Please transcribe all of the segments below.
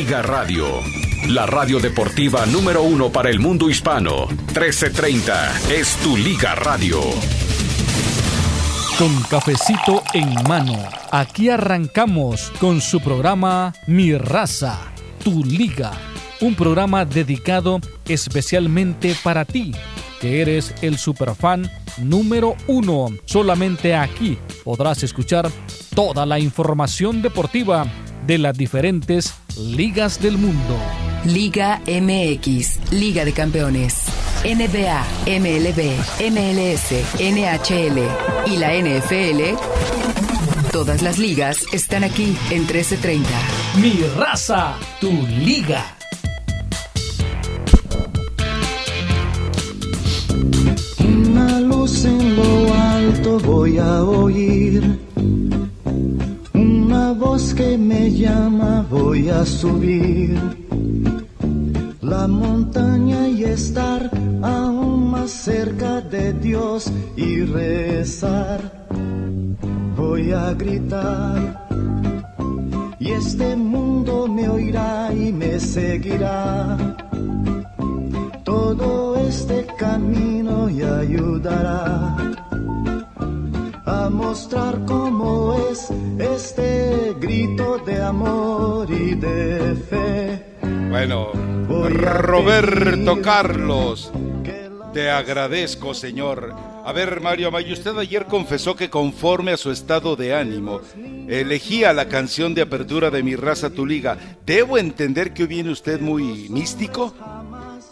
Liga Radio, la radio deportiva número uno para el mundo hispano. 1330 es tu Liga Radio. Con cafecito en mano, aquí arrancamos con su programa Mi Raza, tu Liga. Un programa dedicado especialmente para ti, que eres el superfan número uno. Solamente aquí podrás escuchar toda la información deportiva de las diferentes ligas del mundo. Liga MX, Liga de Campeones, NBA, MLB, MLS, NHL y la NFL. Todas las ligas están aquí en 1330. Mi Raza, tu Liga. Una luz en lo alto voy a oír, una voz que me llama voy a subir, la montaña y estar aún más cerca de Dios y rezar, voy a gritar y este mundo me oirá y me seguirá. Todo este camino y ayudará a mostrar cómo es este grito de amor y de fe. Bueno, Roberto Carlos, te agradezco, señor. A ver, Mario Amaya, usted ayer confesó que conforme a su estado de ánimo elegía la canción de apertura de Mi Raza, Tu Liga. ¿Debo entender que hoy viene usted muy místico?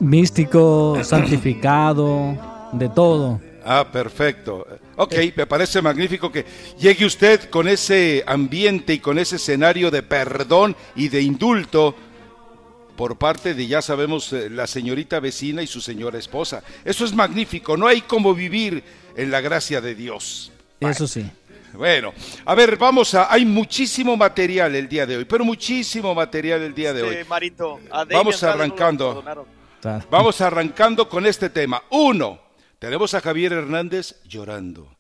Místico, santificado, de todo. Ah, perfecto. Ok, me parece magnífico que llegue usted con ese ambiente y con ese escenario de perdón y de indulto por parte de, ya sabemos, la señorita vecina y su señora esposa. Eso es magnífico, no hay como vivir en la gracia de Dios. Bye. Eso sí. Bueno, a ver, hay muchísimo material el día de hoy, pero muchísimo material el día de hoy. Marito, vamos arrancando. Vamos arrancando con este tema. Uno, tenemos a Javier Hernández llorando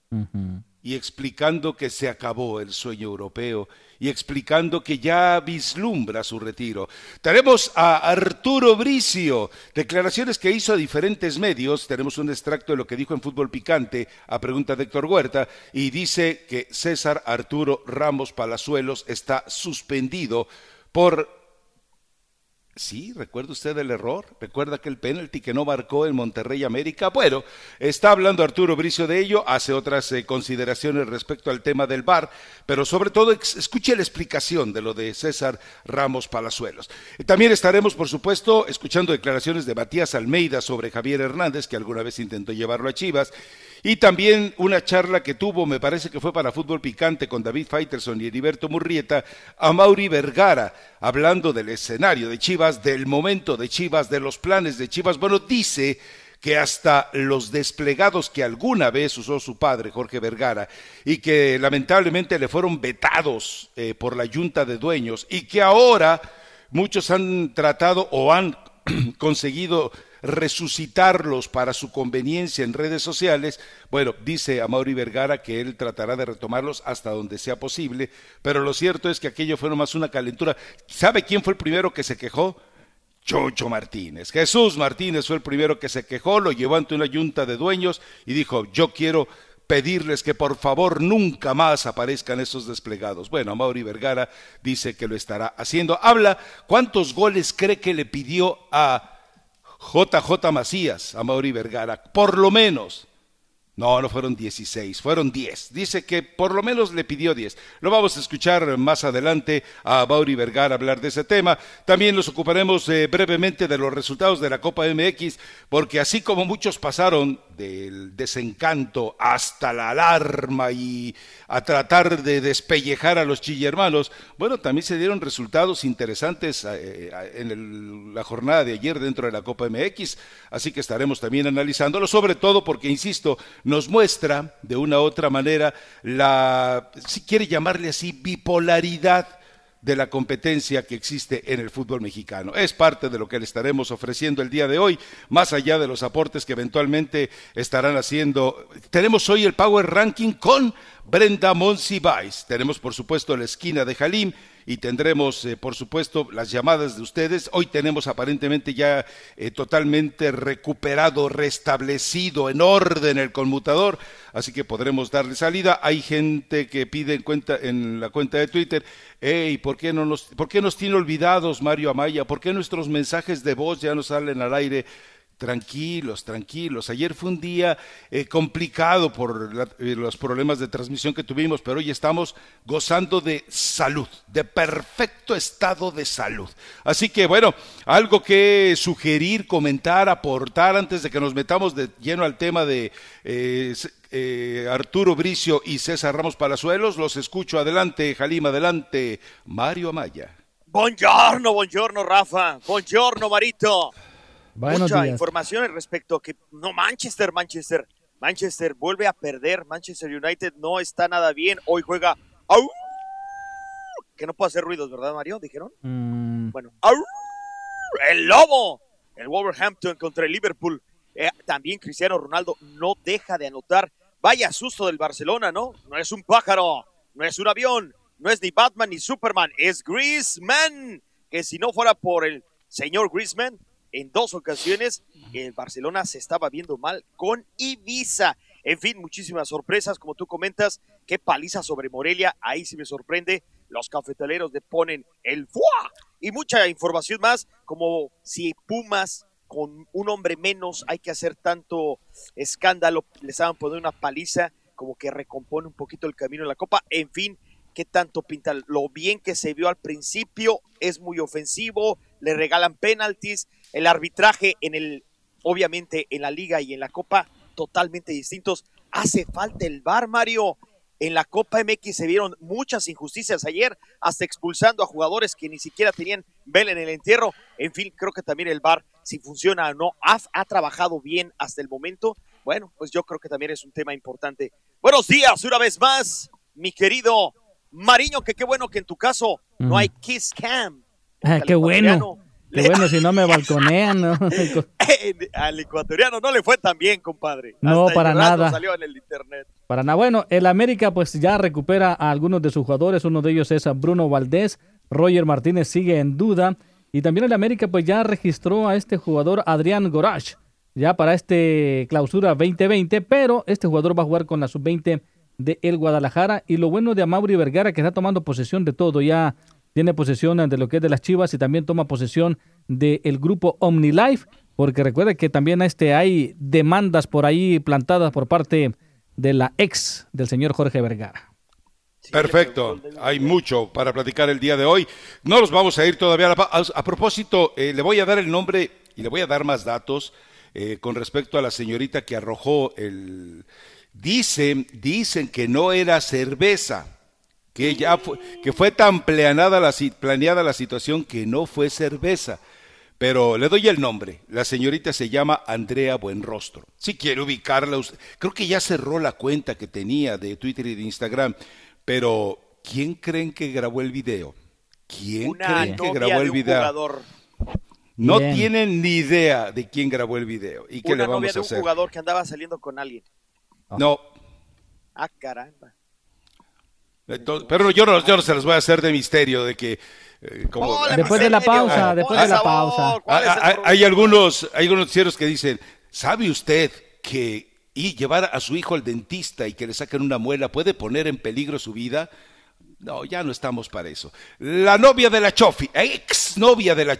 y explicando que se acabó el sueño europeo y explicando que ya vislumbra su retiro. Tenemos a Arturo Bricio, declaraciones que hizo a diferentes medios. Tenemos un extracto de lo que dijo en Fútbol Picante a pregunta de Héctor Huerta, y dice que César Arturo Ramos Palazuelos está suspendido por... Sí, ¿recuerda usted el error? ¿Recuerda aquel penalti que no marcó en Monterrey América? Bueno, está hablando Arturo Bricio de ello, hace otras consideraciones respecto al tema del VAR, pero sobre todo escuche la explicación de lo de César Ramos Palazuelos. También estaremos, por supuesto, escuchando declaraciones de Matías Almeida sobre Javier Hernández, que alguna vez intentó llevarlo a Chivas, y también una charla que tuvo, me parece que fue para Fútbol Picante, con David Faitelson y Heriberto Murrieta, a Mauri Vergara, hablando del escenario de Chivas, del momento de Chivas, de los planes de Chivas. Bueno, dice que hasta los desplegados que alguna vez usó su padre, Jorge Vergara, y que lamentablemente le fueron vetados por la Junta de Dueños, y que ahora muchos han tratado o han conseguido resucitarlos para su conveniencia en redes sociales. Bueno, dice Amaury Vergara que él tratará de retomarlos hasta donde sea posible, pero lo cierto es que aquello fue nomás una calentura. ¿Sabe quién fue el primero que se quejó? Chocho Martínez. Jesús Martínez fue el primero que se quejó, lo llevó ante una junta de dueños y dijo: yo quiero pedirles que por favor nunca más aparezcan esos desplegados. Bueno, Amaury Vergara dice que lo estará haciendo. Habla, ¿cuántos goles cree que le pidió a JJ Macías a Amaury Vergara? Por lo menos, no fueron 16, fueron 10. Dice que por lo menos le pidió 10. Lo vamos a escuchar más adelante a Amaury Vergara hablar de ese tema. También nos ocuparemos brevemente de los resultados de la Copa MX, porque así como muchos pasaron del desencanto hasta la alarma y a tratar de despellejar a los chillermanos, bueno, también se dieron resultados interesantes en la jornada de ayer dentro de la Copa MX, así que estaremos también analizándolo, sobre todo porque, insisto, nos muestra de una u otra manera la, si quiere llamarle así, bipolaridad de la competencia que existe en el fútbol mexicano. Es parte de lo que le estaremos ofreciendo el día de hoy, más allá de los aportes que eventualmente estarán haciendo. Tenemos hoy el Power Ranking con Brenda Monsiváis. Tenemos, por supuesto, la esquina de Halim y tendremos, por supuesto, las llamadas de ustedes. Hoy tenemos aparentemente ya totalmente recuperado, restablecido, en orden el conmutador, así que podremos darle salida. Hay gente que pide en la cuenta de Twitter, hey, ¿por qué nos tiene olvidados Mario Amaya? ¿Por qué nuestros mensajes de voz ya no salen al aire? Tranquilos, tranquilos. Ayer fue un día complicado por los problemas de transmisión que tuvimos, pero hoy estamos gozando de salud, de perfecto estado de salud. Así que, bueno, algo que sugerir, comentar, aportar antes de que nos metamos de lleno al tema de Arturo Bricio y César Ramos Palazuelos. Los escucho. Adelante, Halim. Adelante, Mario Amaya. Buongiorno, Rafa. Buongiorno, Marito. Mucha información respecto a que no Manchester vuelve a perder. Manchester United no está nada bien. Hoy juega ¡au! Que no puedo hacer ruidos, ¿verdad, Mario? Dijeron. Bueno, ¡au! El lobo, el Wolverhampton contra el Liverpool. También Cristiano Ronaldo no deja de anotar. Vaya susto del Barcelona, ¿no? No es un pájaro, no es un avión, no es ni Batman ni Superman, es Griezmann, que si no fuera por el señor Griezmann, en dos ocasiones el Barcelona se estaba viendo mal con Ibiza. En fin, muchísimas sorpresas, como tú comentas. Qué paliza sobre Morelia, ahí sí me sorprende. Los cafetaleros le ponen el ¡fua! Y mucha información más, como si Pumas con un hombre menos hay que hacer tanto escándalo. Le estaban poniendo una paliza, como que recompone un poquito el camino en la Copa. En fin, qué tanto pinta. Lo bien que se vio al principio es muy ofensivo. Le regalan penaltis, el arbitraje obviamente en la Liga y en la Copa totalmente distintos. Hace falta el VAR, Mario. En la Copa MX se vieron muchas injusticias ayer, hasta expulsando a jugadores que ni siquiera tenían vela en el entierro. En fin, creo que también el VAR, si funciona o no, ha trabajado bien hasta el momento. Bueno, pues yo creo que también es un tema importante. Buenos días una vez más, mi querido Mariño, que qué bueno que en tu caso no hay kiss cam. Qué bueno, si no me balconean, ¿no? Al ecuatoriano no le fue tan bien, compadre. No, hasta para nada. Salió en el internet. Para nada. Bueno, el América pues ya recupera a algunos de sus jugadores. Uno de ellos es a Bruno Valdés. Roger Martínez sigue en duda. Y también el América pues ya registró a este jugador Adrián Gorach, ya para este clausura 2020. Pero este jugador va a jugar con la sub-20 de el Guadalajara. Y lo bueno de Amaury Vergara, que está tomando posesión de todo ya. Tiene posesión de lo que es de las Chivas y también toma posesión del grupo OmniLife, porque recuerda que también hay demandas por ahí plantadas por parte de la ex del señor Jorge Vergara. Perfecto, hay mucho para platicar el día de hoy. No nos vamos a ir todavía a la pausa. A propósito, le voy a dar el nombre y le voy a dar más datos con respecto a la señorita que arrojó el... Dicen que no era cerveza. Que ya fue tan planeada la situación que no fue cerveza. Pero le doy el nombre. La señorita se llama Andrea Buenrostro. Si quiere ubicarla, creo que ya cerró la cuenta que tenía de Twitter y de Instagram. Pero, ¿quién creen que grabó el video? Jugador. No bien. Tienen ni idea de quién grabó el video. ¿Y qué le vamos a hacer? Una novia de un jugador que andaba saliendo con alguien. Oh. No. Ah, caramba. Entonces, pero yo no se los voy a hacer de misterio de que después de la pausa. Hay algunos cielos que dicen, ¿sabe usted que llevar a su hijo al dentista y que le saquen una muela puede poner en peligro su vida? No, ya no estamos para eso. La novia de la Chofis, ex novia de la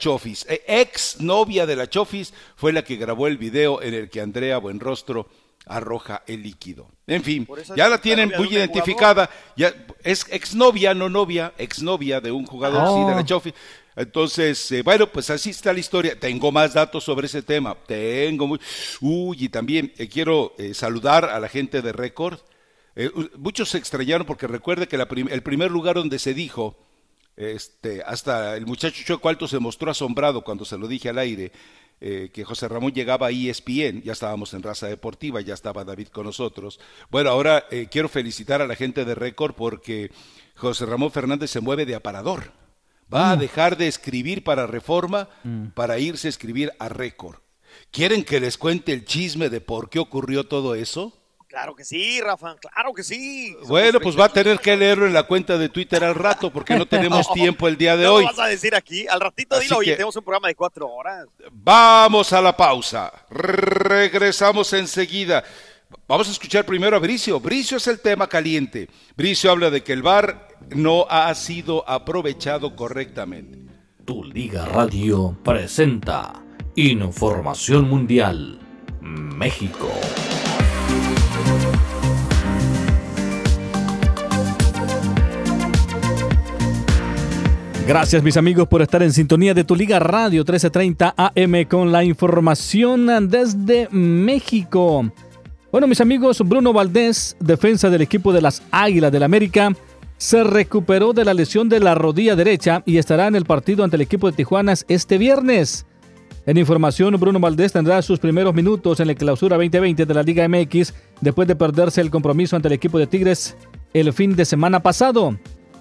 Chofis fue la que grabó el video en el que Andrea Buenrostro arroja el líquido. En fin, ya la tienen muy identificada. Ya es exnovia de un jugador, sí, de la Chofis. Entonces, bueno, pues así está la historia. Tengo más datos sobre ese tema. Y también quiero saludar a la gente de Récord. Muchos se extrañaron porque recuerde que el primer lugar donde se dijo, hasta el muchacho Chueco Alto se mostró asombrado cuando se lo dije al aire, que José Ramón llegaba a ESPN, ya estábamos en Raza Deportiva, ya estaba David con nosotros. Bueno, ahora quiero felicitar a la gente de Récord porque José Ramón Fernández se mueve de aparador. Va a dejar de escribir para Reforma para irse a escribir a Récord. ¿Quieren que les cuente el chisme de por qué ocurrió todo eso? Claro que sí, Rafa, claro que sí. Bueno, pues va a tener que leerlo en la cuenta de Twitter al rato, porque no tenemos tiempo el día de hoy. ¿Qué vas a decir aquí? Al ratito dilo, oye, tenemos un programa de 4 horas. Vamos a la pausa. Regresamos enseguida. Vamos a escuchar primero a Bricio. Bricio es el tema caliente. Bricio habla de que el VAR no ha sido aprovechado correctamente. Tu Liga Radio presenta Información Mundial México. Gracias mis amigos por estar en sintonía de Tu Liga Radio 1330 AM con la información desde México. Bueno, mis amigos, Bruno Valdés, defensa del equipo de las Águilas del América, se recuperó de la lesión de la rodilla derecha y estará en el partido ante el equipo de Tijuana este viernes. En información, Bruno Valdés tendrá sus primeros minutos en la clausura 2020 de la Liga MX después de perderse el compromiso ante el equipo de Tigres el fin de semana pasado.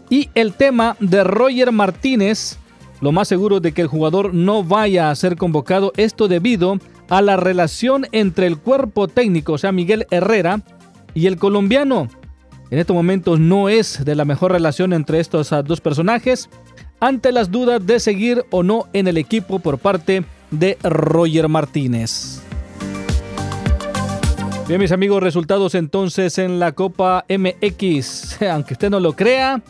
Y el tema de Roger Martínez, lo más seguro de que el jugador no vaya a ser convocado, esto debido a la relación entre el cuerpo técnico, o sea, Miguel Herrera, y el colombiano. En estos momentos no es de la mejor relación entre estos dos personajes, ante las dudas de seguir o no en el equipo por parte de Roger Martínez. Bien, mis amigos, resultados entonces en la Copa MX. Aunque usted no lo crea,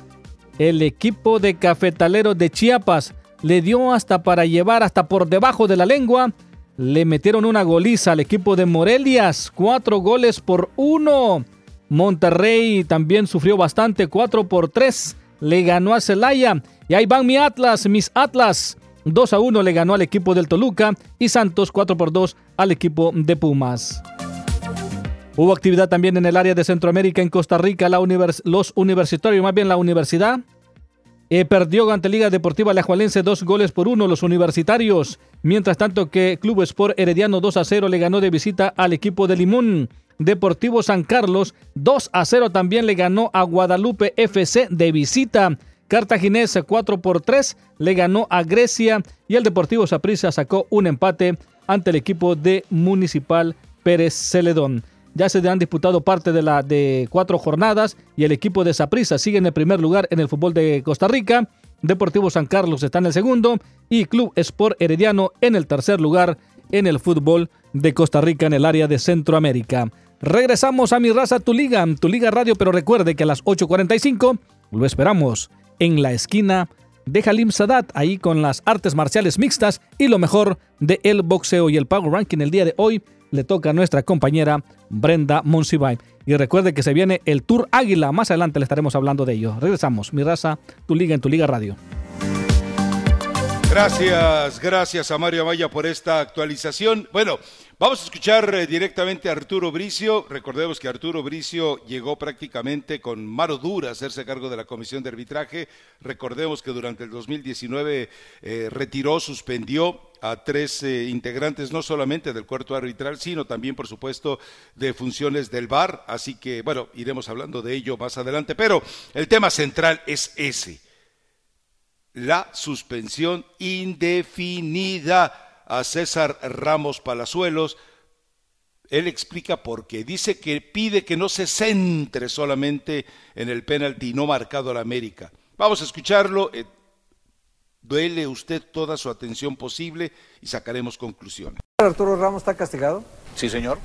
el equipo de Cafetaleros de Chiapas le dio hasta para llevar, hasta por debajo de la lengua. Le metieron una goliza al equipo de Morelias, 4-1. Monterrey también sufrió bastante, 4-3, le ganó a Celaya. Y ahí van mis Atlas, 2-1 le ganó al equipo del Toluca y Santos 4-2 al equipo de Pumas. Hubo actividad también en el área de Centroamérica, en Costa Rica, la universidad. Perdió ante Liga Deportiva Alajuelense 2-1 los universitarios. Mientras tanto que Club Sport Herediano 2-0 le ganó de visita al equipo de Limón. Deportivo San Carlos 2-0 también le ganó a Guadalupe FC de visita. Cartaginés 4-3 le ganó a Grecia y el Deportivo Saprissa sacó un empate ante el equipo de Municipal Pérez Zeledón. Ya se han disputado parte de 4 jornadas y el equipo de Saprissa sigue en el primer lugar en el fútbol de Costa Rica. Deportivo San Carlos está en el segundo y Club Sport Herediano en el tercer lugar en el fútbol de Costa Rica en el área de Centroamérica. Regresamos a Mi Raza, Tu Liga Radio, pero recuerde que a las 8:45 lo esperamos en la esquina de Halim Sadat, ahí con las artes marciales mixtas y lo mejor del boxeo y el Power Ranking el día de hoy. Le toca a nuestra compañera Brenda Monsiváis. Y recuerde que se viene el Tour Águila. Más adelante le estaremos hablando de ello. Regresamos. Mi Raza, Tu Liga en Tu Liga Radio. Gracias a Mario Amaya por esta actualización. Bueno, vamos a escuchar directamente a Arturo Bricio. Recordemos que Arturo Bricio llegó prácticamente con mano dura a hacerse cargo de la comisión de arbitraje. Recordemos que durante el 2019 suspendió a 3 integrantes, no solamente del cuerpo arbitral, sino también, por supuesto, de funciones del VAR. Así que, bueno, iremos hablando de ello más adelante. Pero el tema central es ese: la suspensión indefinida a César Ramos Palazuelos. Él explica por qué. Dice que pide que no se centre solamente en el penalti no marcado a la América. Vamos a escucharlo. Dele usted toda su atención posible y sacaremos conclusiones. ¿Arturo Ramos está castigado? Sí, señor.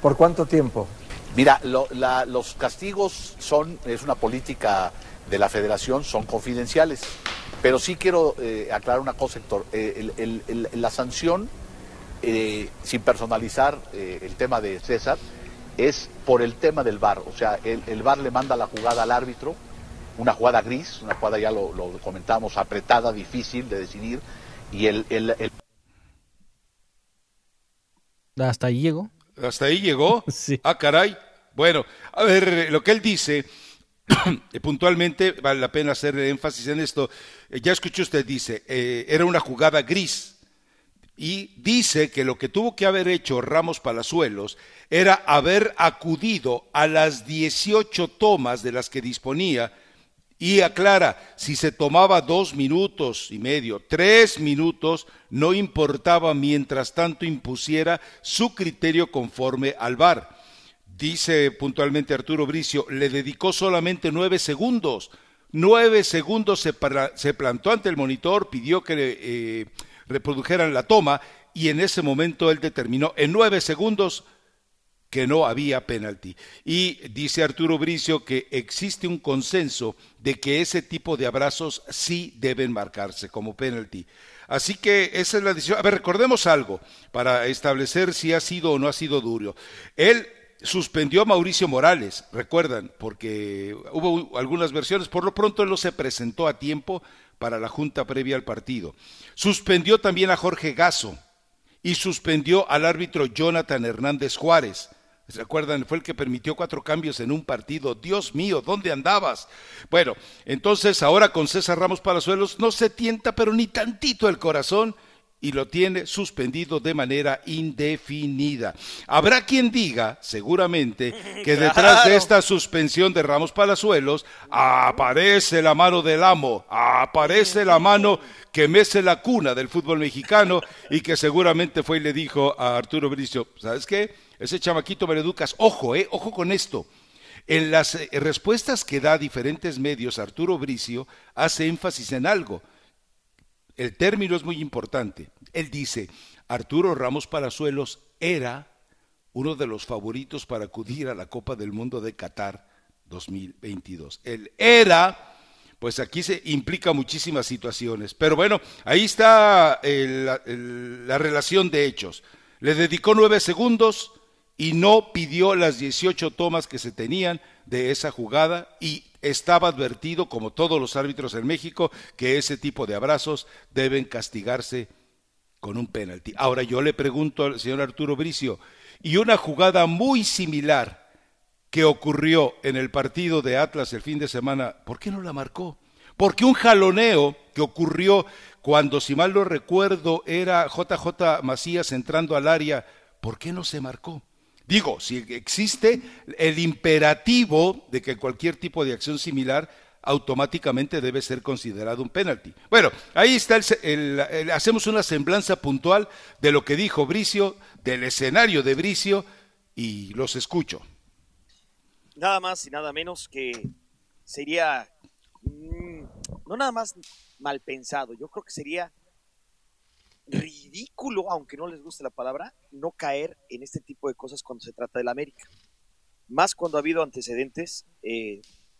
¿Por cuánto tiempo? Mira, los castigos es una política de la federación, son confidenciales. Pero sí quiero aclarar una cosa, Héctor. La sanción, sin personalizar el tema de César, es por el tema del VAR. O sea, el VAR le manda la jugada al árbitro, una jugada gris, una jugada, ya lo comentamos, apretada, difícil de decidir, y el... ¿Hasta ahí llegó? Sí. Ah, caray. Bueno, a ver, lo que él dice, puntualmente, vale la pena hacer énfasis en esto, ya escuchó usted, dice, era una jugada gris, y dice que lo que tuvo que haber hecho Ramos Palazuelos era haber acudido a las 18 tomas de las que disponía. Y aclara, si se tomaba 2 minutos y medio, 3 minutos, no importaba mientras tanto impusiera su criterio conforme al VAR. Dice puntualmente Arturo Bricio, le dedicó solamente 9 segundos. 9 segundos se plantó ante el monitor, pidió que reprodujeran la toma y en ese momento él determinó en 9 segundos que no había penalti. Y dice Arturo Bricio que existe un consenso de que ese tipo de abrazos sí deben marcarse como penalti. Así que esa es la decisión. A ver, recordemos algo para establecer si ha sido o no ha sido duro. Él suspendió a Mauricio Morales, recuerdan, porque hubo algunas versiones. Por lo pronto él no se presentó a tiempo para la junta previa al partido. Suspendió también a Jorge Gasso y suspendió al árbitro Jonathan Hernández Juárez. ¿Recuerdan? Fue el que permitió 4 cambios en un partido. Dios mío, ¿dónde andabas? Bueno, entonces ahora con César Ramos Palazuelos no se tienta, pero ni tantito el corazón, y lo tiene suspendido de manera indefinida. Habrá quien diga, seguramente, que detrás de esta suspensión de Ramos Palazuelos aparece la mano del amo, aparece la mano que mece la cuna del fútbol mexicano y que seguramente fue y le dijo a Arturo Bricio, ¿sabes qué? Ese chamaquito me lo educas. Ojo, ojo con esto. En las respuestas que da a diferentes medios, Arturo Bricio hace énfasis en algo. El término es muy importante. Él dice, Arturo Ramos Palazuelos era uno de los favoritos para acudir a la Copa del Mundo de Qatar 2022. Él era, pues aquí se implica muchísimas situaciones. Pero bueno, ahí está la relación de hechos. Le dedicó 9 segundos y no pidió las 18 tomas que se tenían de esa jugada y estaba advertido, como todos los árbitros en México, que ese tipo de abrazos deben castigarse con un penalti. Ahora yo le pregunto al señor Arturo Bricio, y una jugada muy similar que ocurrió en el partido de Atlas el fin de semana, ¿por qué no la marcó? Porque un jaloneo que ocurrió cuando, si mal no recuerdo, era JJ Macías entrando al área, ¿por qué no se marcó? Digo, si existe el imperativo de que cualquier tipo de acción similar automáticamente debe ser considerado un penalti. Bueno, ahí está, hacemos una semblanza puntual de lo que dijo Bricio, del escenario de Bricio, y los escucho. Nada más y nada menos que sería, no nada más mal pensado, yo creo que sería ridículo, aunque no les guste la palabra, no caer en este tipo de cosas cuando se trata del América. Más cuando ha habido antecedentes,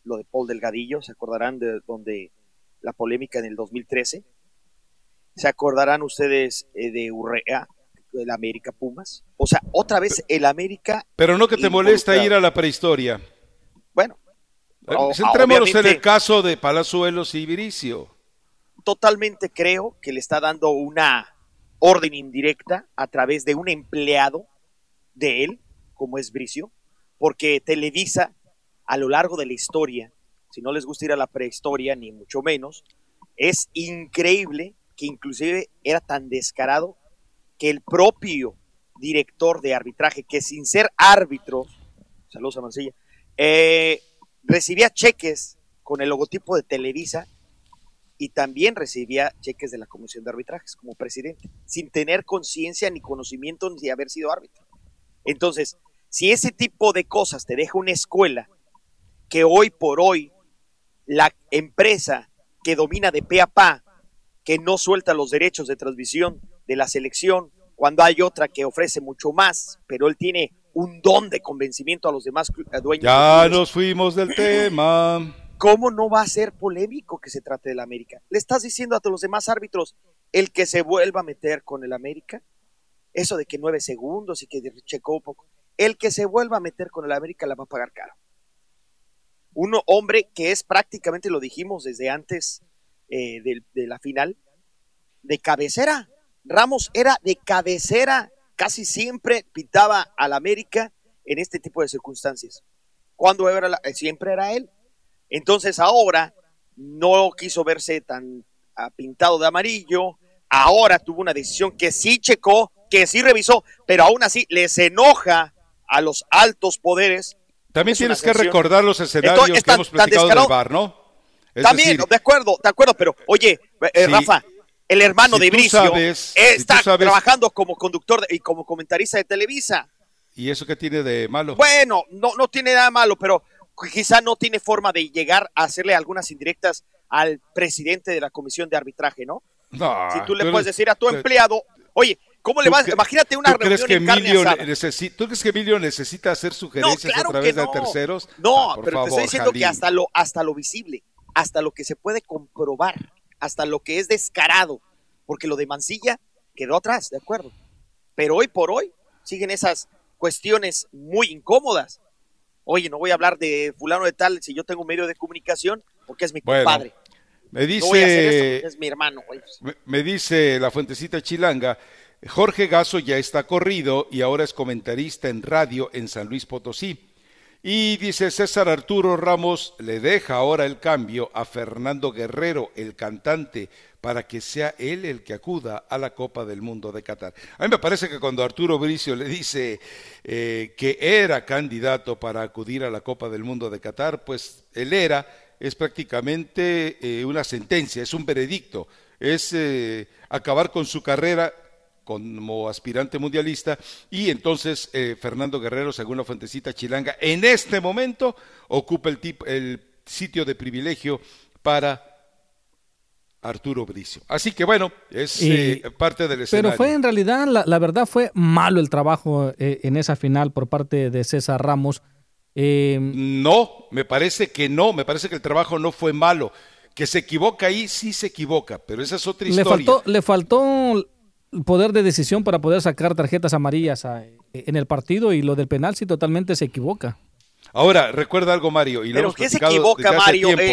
lo de Paul Delgadillo, se acordarán de donde la polémica en el 2013, se acordarán ustedes de Urrea, el América Pumas, o sea, otra vez el América. Pero no que te molesta ir a la prehistoria. Bueno. Centrémonos en el caso de Palazuelos y Bricio. Totalmente creo que le está dando una orden indirecta a través de un empleado de él, como es Bricio, porque Televisa, a lo largo de la historia, si no les gusta ir a la prehistoria, ni mucho menos, es increíble que inclusive era tan descarado que el propio director de arbitraje, que sin ser árbitro, saludos a Mancilla, recibía cheques con el logotipo de Televisa y también recibía cheques de la Comisión de Arbitrajes como presidente, sin tener conciencia ni conocimiento de haber sido árbitro. Entonces, si ese tipo de cosas te deja una escuela, que hoy por hoy la empresa que domina de pe a pa, que no suelta los derechos de transmisión de la selección, cuando hay otra que ofrece mucho más, pero él tiene un don de convencimiento a los demás dueños. Ya nos fuimos del tema. ¿Cómo no va a ser polémico que se trate del América? Le estás diciendo a todos los demás árbitros, el que se vuelva a meter con el América, eso de que 9 segundos y que checó un poco, el que se vuelva a meter con el América la va a pagar caro. Un hombre que es prácticamente, lo dijimos desde antes de la final, de cabecera. Ramos era de cabecera, casi siempre pitaba al América en este tipo de circunstancias. Cuando era siempre era él. Entonces ahora no quiso verse tan pintado de amarillo, ahora tuvo una decisión que sí checó, que sí revisó, pero aún así les enoja a los altos poderes. También es tienes que recordar los escenarios. Entonces, que hemos platicado del VAR, ¿no? Es también, decir, de acuerdo, pero oye, sí, Rafa, el hermano de Bricio está trabajando como conductor y como comentarista de Televisa. ¿Y eso qué tiene de malo? Bueno, no tiene nada malo, pero quizá no tiene forma de llegar a hacerle algunas indirectas al presidente de la comisión de arbitraje, ¿no? No, si tú le puedes decir a tu empleado, oye, ¿cómo le vas? Imagínate una reunión en carne asada. ¿Tú crees que Emilio necesita hacer sugerencias a través de terceros? No, pero te estoy diciendo que hasta lo visible, hasta lo que se puede comprobar, hasta lo que es descarado, porque lo de Mancilla quedó atrás, de acuerdo. Pero hoy por hoy siguen esas cuestiones muy incómodas. Oye, no voy a hablar de fulano de tal si yo tengo un medio de comunicación, porque es mi compadre. Me dice, no voy a hacer esto, es mi hermano. Me dice la fuentecita chilanga, Jorge Gasso ya está corrido y ahora es comentarista en radio en San Luis Potosí. Y dice César Arturo Ramos, le deja ahora el cambio a Fernando Guerrero, el cantante, para que sea él el que acuda a la Copa del Mundo de Qatar. A mí me parece que cuando Arturo Bricio le dice que era candidato para acudir a la Copa del Mundo de Qatar, pues él era, es prácticamente una sentencia, es un veredicto, es acabar con su carrera como aspirante mundialista, y entonces Fernando Guerrero, según la fuentecita chilanga, en este momento ocupa el sitio de privilegio para Arturo Bricio. Así que bueno, es parte del escenario. Pero fue en realidad, la verdad fue malo el trabajo en esa final por parte de César Ramos. No, me parece que no, me parece que el trabajo no fue malo. Que se equivoca ahí, sí se equivoca, pero esa es otra historia. Le faltó poder de decisión para poder sacar tarjetas amarillas en el partido, y lo del penal sí totalmente se equivoca. Ahora, recuerda algo, Mario, y lo hemos platicado desde hace tiempo. ¿Pero qué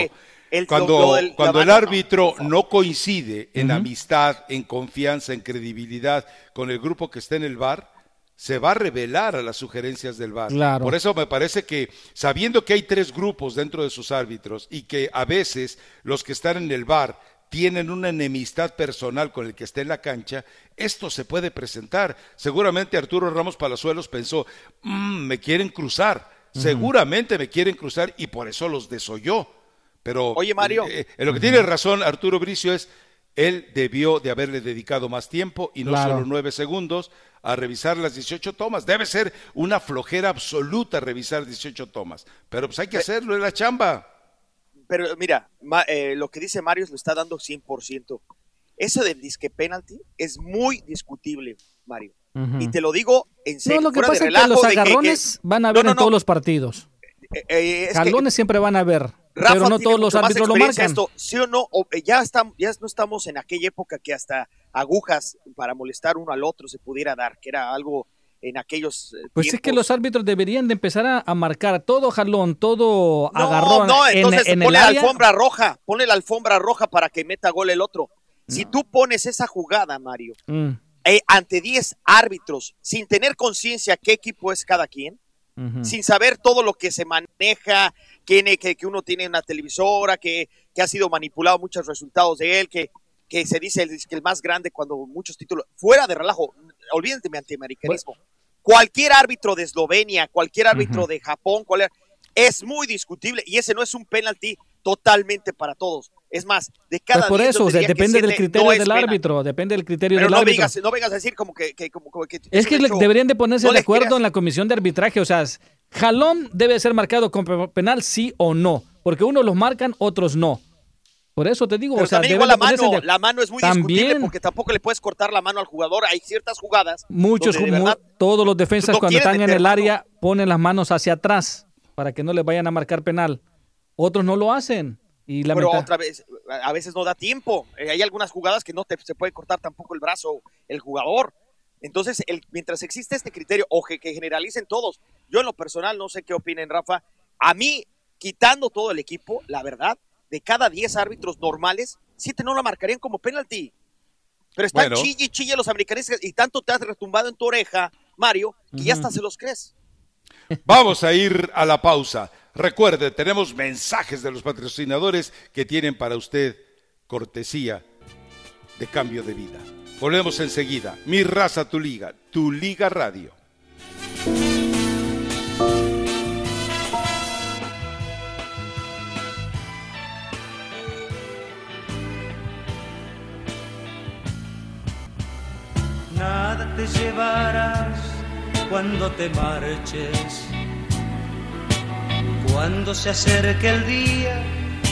se equivoca, Mario? Cuando el árbitro no coincide en amistad, en confianza, en credibilidad con el grupo que está en el VAR, se va a revelar a las sugerencias del VAR. Claro. Por eso me parece que, sabiendo que hay tres grupos dentro de sus árbitros y que a veces los que están en el VAR tienen una enemistad personal con el que está en la cancha, esto se puede presentar. Seguramente Arturo Ramos Palazuelos pensó, me quieren cruzar, seguramente me quieren cruzar, y por eso los desoyó. Pero oye, Mario, en lo que tiene razón Arturo Bricio es, él debió de haberle dedicado más tiempo y no solo 9 segundos a revisar las 18 tomas. Debe ser una flojera absoluta revisar 18 tomas, pero pues hay que hacerlo, es la chamba. Pero mira, lo que dice Mario lo está dando 100%. Eso del disque penalti es muy discutible, Mario. Uh-huh. Y te lo digo en serio. No, lo que pasa es que los agarrones van a haber en todos los partidos. Jalones siempre van a haber, Rafa, pero no todos los árbitros lo marcan. Esto, ¿sí o no? Ya no estamos en aquella época que hasta agujas para molestar uno al otro se pudiera dar, que era algo en aquellos pues tiempos. Es que los árbitros deberían de empezar a marcar todo jalón, todo agarrón. No, entonces en ponle el área. Ponle la alfombra roja para que meta gol el otro. No. Si tú pones esa jugada, Mario, ante 10 árbitros, sin tener conciencia qué equipo es cada quien, sin saber todo lo que se maneja, que uno tiene una televisora, que ha sido manipulado muchos resultados de él, que se dice que el más grande cuando muchos títulos, fuera de relajo, olvídate de antiamericanismo. Bueno. Cualquier árbitro de Eslovenia, cualquier árbitro de Japón, es muy discutible, y ese no es un penalti totalmente para todos. Es más, de cada por eso, depende del criterio del árbitro, depende del criterio del árbitro. Pero no vengas a decir como que es que deberían de ponerse de acuerdo en la comisión de arbitraje, o sea, jalón debe ser marcado con penal sí o no, porque unos los marcan, otros no. Por eso te digo, pero o sea, también igual la mano es muy discutible porque tampoco le puedes cortar la mano al jugador. Hay ciertas jugadas. Todos los defensas cuando están en el área ponen las manos hacia atrás para que no les vayan a marcar penal. Otros no lo hacen. A veces no da tiempo. Hay algunas jugadas que se puede cortar tampoco el brazo el jugador. Entonces, mientras existe este criterio que generalicen todos, yo en lo personal no sé qué opinen, Rafa. A mí, quitando todo el equipo, la verdad, de cada 10 árbitros normales, 7 no la marcarían como penalti. Pero están chille y chille los americanistas, y tanto te has retumbado en tu oreja, Mario, que ya hasta se los crees. Vamos a ir a la pausa. Recuerde, tenemos mensajes de los patrocinadores que tienen para usted cortesía de Cambio de Vida. Volvemos enseguida. Mi raza, tu liga radio. Nada te llevarás cuando te marches, cuando se acerque el día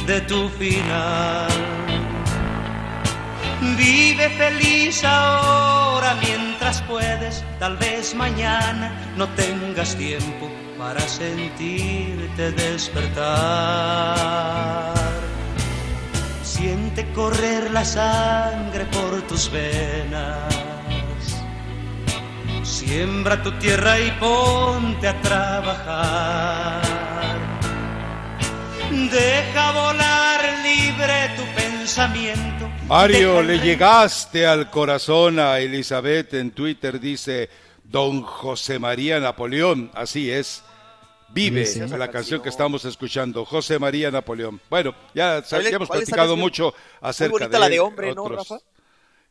de tu final. Vive feliz ahora mientras puedes, tal vez mañana no tengas tiempo para sentirte despertar. Siente correr la sangre por tus venas, siembra tu tierra y ponte a trabajar. Deja volar libre tu pensamiento. Mario, le llegaste al corazón. A Elizabeth en Twitter dice Don José María Napoleón. Así es. Vive, sí, sí. La canción que estamos escuchando, José María Napoleón. Bueno, ya hemos platicado mucho acerca de él. Muy bonita la de hombre, ¿no, Rafa?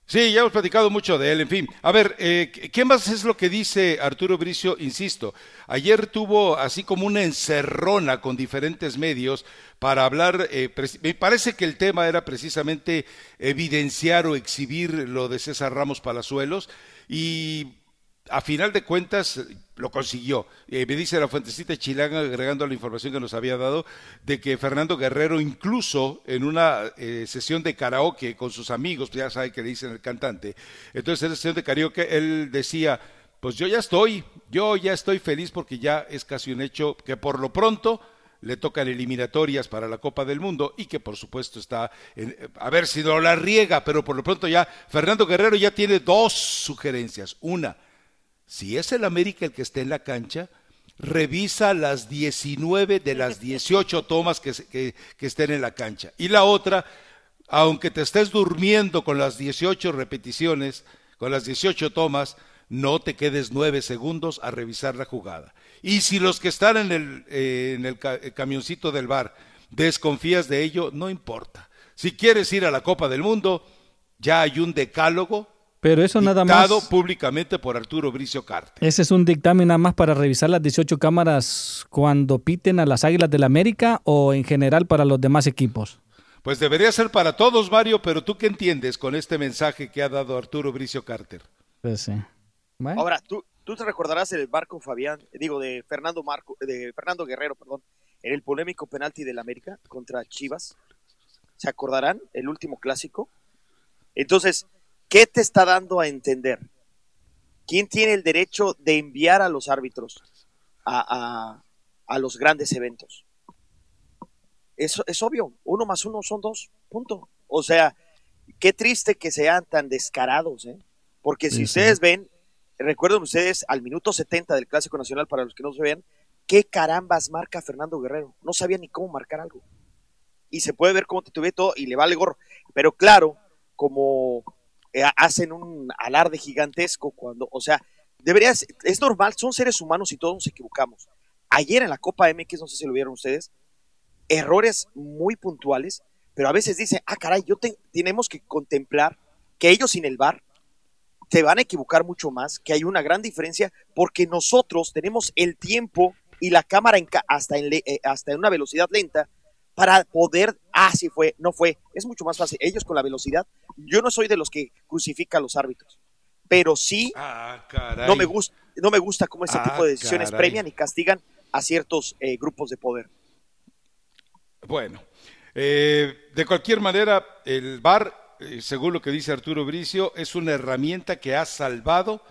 Sí, ya hemos platicado mucho de él, en fin. A ver, ¿qué más es lo que dice Arturo Bricio? Insisto, ayer tuvo así como una encerrona con diferentes medios para hablar, me parece que el tema era precisamente evidenciar o exhibir lo de César Ramos Palazuelos, y a final de cuentas lo consiguió. Me dice la fuentecita chilanga, agregando la información que nos había dado, de que Fernando Guerrero, incluso en una sesión de karaoke con sus amigos, ya sabe que le dicen el cantante, entonces en la sesión de karaoke él decía, pues yo ya estoy feliz porque ya es casi un hecho que por lo pronto le tocan eliminatorias para la Copa del Mundo y que por supuesto está, a ver si no la riega, pero por lo pronto ya Fernando Guerrero ya tiene dos sugerencias. Una, si es el América el que esté en la cancha, revisa las 19 de las 18 tomas que estén en la cancha. Y la otra, aunque te estés durmiendo con las 18 repeticiones, con las 18 tomas, no te quedes 9 segundos a revisar la jugada. Y si los que están en el camioncito del VAR desconfías de ello, no importa. Si quieres ir a la Copa del Mundo, ya hay un decálogo. Pero eso nada más. Dictado públicamente por Arturo Bricio Cárdenas. Ese es un dictamen nada más para revisar las 18 cámaras cuando piten a las Águilas del América, o en general para los demás equipos. Pues debería ser para todos, Mario, pero ¿tú qué entiendes con este mensaje que ha dado Arturo Bricio Cárdenas? Pues sí. Bueno. Ahora, tú te recordarás el barco de Fernando Guerrero, perdón, en el polémico penalti del América contra Chivas. ¿Se acordarán? El último clásico. Entonces, ¿qué te está dando a entender? ¿Quién tiene el derecho de enviar a los árbitros a los grandes eventos? Eso es obvio, 1 más 1 son 2, punto. O sea, qué triste que sean tan descarados, ¿eh? Porque si sí, ustedes ven, recuerden ustedes al minuto 70 del Clásico Nacional, para los que no se vean, qué carambas marca Fernando Guerrero. No sabía ni cómo marcar algo. Y se puede ver cómo titubea todo y le vale gorro. Pero claro, como hacen un alarde gigantesco cuando, o sea, deberías, es normal, son seres humanos y todos nos equivocamos. Ayer en la Copa MX, no sé si lo vieron ustedes, errores muy puntuales, pero a veces dicen, tenemos que contemplar que ellos sin el VAR te van a equivocar mucho más, que hay una gran diferencia, porque nosotros tenemos el tiempo y la cámara hasta en una velocidad lenta para poder, sí fue, no fue, es mucho más fácil. Ellos con la velocidad, yo no soy de los que crucifica a los árbitros, pero sí, no me gusta cómo tipo de decisiones premian y castigan a ciertos grupos de poder. Bueno, de cualquier manera, el VAR, según lo que dice Arturo Bricio, es una herramienta que ha salvado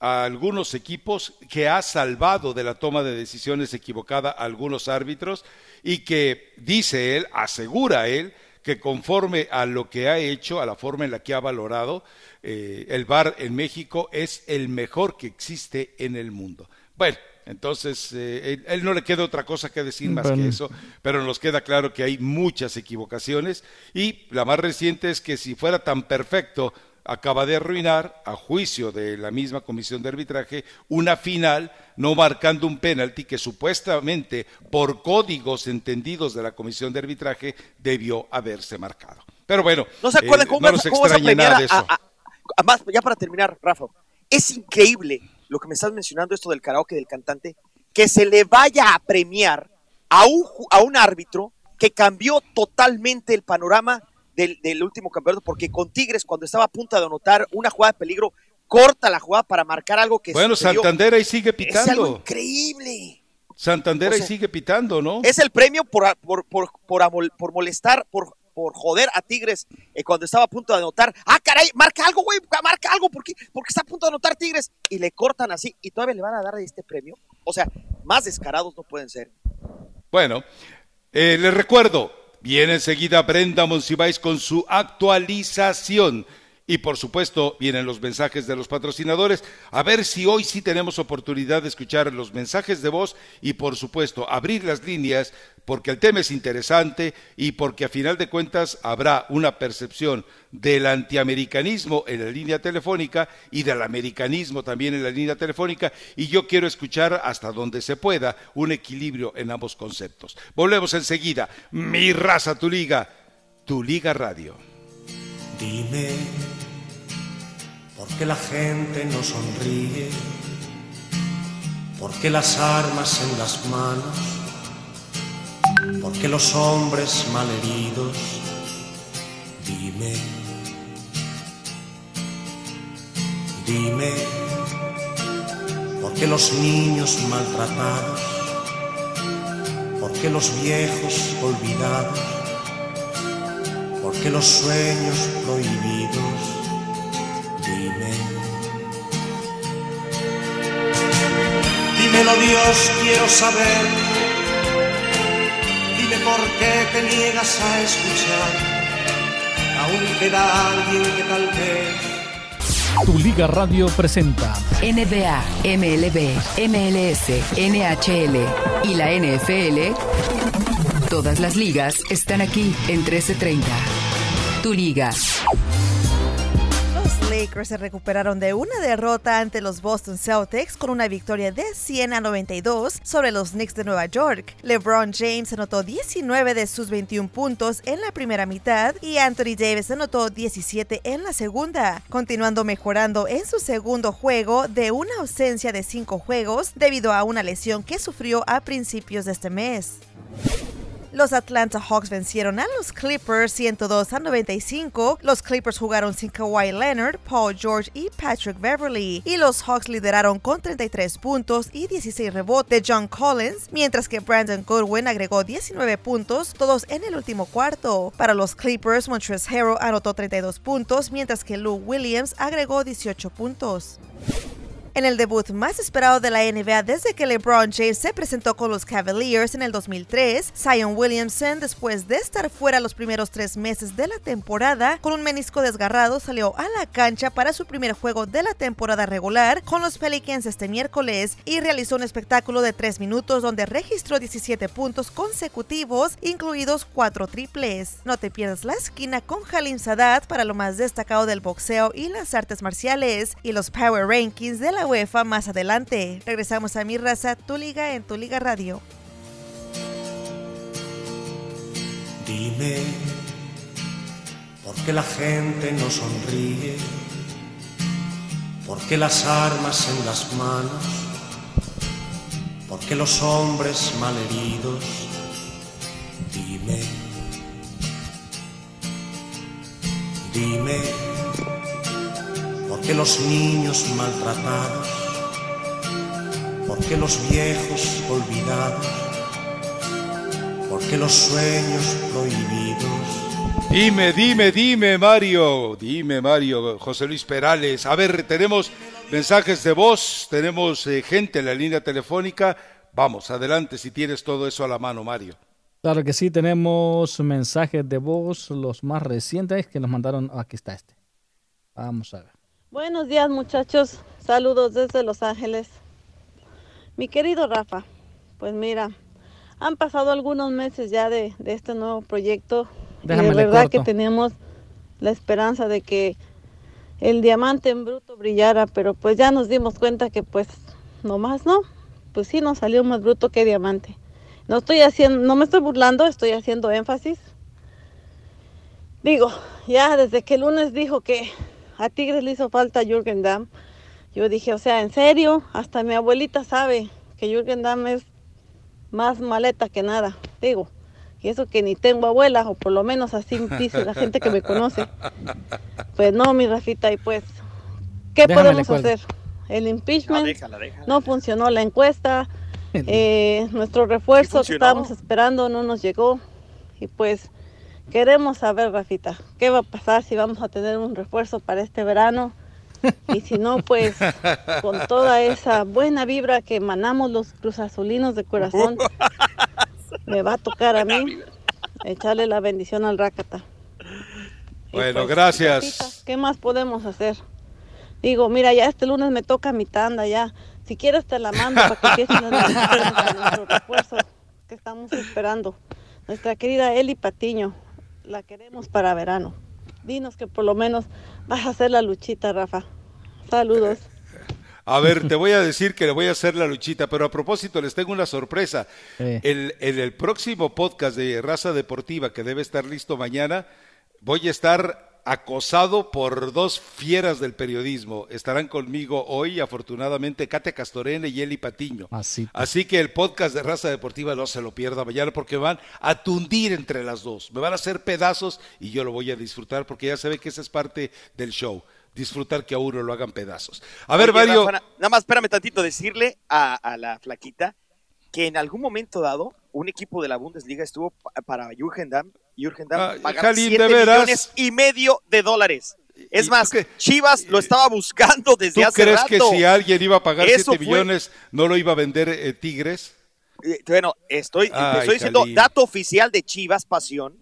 a algunos equipos, que ha salvado de la toma de decisiones equivocada a algunos árbitros, y que dice él, asegura él, que conforme a lo que ha hecho, a la forma en la que ha valorado, el VAR en México es el mejor que existe en el mundo. Bueno, entonces él no le queda otra cosa que decir más que eso, pero nos queda claro que hay muchas equivocaciones, y la más reciente es que si fuera tan perfecto, acaba de arruinar, a juicio de la misma comisión de arbitraje, una final no marcando un penalti que supuestamente por códigos entendidos de la comisión de arbitraje debió haberse marcado. Pero bueno, no se acuerdan cómo nos extraña nada de eso. Además, ya para terminar, Rafa, es increíble lo que me estás mencionando, esto del karaoke del cantante, que se le vaya a premiar a un árbitro que cambió totalmente el panorama del último campeonato, porque con Tigres, cuando estaba a punto de anotar una jugada de peligro, corta la jugada para marcar algo que bueno, sucedió. Santander ahí sigue pitando. Es algo increíble. Santander ahí sigue pitando, ¿no? Es el premio por molestar, por joder a Tigres cuando estaba a punto de anotar. ¡Ah, caray! ¡Marca algo, güey! ¡Marca algo! Porque está a punto de anotar Tigres. Y le cortan así. ¿Y todavía le van a dar este premio? O sea, más descarados no pueden ser. Bueno, les recuerdo, viene enseguida Brenda Monsiváis con su actualización. Y por supuesto, vienen los mensajes de los patrocinadores. A ver si hoy sí tenemos oportunidad de escuchar los mensajes de voz y por supuesto, abrir las líneas porque el tema es interesante y porque a final de cuentas habrá una percepción del antiamericanismo en la línea telefónica y del americanismo también en la línea telefónica y yo quiero escuchar hasta donde se pueda un equilibrio en ambos conceptos. Volvemos enseguida. Mi raza, tu liga radio. Dime, ¿por qué la gente no sonríe? ¿Por qué las armas en las manos? ¿Por qué los hombres malheridos? Dime, dime, ¿por qué los niños maltratados? ¿Por qué los viejos olvidados? ¿Por qué los sueños prohibidos? Dime, dímelo Dios, quiero saber. Dime por qué te niegas a escuchar. Aún queda alguien que tal vez. Tu Liga Radio presenta NBA, MLB, MLS, NHL y la NFL. Todas las ligas están aquí en 13:30. Tu Liga. Lakers se recuperaron de una derrota ante los Boston Celtics con una victoria de 100-92 sobre los Knicks de Nueva York. LeBron James anotó 19 de sus 21 puntos en la primera mitad y Anthony Davis anotó 17 en la segunda, continuando mejorando en su segundo juego de una ausencia de 5 juegos debido a una lesión que sufrió a principios de este mes. Los Atlanta Hawks vencieron a los Clippers 102-95. Los Clippers jugaron sin Kawhi Leonard, Paul George y Patrick Beverley. Y los Hawks lideraron con 33 puntos y 16 rebotes de John Collins, mientras que Brandon Goodwin agregó 19 puntos, todos en el último cuarto. Para los Clippers, Montrezl Harrell anotó 32 puntos, mientras que Lou Williams agregó 18 puntos. En el debut más esperado de la NBA desde que LeBron James se presentó con los Cavaliers en el 2003, Zion Williamson, después de estar fuera los primeros 3 meses de la temporada, con un menisco desgarrado salió a la cancha para su primer juego de la temporada regular con los Pelicans este miércoles y realizó un espectáculo de 3 minutos donde registró 17 puntos consecutivos, incluidos 4 triples. No te pierdas La Esquina con Halim Sadat para lo más destacado del boxeo y las artes marciales y los Power Rankings de la UEFA más adelante. Regresamos a Mi Raza, Tu Liga en Tu Liga Radio. Dime, ¿por qué la gente no sonríe? ¿Por qué las armas en las manos? ¿Por qué los hombres malheridos? Dime, dime, ¿por qué los niños maltratados? ¿Por qué los viejos olvidados? ¿Por qué los sueños prohibidos? Dime, Mario, José Luis Perales. A ver, tenemos mensajes de voz, tenemos gente en la línea telefónica. Vamos, adelante, si tienes todo eso a la mano, Mario. Claro que sí, tenemos mensajes de voz, los más recientes que nos mandaron. Aquí está este. Vamos a ver. Buenos días, muchachos. Saludos desde Los Ángeles. Mi querido Rafa, pues mira, han pasado algunos meses ya de este nuevo proyecto. Déjame y de verdad corto. Que teníamos la esperanza de que el diamante en bruto brillara, pero pues ya nos dimos cuenta que pues nomás no. Pues sí, nos salió más bruto que diamante. No me estoy burlando, estoy haciendo énfasis. Digo, ya desde que el lunes dijo que a Tigres le hizo falta Jürgen Damm. Yo dije, o sea, en serio, hasta mi abuelita sabe que Jürgen Damm es más maleta que nada. Digo, y eso que ni tengo abuela, o por lo menos así dice la gente que me conoce. Pues no, mi Rafita, y pues, ¿Qué podemos hacer? El impeachment, déjala. No funcionó la encuesta, nuestro refuerzo que estábamos esperando no nos llegó y pues queremos saber, Rafita, qué va a pasar, si vamos a tener un refuerzo para este verano y si no, pues con toda esa buena vibra que emanamos los cruzazulinos de corazón, me va a tocar a mí echarle la bendición al Rácata. Bueno, pues, gracias. Rafita, ¿qué más podemos hacer? Digo, mira, ya este lunes me toca mi tanda ya. Si quieres te la mando para que empiecen nuestro refuerzo que estamos esperando. Nuestra querida Eli Patiño, la queremos para verano. Dinos que por lo menos vas a hacer la luchita, Rafa. Saludos. A ver, te voy a decir que le voy a hacer la luchita, pero a propósito les tengo una sorpresa. El próximo podcast de Raza Deportiva, que debe estar listo mañana, voy a estar acosado por dos fieras del periodismo. Estarán conmigo hoy, afortunadamente, Katia Castorena y Eli Patiño. Así que el podcast de Raza Deportiva no se lo pierda mañana porque van a tundir entre las dos. Me van a hacer pedazos y yo lo voy a disfrutar porque ya se ve que esa es parte del show. Disfrutar que a uno lo hagan pedazos. A ver, Mario. Nada más, espérame tantito, decirle a la flaquita que en algún momento dado un equipo de la Bundesliga estuvo para Jürgen Damm pagar $7.5 millones de dólares. Es más, Chivas lo estaba buscando desde hace rato. ¿Tú crees que si alguien iba a pagar 7 millones no lo iba a vender Tigres? Bueno, estoy diciendo dato oficial de Chivas Pasión,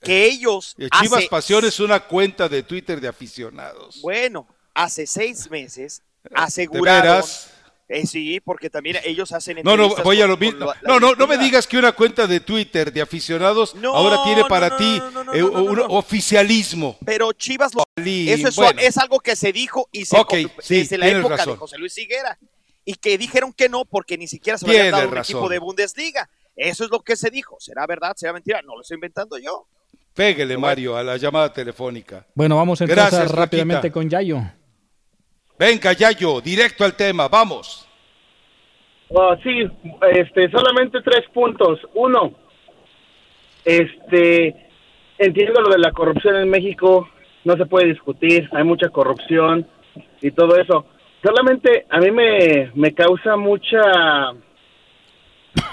que ellos... Chivas Pasión es una cuenta de Twitter de aficionados. Bueno, hace 6 meses aseguraron... ¿De veras? Sí, porque también ellos hacen entrevistas. No, voy a lo mismo. No me digas que una cuenta de Twitter de aficionados ahora tiene para ti un oficialismo. Pero Chivas lo... Eso es algo que se dijo y se desde la época de José Luis Higuera. Y que dijeron que no porque ni siquiera se había dado un equipo de Bundesliga. Eso es lo que se dijo. ¿Será verdad? ¿Será mentira? No lo estoy inventando yo. Pégale, Mario, a la llamada telefónica. Bueno, vamos entonces rápidamente con Yayo. Venga, Yayo, directo al tema, vamos. Sí, solamente 3 puntos. 1, entiendo lo de la corrupción en México, no se puede discutir, hay mucha corrupción y todo eso. Solamente a mí me causa mucha...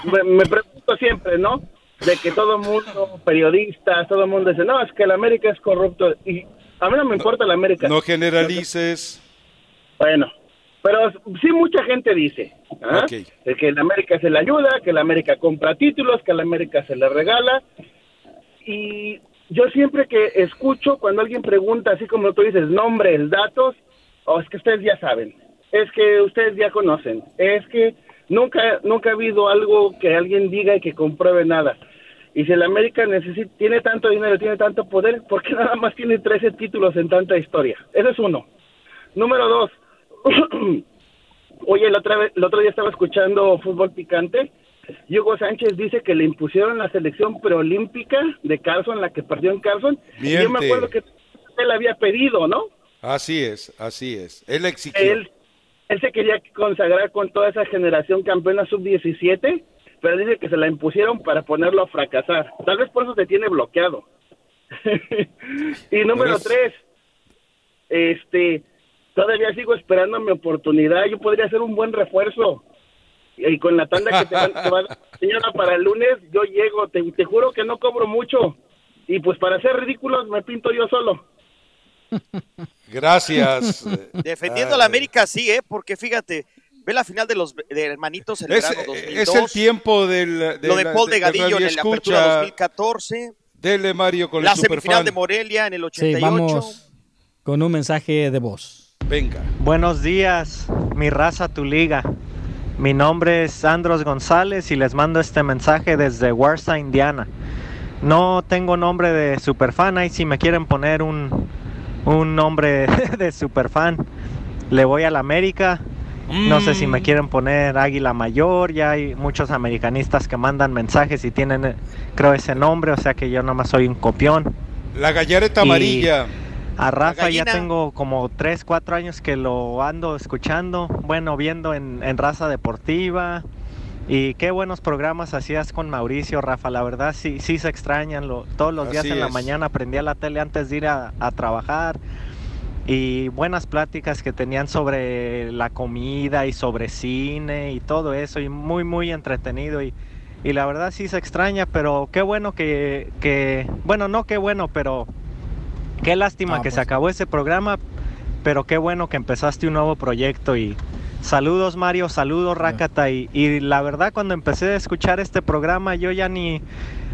Me pregunto siempre, ¿no? De que todo mundo, periodistas, todo mundo dice, no, es que el América es corrupto. Y a mí no me importa el América. No generalices... Bueno, pero sí mucha gente dice que la América se le ayuda, que la América compra títulos, que la América se le regala. Y yo siempre que escucho cuando alguien pregunta, así como tú dices, nombres, datos, es que ustedes ya saben, es que ustedes ya conocen, es que nunca ha habido algo que alguien diga y que compruebe nada. Y si la América tiene tanto dinero, tiene tanto poder, ¿por qué nada más tiene 13 títulos en tanta historia? Eso es 1. Número 2. Oye, el otro día estaba escuchando Fútbol Picante. Hugo Sánchez dice que le impusieron la selección preolímpica de Carlson, la que perdió en Carlson. Miente. Y yo me acuerdo que él había pedido, ¿no? Así es. Él exigió. Él se quería consagrar con toda esa generación campeona sub-17, pero dice que se la impusieron para ponerlo a fracasar. Tal vez por eso se tiene bloqueado. Y número 3, todavía sigo esperando mi oportunidad. Yo podría hacer un buen refuerzo. Y con la tanda que te va a dar, señora, para el lunes, yo llego. Te juro que no cobro mucho. Y pues para ser ridículos me pinto yo solo. Gracias. Defendiendo a la América, sí, porque fíjate, ve la final de los Hermanitos el verano 2002. Es el tiempo del... Lo de Paul Delgadillo en la apertura 2014. Dele, Mario, con la semifinal de Morelia en el 88. Sí, vamos con un mensaje de voz. Venga. Buenos días, mi raza, tu liga. Mi nombre es Andros González y les mando este mensaje desde Warsaw, Indiana. No tengo nombre de superfan, ahí si me quieren poner un nombre de superfan. Le voy a la América. No sé si me quieren poner Águila Mayor, ya hay muchos americanistas que mandan mensajes y tienen, creo, ese nombre, o sea que yo nomás soy un copión. La gallareta amarilla. A Rafa ya tengo como 3-4 años que lo ando escuchando, bueno, viendo en Raza Deportiva, y qué buenos programas hacías con Mauricio, Rafa, la verdad sí se extrañan, todos los días en la mañana prendía la tele antes de ir a trabajar, y buenas pláticas que tenían sobre la comida y sobre cine y todo eso, y muy muy entretenido, y la verdad sí se extraña, pero qué bueno que bueno, no qué bueno, pero qué lástima que se acabó ese programa, pero qué bueno que empezaste un nuevo proyecto. Y saludos Mario, saludos Rakata, y la verdad cuando empecé a escuchar este programa yo ya ni,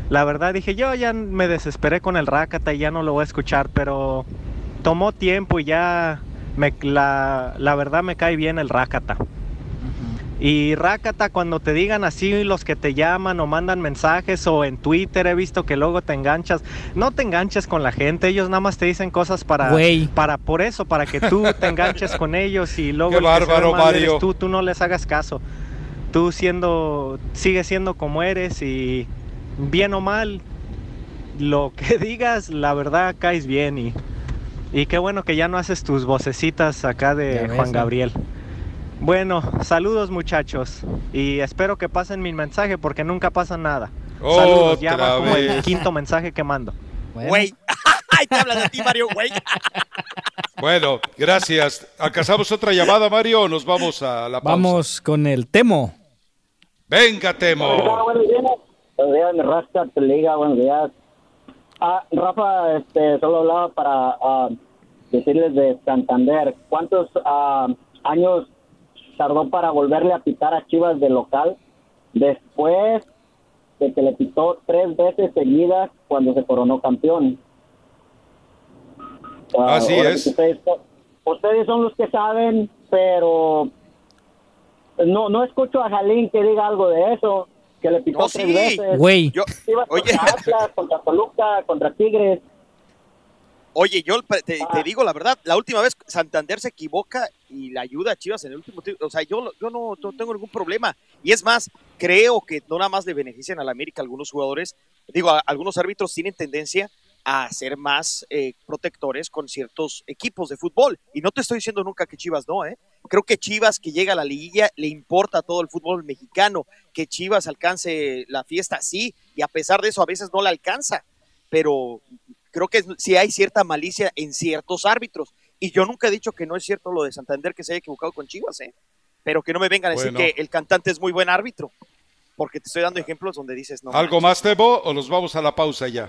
la verdad dije, yo ya me desesperé con el Rakata y ya no lo voy a escuchar, pero tomó tiempo y ya la verdad me cae bien el Rakata. Y Rakata, cuando te digan así los que te llaman o mandan mensajes o en Twitter, he visto que luego te enganchas. No te enganches con la gente, ellos nada más te dicen cosas por eso, para que tú te enganches con ellos, y luego tú no les hagas caso. Tú sigue siendo como eres, y bien o mal, lo que digas, la verdad caes bien, y qué bueno que ya no haces tus vocecitas acá de Juan Gabriel. Bueno, saludos muchachos, y espero que pasen mi mensaje porque nunca pasa nada. Saludos, ya va como el quinto mensaje que mando. Güey, ay, te hablas de ti, Mario, güey. Bueno, gracias. ¿Alcanzamos otra llamada, Mario, o nos vamos a la pausa? Vamos con el Temo. Venga, Temo. Buenos días, mi Rasta, te liga, buenos días. Rafa, solo hablaba para decirles de Santander. ¿Cuántos años tardó para volverle a pitar a Chivas de local después de que le pitó 3 veces seguidas cuando se coronó campeón? Así es. Ustedes son los que saben, pero no escucho a Jalín que diga algo de eso, que le pitó 3 veces. Güey. Chivas contra Atlas, contra Toluca, contra Tigres. Oye, yo te digo la verdad, la última vez Santander se equivoca y la ayuda a Chivas en el último tiempo. O sea, yo no tengo ningún problema. Y es más, creo que no nada más le benefician a la América algunos jugadores. Digo, algunos árbitros tienen tendencia a ser más protectores con ciertos equipos de fútbol. Y no te estoy diciendo nunca que Chivas no, ¿eh? Creo que Chivas, que llega a la liguilla, le importa todo el fútbol mexicano. Que Chivas alcance la fiesta, sí. Y a pesar de eso, a veces no la alcanza. Pero creo que sí hay cierta malicia en ciertos árbitros, y yo nunca he dicho que no es cierto lo de Santander que se haya equivocado con Chivas, pero que no me vengan a decir que el cantante es muy buen árbitro, porque te estoy dando ejemplos donde dices no. ¿Algo más, Tebo, o nos vamos a la pausa ya?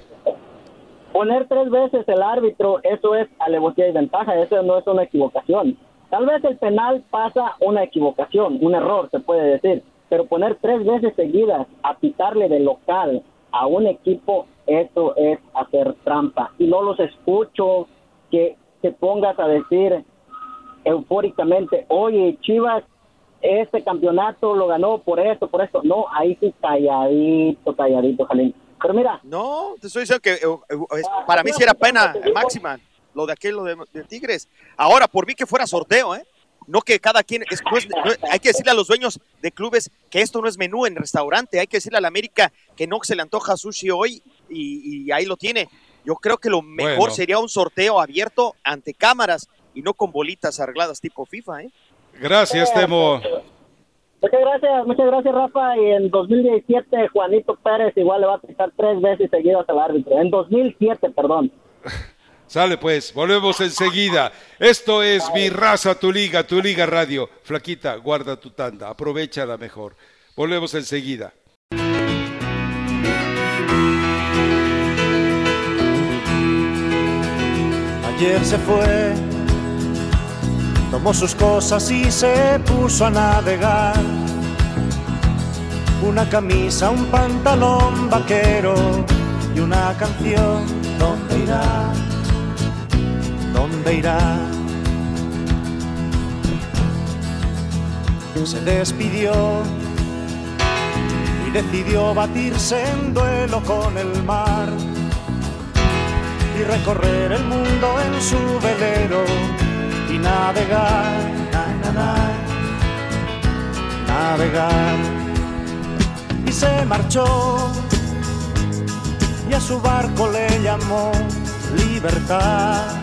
Poner 3 veces el árbitro, eso es alevosía y ventaja, eso no es una equivocación. Tal vez el penal pasa una equivocación, un error se puede decir, pero poner 3 veces seguidas a pitarle de local a un equipo, eso es hacer trampa. Y no los escucho que te pongas a decir eufóricamente, oye, Chivas, este campeonato lo ganó por esto, por esto. No, ahí sí calladito, Jalín. Pero mira. No, te estoy diciendo que para mí sí era pena máxima lo de aquello de Tigres. Ahora, por mí que fuera sorteo, No que cada quien, hay que decirle a los dueños de clubes que esto no es menú en restaurante, hay que decirle a la América que no se le antoja sushi hoy y ahí lo tiene. Yo creo que lo mejor sería un sorteo abierto ante cámaras y no con bolitas arregladas tipo FIFA, Gracias, Temo. Muchas gracias, Rafa. Y en 2017 Juanito Pérez igual le va a pitar 3 veces seguidas al árbitro. En 2007, perdón. Sale pues, volvemos enseguida. Esto es Mi Raza, Tu Liga Radio. Flaquita, guarda tu tanda, aprovechala mejor. Volvemos enseguida. Ayer se fue, tomó sus cosas y se puso a navegar. Una camisa, un pantalón vaquero y una canción. ¿Dónde irá? ¿Dónde irá? Se despidió y decidió batirse en duelo con el mar y recorrer el mundo en su velero y navegar, navegar. Y se marchó y a su barco le llamó Libertad.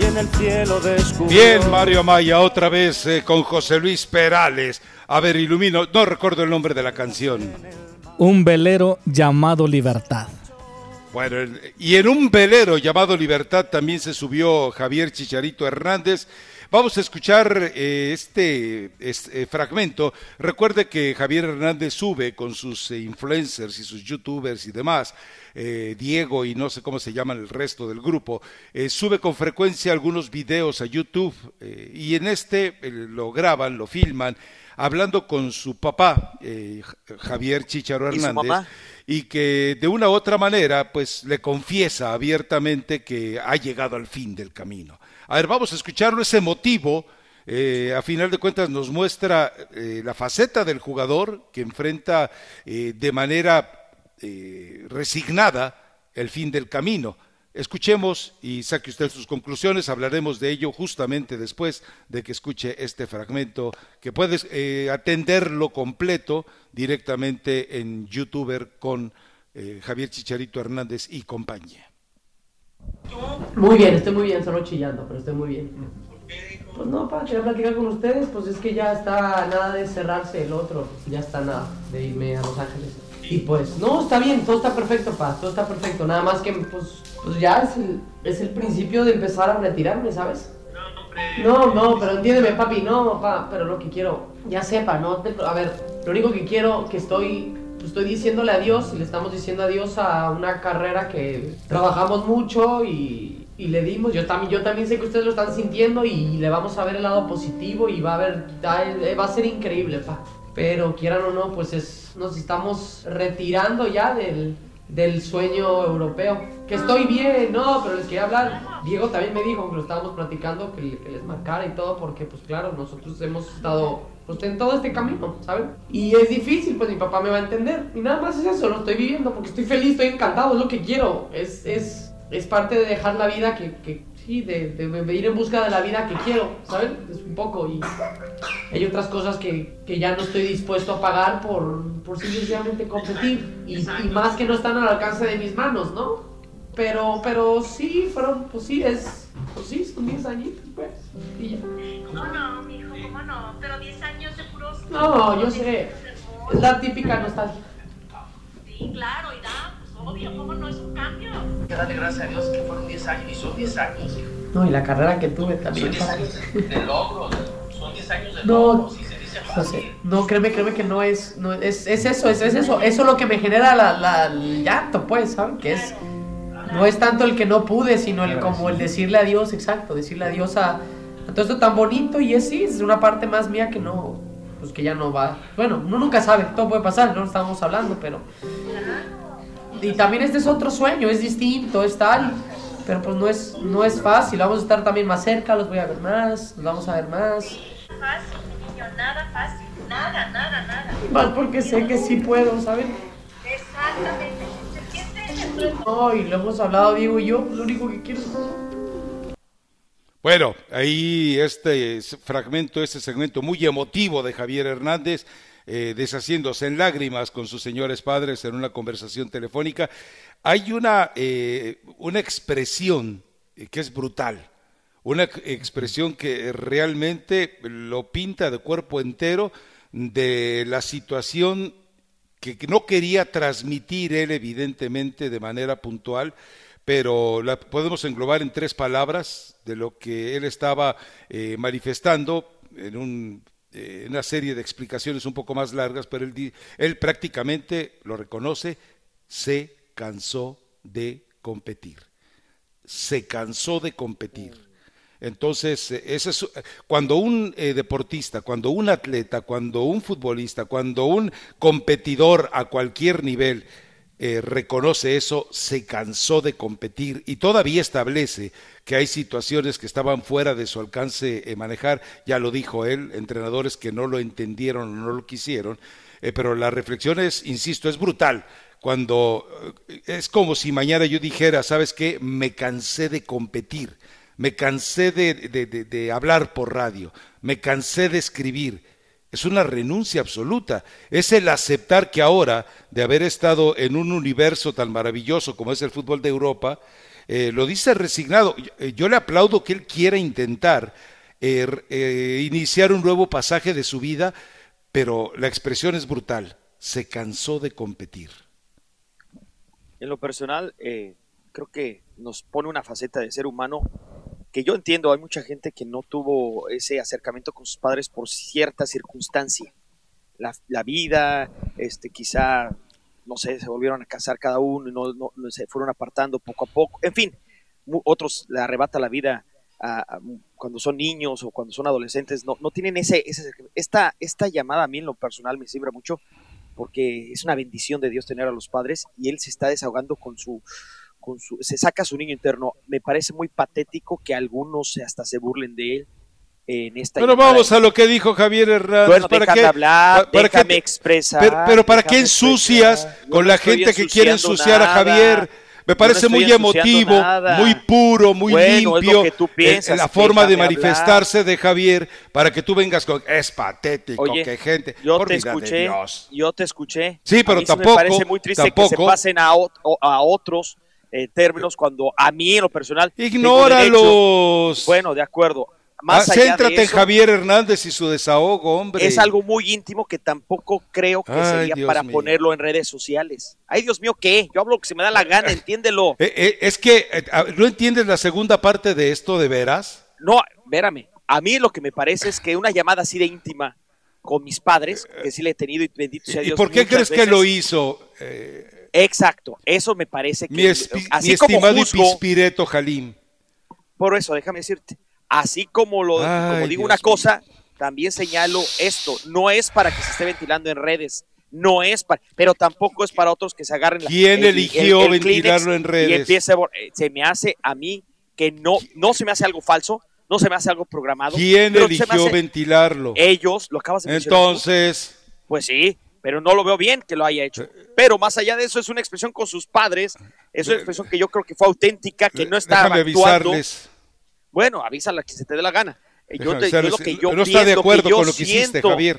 Y en el cielo descubrió. Bien, Mario Amaya, otra vez con José Luis Perales. A ver, ilumino, no recuerdo el nombre de la canción. Un velero llamado Libertad. Bueno, y en un velero llamado Libertad también se subió Javier Chicharito Hernández. Vamos a escuchar este fragmento. Recuerde que Javier Hernández sube con sus influencers y sus youtubers y demás, Diego y no sé cómo se llaman el resto del grupo, sube con frecuencia algunos videos a YouTube y en lo graban, lo filman, hablando con su papá, Javier Chicharito Hernández, y que de una u otra manera pues le confiesa abiertamente que ha llegado al fin del camino. A ver, vamos a escucharlo, ese motivo, a final de cuentas nos muestra la faceta del jugador que enfrenta de manera resignada el fin del camino. Escuchemos y saque usted sus conclusiones, hablaremos de ello justamente después de que escuche este fragmento, que puedes atenderlo completo directamente en YouTuber con Javier Chicharito Hernández y compañía. Muy bien, estoy muy bien, solo chillando, pero estoy muy bien. Pues no, para querer platicar con ustedes, pues es que ya está nada de cerrarse el otro, ya está nada de irme a Los Ángeles. Y pues, no, está bien, todo está perfecto, pa, todo está perfecto, nada más que pues ya es el principio de empezar a retirarme, ¿sabes? No, pero entiéndeme, papi, no, pa, pero lo que quiero, ya sepa, no, a ver, lo único que quiero, que estoy diciéndole adiós, y le estamos diciendo adiós a una carrera que trabajamos mucho y le dimos, yo también sé que ustedes lo están sintiendo y le vamos a ver el lado positivo y va a ser increíble, pa. Pero quieran o no, pues nos estamos retirando ya del sueño europeo. Que estoy bien, no, pero les quería hablar. Diego también me dijo que lo estábamos platicando, que les marcara y todo, porque pues claro, nosotros hemos estado pues, en todo este camino, ¿saben? Y es difícil, pues mi papá me va a entender. Y nada más es eso, lo estoy viviendo, porque estoy feliz, estoy encantado, es lo que quiero. Es parte de dejar la vida que sí, de ir en busca de la vida que quiero, ¿saben? Es un poco, y hay otras cosas que ya no estoy dispuesto a pagar por simplemente competir, y más que no están al alcance de mis manos, ¿no? Pero sí, pues sí, son 10 añitos, pues, y ya. ¿Cómo no, mijo? ¿Cómo no? Pero 10 años de puros... No, yo sé, es la típica nostalgia. Sí, claro, y da... Obvio, ¿cómo no es un cambio? Dale gracias a Dios que fueron 10 años, y son 10 años. No, y la carrera que tuve también. Son 10 años de logros, son 10 años de logros, y se dice fácil. No, créeme que no es eso es lo que me genera el llanto, pues, ¿saben? Que es, no es tanto el que no pude, sino el decirle adiós, exacto, decirle adiós a todo esto tan bonito, y es una parte más mía que no, pues que ya no va. Bueno, uno nunca sabe, todo puede pasar, no estábamos hablando, pero... Y también este es otro sueño, es distinto, es tal, pero pues no es fácil. Vamos a estar también más cerca, los voy a ver más, nos vamos a ver más. Sí, fácil, niño, nada fácil, nada. Más porque sé que sí puedo, ¿saben? Exactamente. No, y lo hemos hablado, Diego y yo, lo único que quiero es... Bueno, ahí este fragmento, este segmento muy emotivo de Javier Hernández, deshaciéndose en lágrimas con sus señores padres en una conversación telefónica. Hay una expresión que es brutal, una expresión que realmente lo pinta de cuerpo entero de la situación que no quería transmitir él evidentemente de manera puntual, pero la podemos englobar en 3 palabras de lo que él estaba manifestando en una serie de explicaciones un poco más largas, pero él prácticamente lo reconoce, se cansó de competir. Se cansó de competir. Entonces, eso es, cuando un deportista, cuando un atleta, cuando un futbolista, cuando un competidor a cualquier nivel reconoce eso, se cansó de competir y todavía establece que hay situaciones que estaban fuera de su alcance manejar, ya lo dijo él, entrenadores que no lo entendieron o no lo quisieron, pero la reflexión es, insisto, es brutal, cuando es como si mañana yo dijera, ¿sabes qué? Me cansé de competir, me cansé de hablar por radio, me cansé de escribir. Es una renuncia absoluta, es el aceptar que ahora, de haber estado en un universo tan maravilloso como es el fútbol de Europa, lo dice resignado. Yo le aplaudo que él quiera intentar iniciar un nuevo pasaje de su vida, pero la expresión es brutal, se cansó de competir. En lo personal, creo que nos pone una faceta de ser humano que yo entiendo, hay mucha gente que no tuvo ese acercamiento con sus padres por cierta circunstancia. La vida, quizá, no sé, se volvieron a casar cada uno, no se fueron apartando poco a poco. En fin, otros le arrebata la vida cuando son niños o cuando son adolescentes. No tienen esta llamada. A mí en lo personal me sirve mucho porque es una bendición de Dios tener a los padres y él se está desahogando con se saca su niño interno. Me parece muy patético que algunos hasta se burlen de él en esta. Pero vamos a lo que dijo Javier Hernández. Bueno, déjame expresar. Pero ¿para qué ensucias con la gente que quiere ensuciar a Javier? Me parece muy emotivo, muy puro, muy limpio la forma de manifestarse de Javier para que tú vengas con es patético. Oye, que gente. Yo te escuché. Sí, pero tampoco. Me parece muy triste que se pasen a otros términos cuando a mí en lo personal. Ignóralos. Bueno, de acuerdo. Más allá céntrate de eso, en Javier Hernández y su desahogo, hombre. Es algo muy íntimo que tampoco creo que sería Dios para mío. Ponerlo en redes sociales. Ay, Dios mío, ¿qué? Yo hablo que se me da la gana, entiéndelo. Es que, ¿no entiendes la segunda parte de esto de veras? No, espérame. A mí lo que me parece es que una llamada así de íntima con mis padres, que sí le he tenido y bendito sea Dios. ¿Y por qué crees veces, que lo hizo? Exacto, eso me parece que... así mi estimado y Pispireto Jalín. Por eso, déjame decirte. Así como digo una cosa, también señalo esto, no es para que se esté ventilando en redes, no es para, pero tampoco es para otros que se agarren la... ¿Quién eligió el ventilarlo en redes? Y empieza, se me hace a mí que no se me hace algo falso, no se me hace algo programado. ¿Quién eligió ventilarlo? Ellos, lo acabas de mencionar. Entonces... Pues sí, pero no lo veo bien que lo haya hecho. Pero más allá de eso, es una expresión con sus padres, es una expresión que yo creo que fue auténtica, que no estaba actuando... Avisarles. Bueno, avísala que se te dé la gana. Yo lo que yo no está de acuerdo con lo que hiciste, Javier.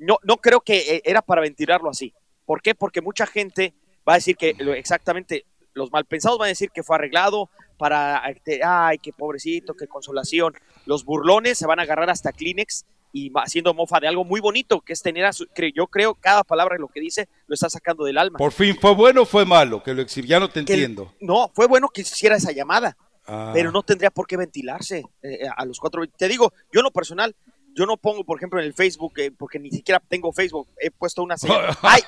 No creo que era para ventilarlo así. ¿Por qué? Porque mucha gente va a decir que exactamente los malpensados van a decir que fue arreglado para ay, qué pobrecito, qué consolación. Los burlones se van a agarrar hasta Kleenex y haciendo mofa de algo muy bonito que es tener yo creo cada palabra de lo que dice lo está sacando del alma. Por fin, ¿fue bueno o fue malo que lo exhibiera? No te entiendo. No, fue bueno que hiciera esa llamada. Pero no tendría por qué ventilarse a los 4. Te digo, yo en lo personal, yo no pongo, por ejemplo, en el Facebook, porque ni siquiera tengo Facebook, he puesto una señal. Ay,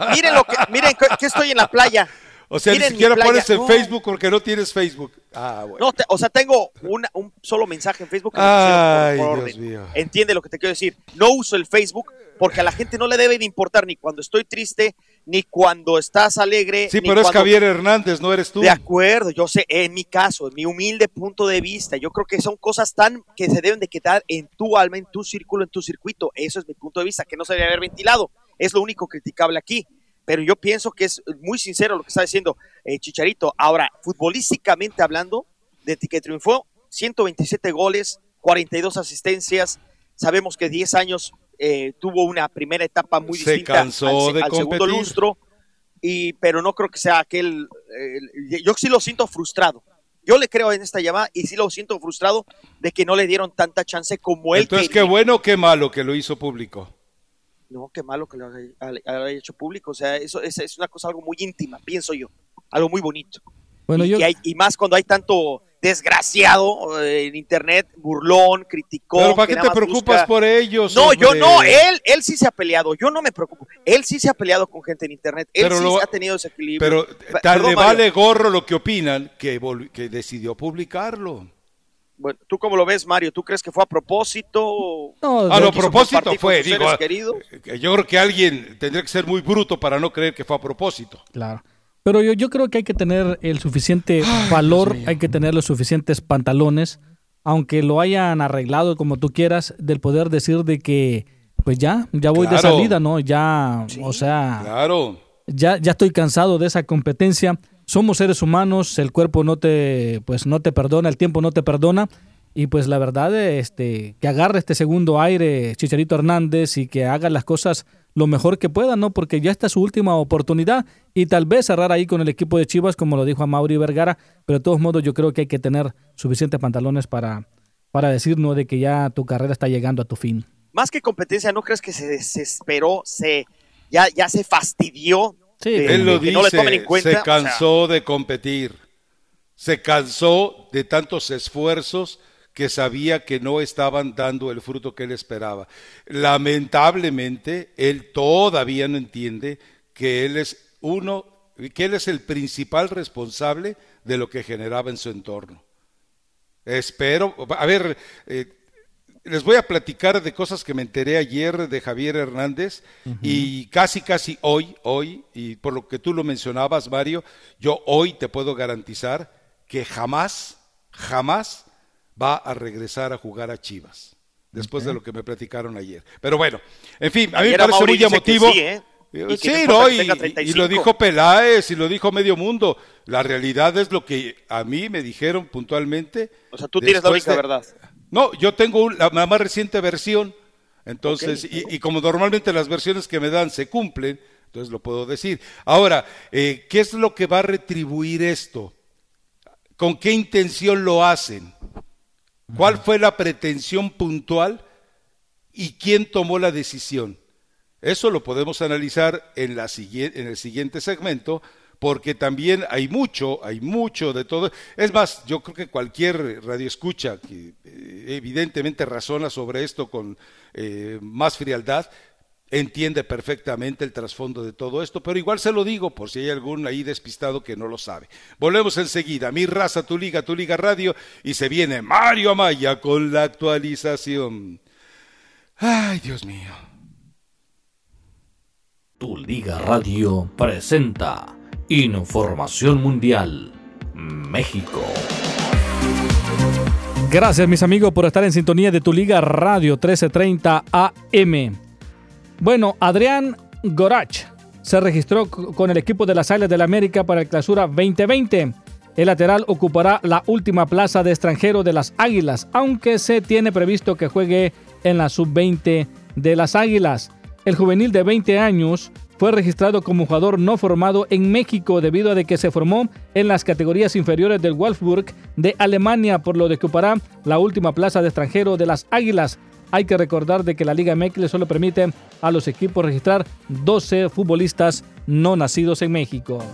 miren que estoy en la playa. O sea, miren, ni siquiera pones en Facebook porque no tienes Facebook. Bueno. No, tengo un solo mensaje en Facebook. Que ay, por Dios orden. Mío. Entiende lo que te quiero decir. No uso el Facebook porque a la gente no le debe de importar ni cuando estoy triste, ni cuando estás alegre. Sí, pero es Javier Hernández, no eres tú. De acuerdo, yo sé, en mi caso, en mi humilde punto de vista, yo creo que son cosas tan que se deben de quedar en tu alma, en tu círculo, en tu circuito. Eso es mi punto de vista, que no se debe haber ventilado. Es lo único criticable aquí. Pero yo pienso que es muy sincero lo que está diciendo Chicharito. Ahora, futbolísticamente hablando, desde que triunfó, 127 goles, 42 asistencias. Sabemos que 10 años... tuvo una primera etapa muy distinta al segundo lustro, pero no creo que sea aquel. Yo sí lo siento frustrado. Yo le creo en esta llamada y sí lo siento frustrado de que no le dieron tanta chance como él. Entonces, qué bueno o qué malo que lo hizo público. No, qué malo que lo haya hecho público. O sea, eso es una cosa algo muy íntima, pienso yo. Algo muy bonito. Bueno, y más cuando hay tanto desgraciado en internet, burlón, criticó. Pero ¿para qué te preocupas por ellos? No, hombre. Yo no, él sí se ha peleado, yo no me preocupo. Él sí se ha peleado con gente en internet, él pero sí ha tenido ese equilibrio. Pero le vale gorro lo que opinan que decidió publicarlo. Bueno, ¿tú cómo lo ves, Mario? ¿Tú crees que fue a propósito? No, a lo propósito fue, digo. Yo creo que alguien tendría que ser muy bruto para no creer que fue a propósito. Claro. Pero yo creo que hay que tener el suficiente valor, hay que tener los suficientes pantalones, aunque lo hayan arreglado como tú quieras, del poder decir de que, pues ya voy de salida, ¿no? Ya, sí, o sea, ya estoy cansado de esa competencia. Somos seres humanos, el cuerpo no te perdona, el tiempo no te perdona. Y pues la verdad, que agarre este segundo aire Chicharito Hernández y que haga las cosas lo mejor que pueda, ¿no? Porque ya está su última oportunidad y tal vez cerrar ahí con el equipo de Chivas, como lo dijo Amaury Vergara, pero de todos modos yo creo que hay que tener suficientes pantalones para decirnos de que ya tu carrera está llegando a tu fin. Más que competencia, ¿no crees que se desesperó, ya se fastidió Sí, él lo dice, no le tomen en cuenta, se cansó de competir, se cansó de tantos esfuerzos que sabía que no estaban dando el fruto que él esperaba. Lamentablemente, él todavía no entiende que él es que él es el principal responsable de lo que generaba en su entorno. Espero, a ver, les voy a platicar de cosas que me enteré ayer de Javier Hernández, y casi hoy, y por lo que tú lo mencionabas, Mario, yo hoy te puedo garantizar que jamás va a regresar a jugar a Chivas, después de lo que me platicaron ayer. Pero bueno, en fin, a mí me parece muy emotivo. Sí, sí, no, y lo dijo Peláez, y lo dijo medio mundo. La realidad es lo que a mí me dijeron puntualmente. O sea, tú tienes la única verdad. No, yo tengo la más reciente versión, entonces, okay. y como normalmente las versiones que me dan se cumplen, entonces lo puedo decir. Ahora, ¿qué es lo que va a retribuir esto? ¿Con qué intención lo hacen? ¿Cuál fue la pretensión puntual? ¿Y quién tomó la decisión? Eso lo podemos analizar en el siguiente segmento, porque también hay mucho de todo. Es más, yo creo que cualquier radioescucha que evidentemente razona sobre esto con más frialdad, entiende perfectamente el trasfondo de todo esto, pero igual se lo digo por si hay algún ahí despistado que no lo sabe. Volvemos enseguida, Mi Raza, Tu Liga Radio, y se viene Mario Amaya con la actualización. Ay, Dios mío. Tu Liga Radio presenta Información Mundial, México. Gracias, mis amigos, por estar en sintonía de Tu Liga Radio 1330 AM. Bueno, Adrián Gorach se registró con el equipo de las Águilas del América para el Clausura 2020. El lateral ocupará la última plaza de extranjero de las Águilas, aunque se tiene previsto que juegue en la Sub-20 de las Águilas. El juvenil de 20 años fue registrado como jugador no formado en México debido a de que se formó en las categorías inferiores del Wolfsburg de Alemania, por lo que ocupará la última plaza de extranjero de las Águilas. Hay que recordar de que la Liga MX solo permite a los equipos registrar 12 futbolistas no nacidos en México.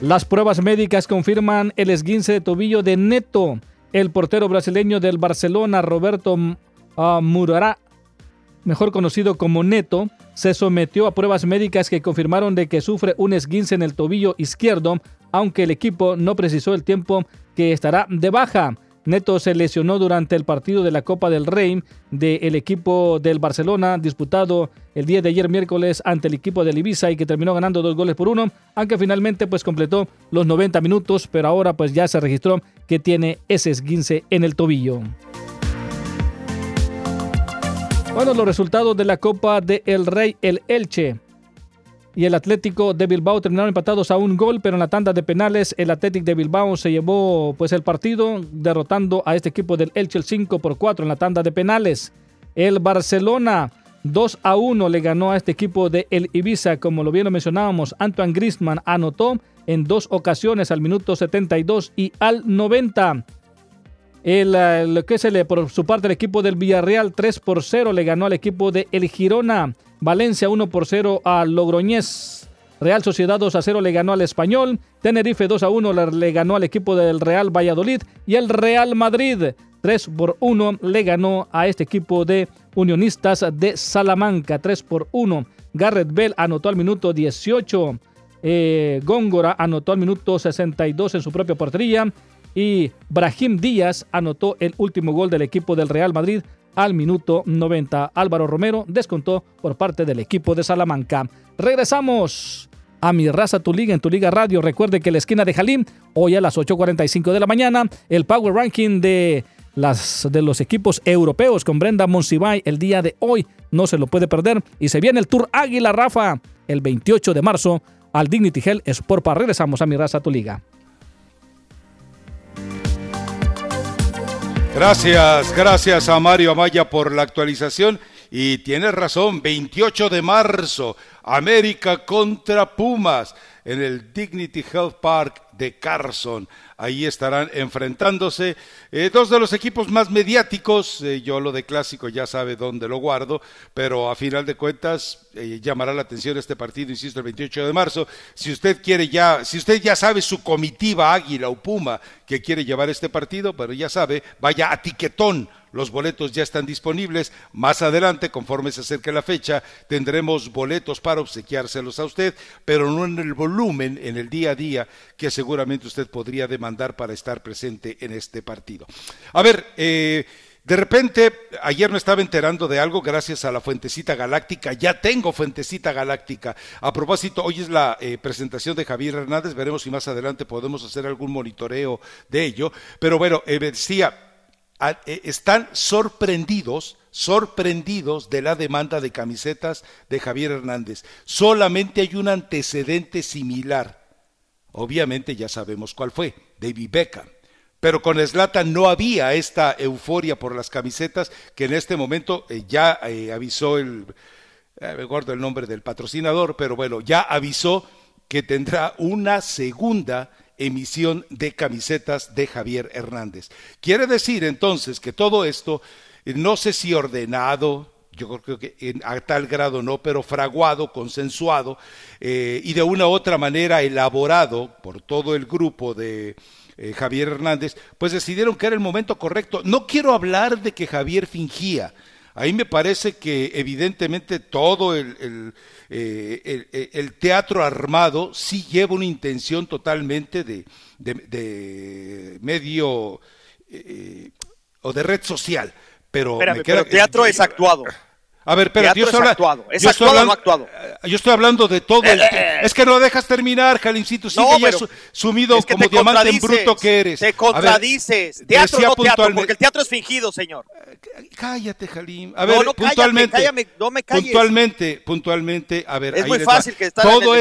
Las pruebas médicas confirman el esguince de tobillo de Neto. El portero brasileño del Barcelona, Roberto Murará, mejor conocido como Neto, se sometió a pruebas médicas que confirmaron de que sufre un esguince en el tobillo izquierdo, aunque el equipo no precisó el tiempo que estará de baja. Neto se lesionó durante el partido de la Copa del Rey del equipo del Barcelona, disputado el día de ayer miércoles ante el equipo del Ibiza, y que terminó ganando 2-1, aunque finalmente completó los 90 minutos, pero ahora ya se registró que tiene ese esguince en el tobillo. Bueno, los resultados de la Copa del Rey: el Elche y el Atlético de Bilbao terminaron empatados a 1 gol, pero en la tanda de penales el Atlético de Bilbao se llevó el partido, derrotando a este equipo del Elche 5-4 en la tanda de penales. El Barcelona 2-1 le ganó a este equipo de el Ibiza. Como lo bien lo mencionábamos, Antoine Griezmann anotó en 2 ocasiones, al minuto 72 y al 90. Por su parte, el equipo del Villarreal 3-0 le ganó al equipo de el Girona. Valencia 1-0 a Logroñés. Real Sociedad 2-0 le ganó al Español. Tenerife 2-1 le ganó al equipo del Real Valladolid. Y el Real Madrid 3-1 le ganó a este equipo de Unionistas de Salamanca, 3-1. Gareth Bale anotó al minuto 18. Góngora anotó al minuto 62 en su propia portería. Y Brahim Díaz anotó el último gol del equipo del Real Madrid al minuto 90. Álvaro Romero descontó por parte del equipo de Salamanca. Regresamos a Mi Raza, Tu Liga en Tu Liga Radio. Recuerde que en la esquina de Jalín, hoy a las 8:45 de la mañana, el Power Ranking de los equipos europeos con Brenda Monsiváis el día de hoy. No se lo puede perder. Y se viene el Tour Águila, Rafa, el 28 de marzo al Dignity Health Sport Park. Regresamos a Mi Raza, Tu Liga. Gracias a Mario Amaya por la actualización, y tienes razón, 28 de marzo América contra Pumas en el Dignity Health Park de Carson. Ahí estarán enfrentándose dos de los equipos más mediáticos. Yo lo de clásico ya sabe dónde lo guardo, pero a final de cuentas llamará la atención este partido, insisto, el 28 de marzo. Si usted quiere ya, si usted ya sabe su comitiva Águila o Puma que quiere llevar este partido, pero ya sabe, vaya a Tiquetón. Los boletos ya están disponibles. Más adelante, conforme se acerque la fecha, tendremos boletos para obsequiárselos a usted, pero no en el volumen, en el día a día, que seguramente usted podría demandar para estar presente en este partido. A ver, de repente, ayer me estaba enterando de algo gracias a la Fuentecita Galáctica. Ya tengo Fuentecita Galáctica. A propósito, hoy es la presentación de Javier Hernández. Veremos si más adelante podemos hacer algún monitoreo de ello. Pero bueno, decía, están sorprendidos de la demanda de camisetas de Javier Hernández. Solamente hay un antecedente similar. Obviamente ya sabemos cuál fue, David Beckham. Pero con Zlatan no había esta euforia por las camisetas que en este momento ya avisó me acuerdo el nombre del patrocinador, pero bueno, ya avisó que tendrá una segunda emisión de camisetas de Javier Hernández. Quiere decir entonces que todo esto, no sé si ordenado, yo creo que a tal grado no, pero fraguado, consensuado y de una u otra manera elaborado por todo el grupo de Javier Hernández, pues decidieron que era el momento correcto. No quiero hablar de que Javier fingía. Ahí me parece que evidentemente todo el teatro armado sí lleva una intención totalmente de medio o de red social. Pero, espérame, me queda, pero teatro es actuado. A ver, pero yo estoy hablando de todo. Es que no dejas terminar, Jalincito. Sigue no, ya sumido es que como diamante en bruto que eres. Te contradices. Ver, teatro no teatro, porque el teatro es fingido, señor. Cállate, Jalim. A ver, no, puntualmente. Cállame, no me calles. Puntualmente, a ver. Es ahí muy fácil que estar todo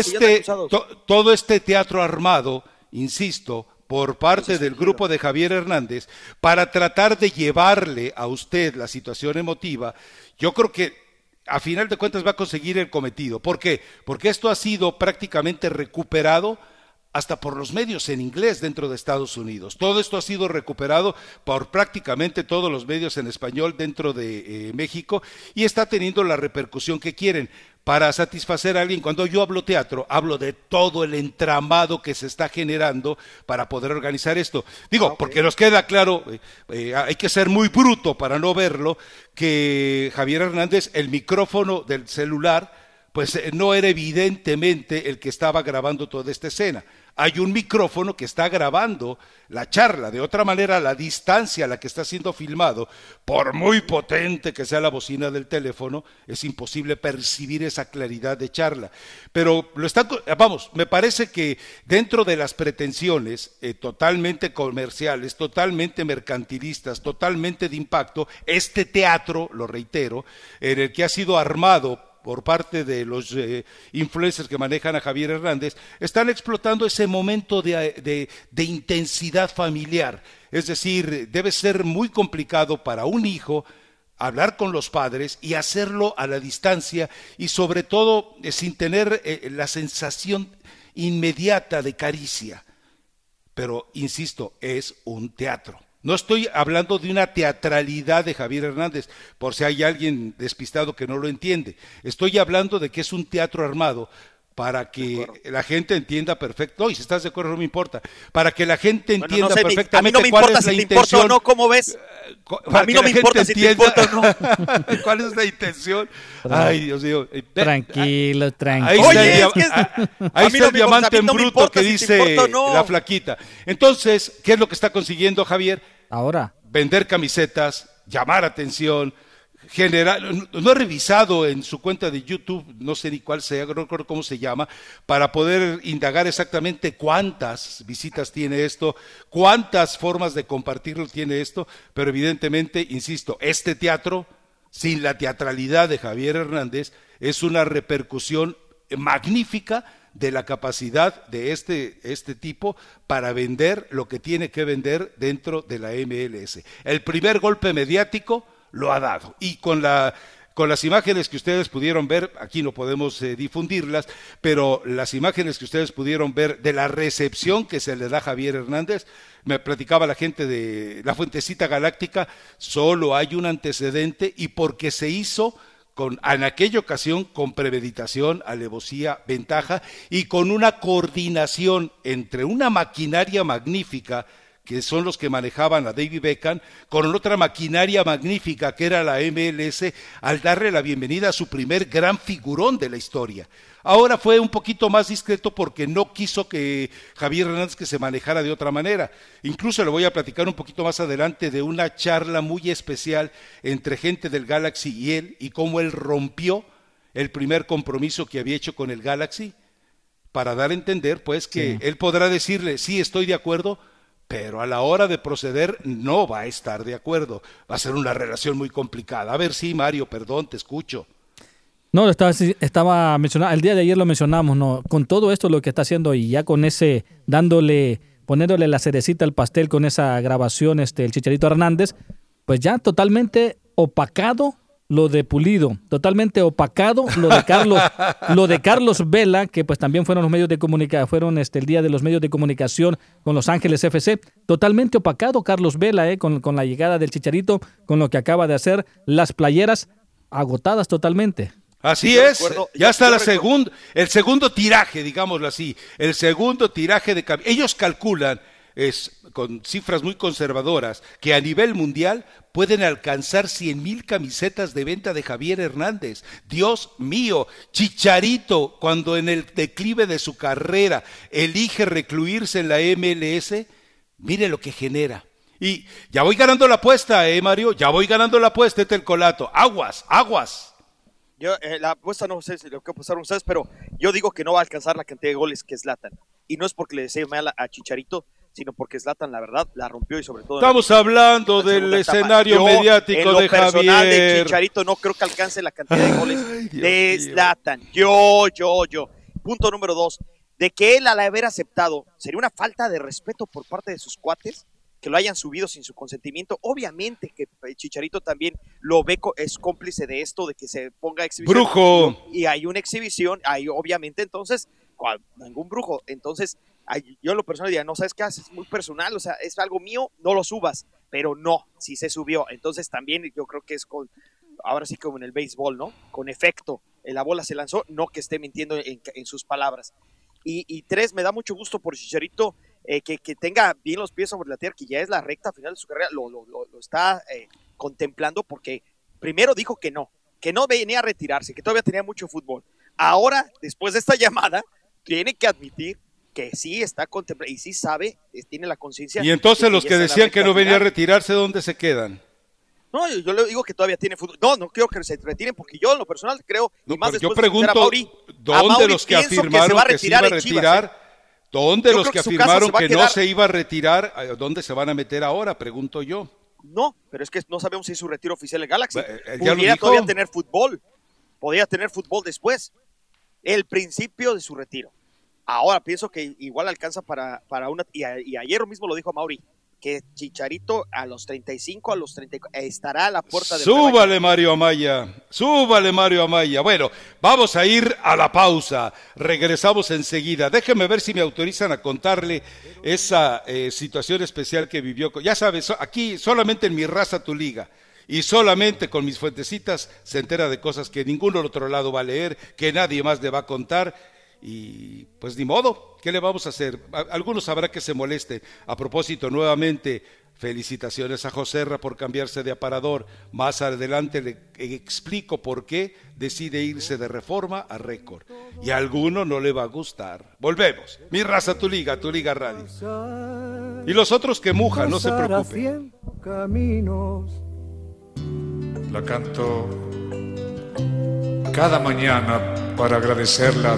este teatro armado, insisto, por parte del grupo de Javier Hernández, para tratar de llevarle a usted la situación emotiva, yo creo que a final de cuentas va a conseguir el cometido. ¿Por qué? Porque esto ha sido prácticamente recuperado hasta por los medios en inglés dentro de Estados Unidos. Todo esto ha sido recuperado por prácticamente todos los medios en español dentro de México y está teniendo la repercusión que quieren. Para satisfacer a alguien, cuando yo hablo teatro, hablo de todo el entramado que se está generando para poder organizar esto. Digo, okay, porque nos queda claro, hay que ser muy bruto para no verlo, que Javier Hernández, el micrófono del celular, pues no era evidentemente el que estaba grabando toda esta escena. Hay un micrófono que está grabando la charla. De otra manera, la distancia a la que está siendo filmado, por muy potente que sea la bocina del teléfono, es imposible percibir esa claridad de charla. Pero lo están, vamos, me parece que dentro de las pretensiones totalmente comerciales, totalmente mercantilistas, totalmente de impacto, este teatro, lo reitero, en el que ha sido armado por parte de los influencers que manejan a Javier Hernández, están explotando ese momento de intensidad familiar. Es decir, debe ser muy complicado para un hijo hablar con los padres y hacerlo a la distancia y sobre todo sin tener la sensación inmediata de caricia. Pero, insisto, es un teatro. No estoy hablando de una teatralidad de Javier Hernández, por si hay alguien despistado que no lo entiende. Estoy hablando de que es un teatro armado para que la gente entienda perfecto. Y si estás de acuerdo, no me importa. Para que la gente entienda perfectamente cuál es la intención. A mí no me importa si te importa o no. ¿Cuál es la intención? Ay, Dios mío. Tranquilo. Oye, ahí está el diamante en bruto que dice la flaquita. Entonces, ¿qué es lo que está consiguiendo Javier? Ahora. Vender camisetas, llamar atención. No he revisado en su cuenta de YouTube, no sé ni cuál sea, no recuerdo cómo se llama, para poder indagar exactamente cuántas visitas tiene esto, cuántas formas de compartirlo tiene esto, pero evidentemente, insisto, este teatro, sin la teatralidad de Javier Hernández, es una repercusión magnífica de la capacidad de este tipo para vender lo que tiene que vender dentro de la MLS. El primer golpe mediático lo ha dado. Y con la con las imágenes que ustedes pudieron ver, aquí no podemos difundirlas, pero las imágenes que ustedes pudieron ver de la recepción que se le da a Javier Hernández, me platicaba la gente de la Fuentecita Galáctica, solo hay un antecedente y porque se hizo en aquella ocasión con premeditación, alevosía, ventaja y con una coordinación entre una maquinaria magnífica que son los que manejaban a David Beckham, con otra maquinaria magnífica que era la MLS, al darle la bienvenida a su primer gran figurón de la historia. Ahora fue un poquito más discreto porque no quiso que Javier Hernández que se manejara de otra manera. Incluso le voy a platicar un poquito más adelante de una charla muy especial entre gente del Galaxy y él, y cómo él rompió el primer compromiso que había hecho con el Galaxy, para dar a entender pues que él podrá decirle, sí, estoy de acuerdo, pero a la hora de proceder no va a estar de acuerdo. Va a ser una relación muy complicada. A ver, sí, Mario, perdón, te escucho. No, estaba mencionando, el día de ayer lo mencionamos, ¿no? Con todo esto lo que está haciendo y ya con ese, poniéndole la cerecita al pastel con esa grabación, el Chicharito Hernández, pues ya totalmente opacado lo de Pulido, totalmente opacado lo de Carlos Vela, que pues también fueron los medios de comunicación, el día de los medios de comunicación con Los Ángeles FC, totalmente opacado Carlos Vela, con la llegada del Chicharito, con lo que acaba de hacer, las playeras agotadas totalmente. Así es, ya está el segundo tiraje, digámoslo así, el segundo tiraje de ellos calculan, con cifras muy conservadoras, que a nivel mundial pueden alcanzar 100,000 camisetas de venta de Javier Hernández. Dios mío, Chicharito, cuando en el declive de su carrera elige recluirse en la MLS, mire lo que genera. Y ya voy ganando la apuesta, Mario, ya voy ganando la apuesta, este el colato. Aguas. Yo, la apuesta no sé lo que apostaron ustedes, pero yo digo que no va a alcanzar la cantidad de goles que Zlatan. Y no es porque le desee mal a Chicharito, sino porque Zlatan, la verdad, la rompió y sobre todo... Estamos hablando del escenario mediático de Javier. En lo personal de Chicharito no creo que alcance la cantidad de goles de Zlatan. Yo. Punto número 2. De que él al haber aceptado, sería una falta de respeto por parte de sus cuates que lo hayan subido sin su consentimiento. Obviamente que Chicharito también lo ve, es cómplice de esto, de que se ponga exhibición. ¡Brujo! Y hay una exhibición, hay obviamente entonces, ningún brujo, entonces... Yo en lo personal diría, no sabes qué haces, es muy personal, o sea, es algo mío, no lo subas, pero no, sí se subió, entonces también yo creo que es con, ahora sí como en el béisbol, ¿no? Con efecto, la bola se lanzó, no que esté mintiendo en sus palabras. Y 3, me da mucho gusto por Chicharito, que tenga bien los pies sobre la tierra, que ya es la recta final de su carrera, lo está contemplando porque primero dijo que no venía a retirarse, que todavía tenía mucho fútbol. Ahora, después de esta llamada, tiene que admitir que sí está contemplando y sí sabe, tiene la conciencia. Y entonces los que decían que no venía a retirarse, ¿dónde se quedan? No, yo le digo que todavía tiene futuro. No quiero que se retiren porque yo en lo personal creo. No, más yo pregunto, ¿dónde los que afirmaron que se iba a retirar? ¿Dónde los que afirmaron que no se iba a retirar? ¿Dónde se van a meter ahora? Pregunto yo. No, pero es que no sabemos si es su retiro oficial en Galaxy. Pudiera todavía tener fútbol. Podría tener fútbol después. El principio de su retiro. Ahora pienso que igual alcanza para una... Y ayer mismo lo dijo Mauri, que Chicharito a los 35, a los 34, estará a la puerta de... ¡Súbale, Mario Amaya! Bueno, vamos a ir a la pausa. Regresamos enseguida. Déjenme ver si me autorizan a contarle esa situación especial que vivió... Ya sabes, aquí solamente en Mi Raza Tu Liga. Y solamente con mis fuentecitas se entera de cosas que ninguno del otro lado va a leer, que nadie más le va a contar... Y pues ni modo, ¿qué le vamos a hacer? Algunos habrá que se molesten. A propósito, nuevamente, felicitaciones a Joserra por cambiarse de aparador. Más adelante le explico por qué decide irse de Reforma a Récord. Y a alguno no le va a gustar. Volvemos. Mi Raza, Tu Liga Radio. Y los otros que mujan, no se preocupen. La canto cada mañana para agradecerla.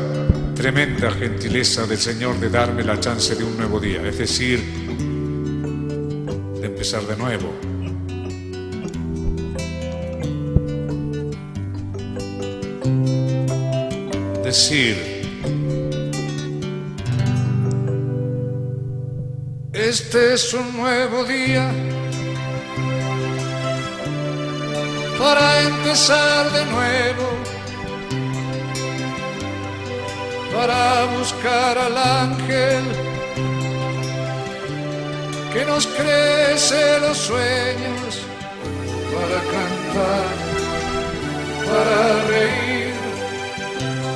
Tremenda gentileza del Señor de darme la chance de un nuevo día, es decir, de empezar de nuevo. Decir, este es un nuevo día, para empezar de nuevo, para buscar al ángel que nos crece los sueños, para cantar, para reír,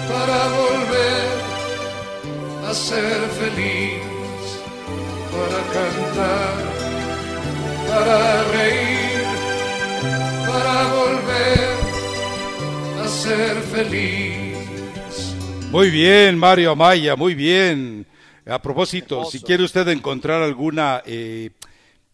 para volver a ser feliz, para cantar, para reír, para volver a ser feliz. Muy bien, Mario Amaya, muy bien. A propósito, hermoso. Si quiere usted encontrar alguna,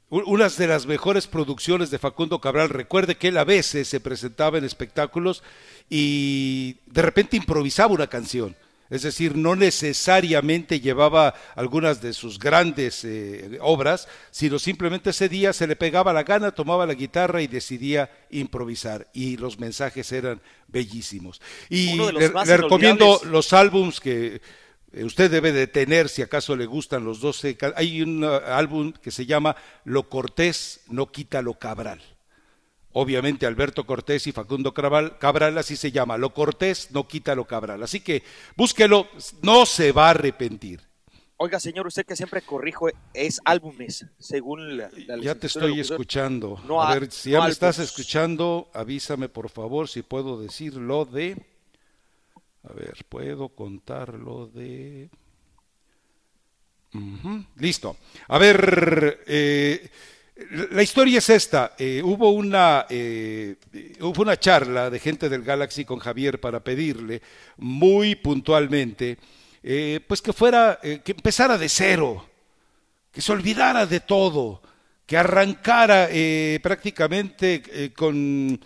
unas de las mejores producciones de Facundo Cabral, recuerde que él a veces se presentaba en espectáculos y de repente improvisaba una canción. Es decir, no necesariamente llevaba algunas de sus grandes obras, sino simplemente ese día se le pegaba la gana, tomaba la guitarra y decidía improvisar. Y los mensajes eran bellísimos. Y le recomiendo los álbums que usted debe de tener, si acaso le gustan los 12. Hay un álbum que se llama Lo Cortés no quita lo Cabral. Obviamente Alberto Cortés y Facundo Cabral, así se llama, Lo Cortés no quita lo Cabral. Así que búsquelo, no se va a arrepentir. Oiga, señor, usted que siempre corrijo, es álbumes, según la ya te estoy escuchando. No, a ver, si no ya álbumes. Me estás escuchando, avísame por favor si puedo decir lo de... A ver, puedo contar lo de... Listo. A ver... La historia es esta, hubo una charla de gente del Galaxy con Javier para pedirle muy puntualmente pues que fuera, que empezara de cero, que se olvidara de todo, que arrancara prácticamente con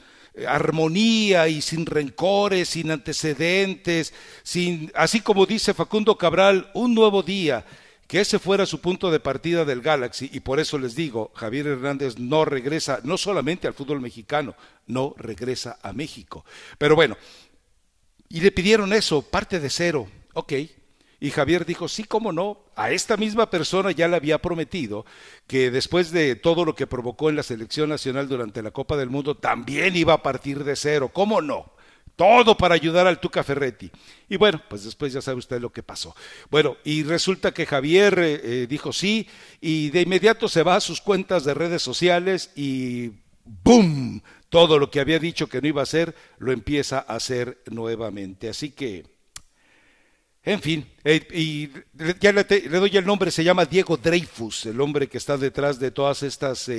armonía y sin rencores, sin antecedentes, sin, así como dice Facundo Cabral, un nuevo día. Que ese fuera su punto de partida del Galaxy, y por eso les digo, Javier Hernández no regresa, no solamente al fútbol mexicano, no regresa a México. Pero bueno, y le pidieron eso, parte de cero, ok. Y Javier dijo, sí, cómo no, a esta misma persona ya le había prometido que después de todo lo que provocó en la selección nacional durante la Copa del Mundo, también iba a partir de cero, cómo no. Todo para ayudar al Tuca Ferretti. Y bueno, pues después ya sabe usted lo que pasó. Bueno, y resulta que Javier dijo sí, y de inmediato se va a sus cuentas de redes sociales y ¡boom! Todo lo que había dicho que no iba a hacer, lo empieza a hacer nuevamente. Así que, en fin, y ya le doy el nombre, se llama Diego Dreyfus, el hombre que está detrás de todas estas...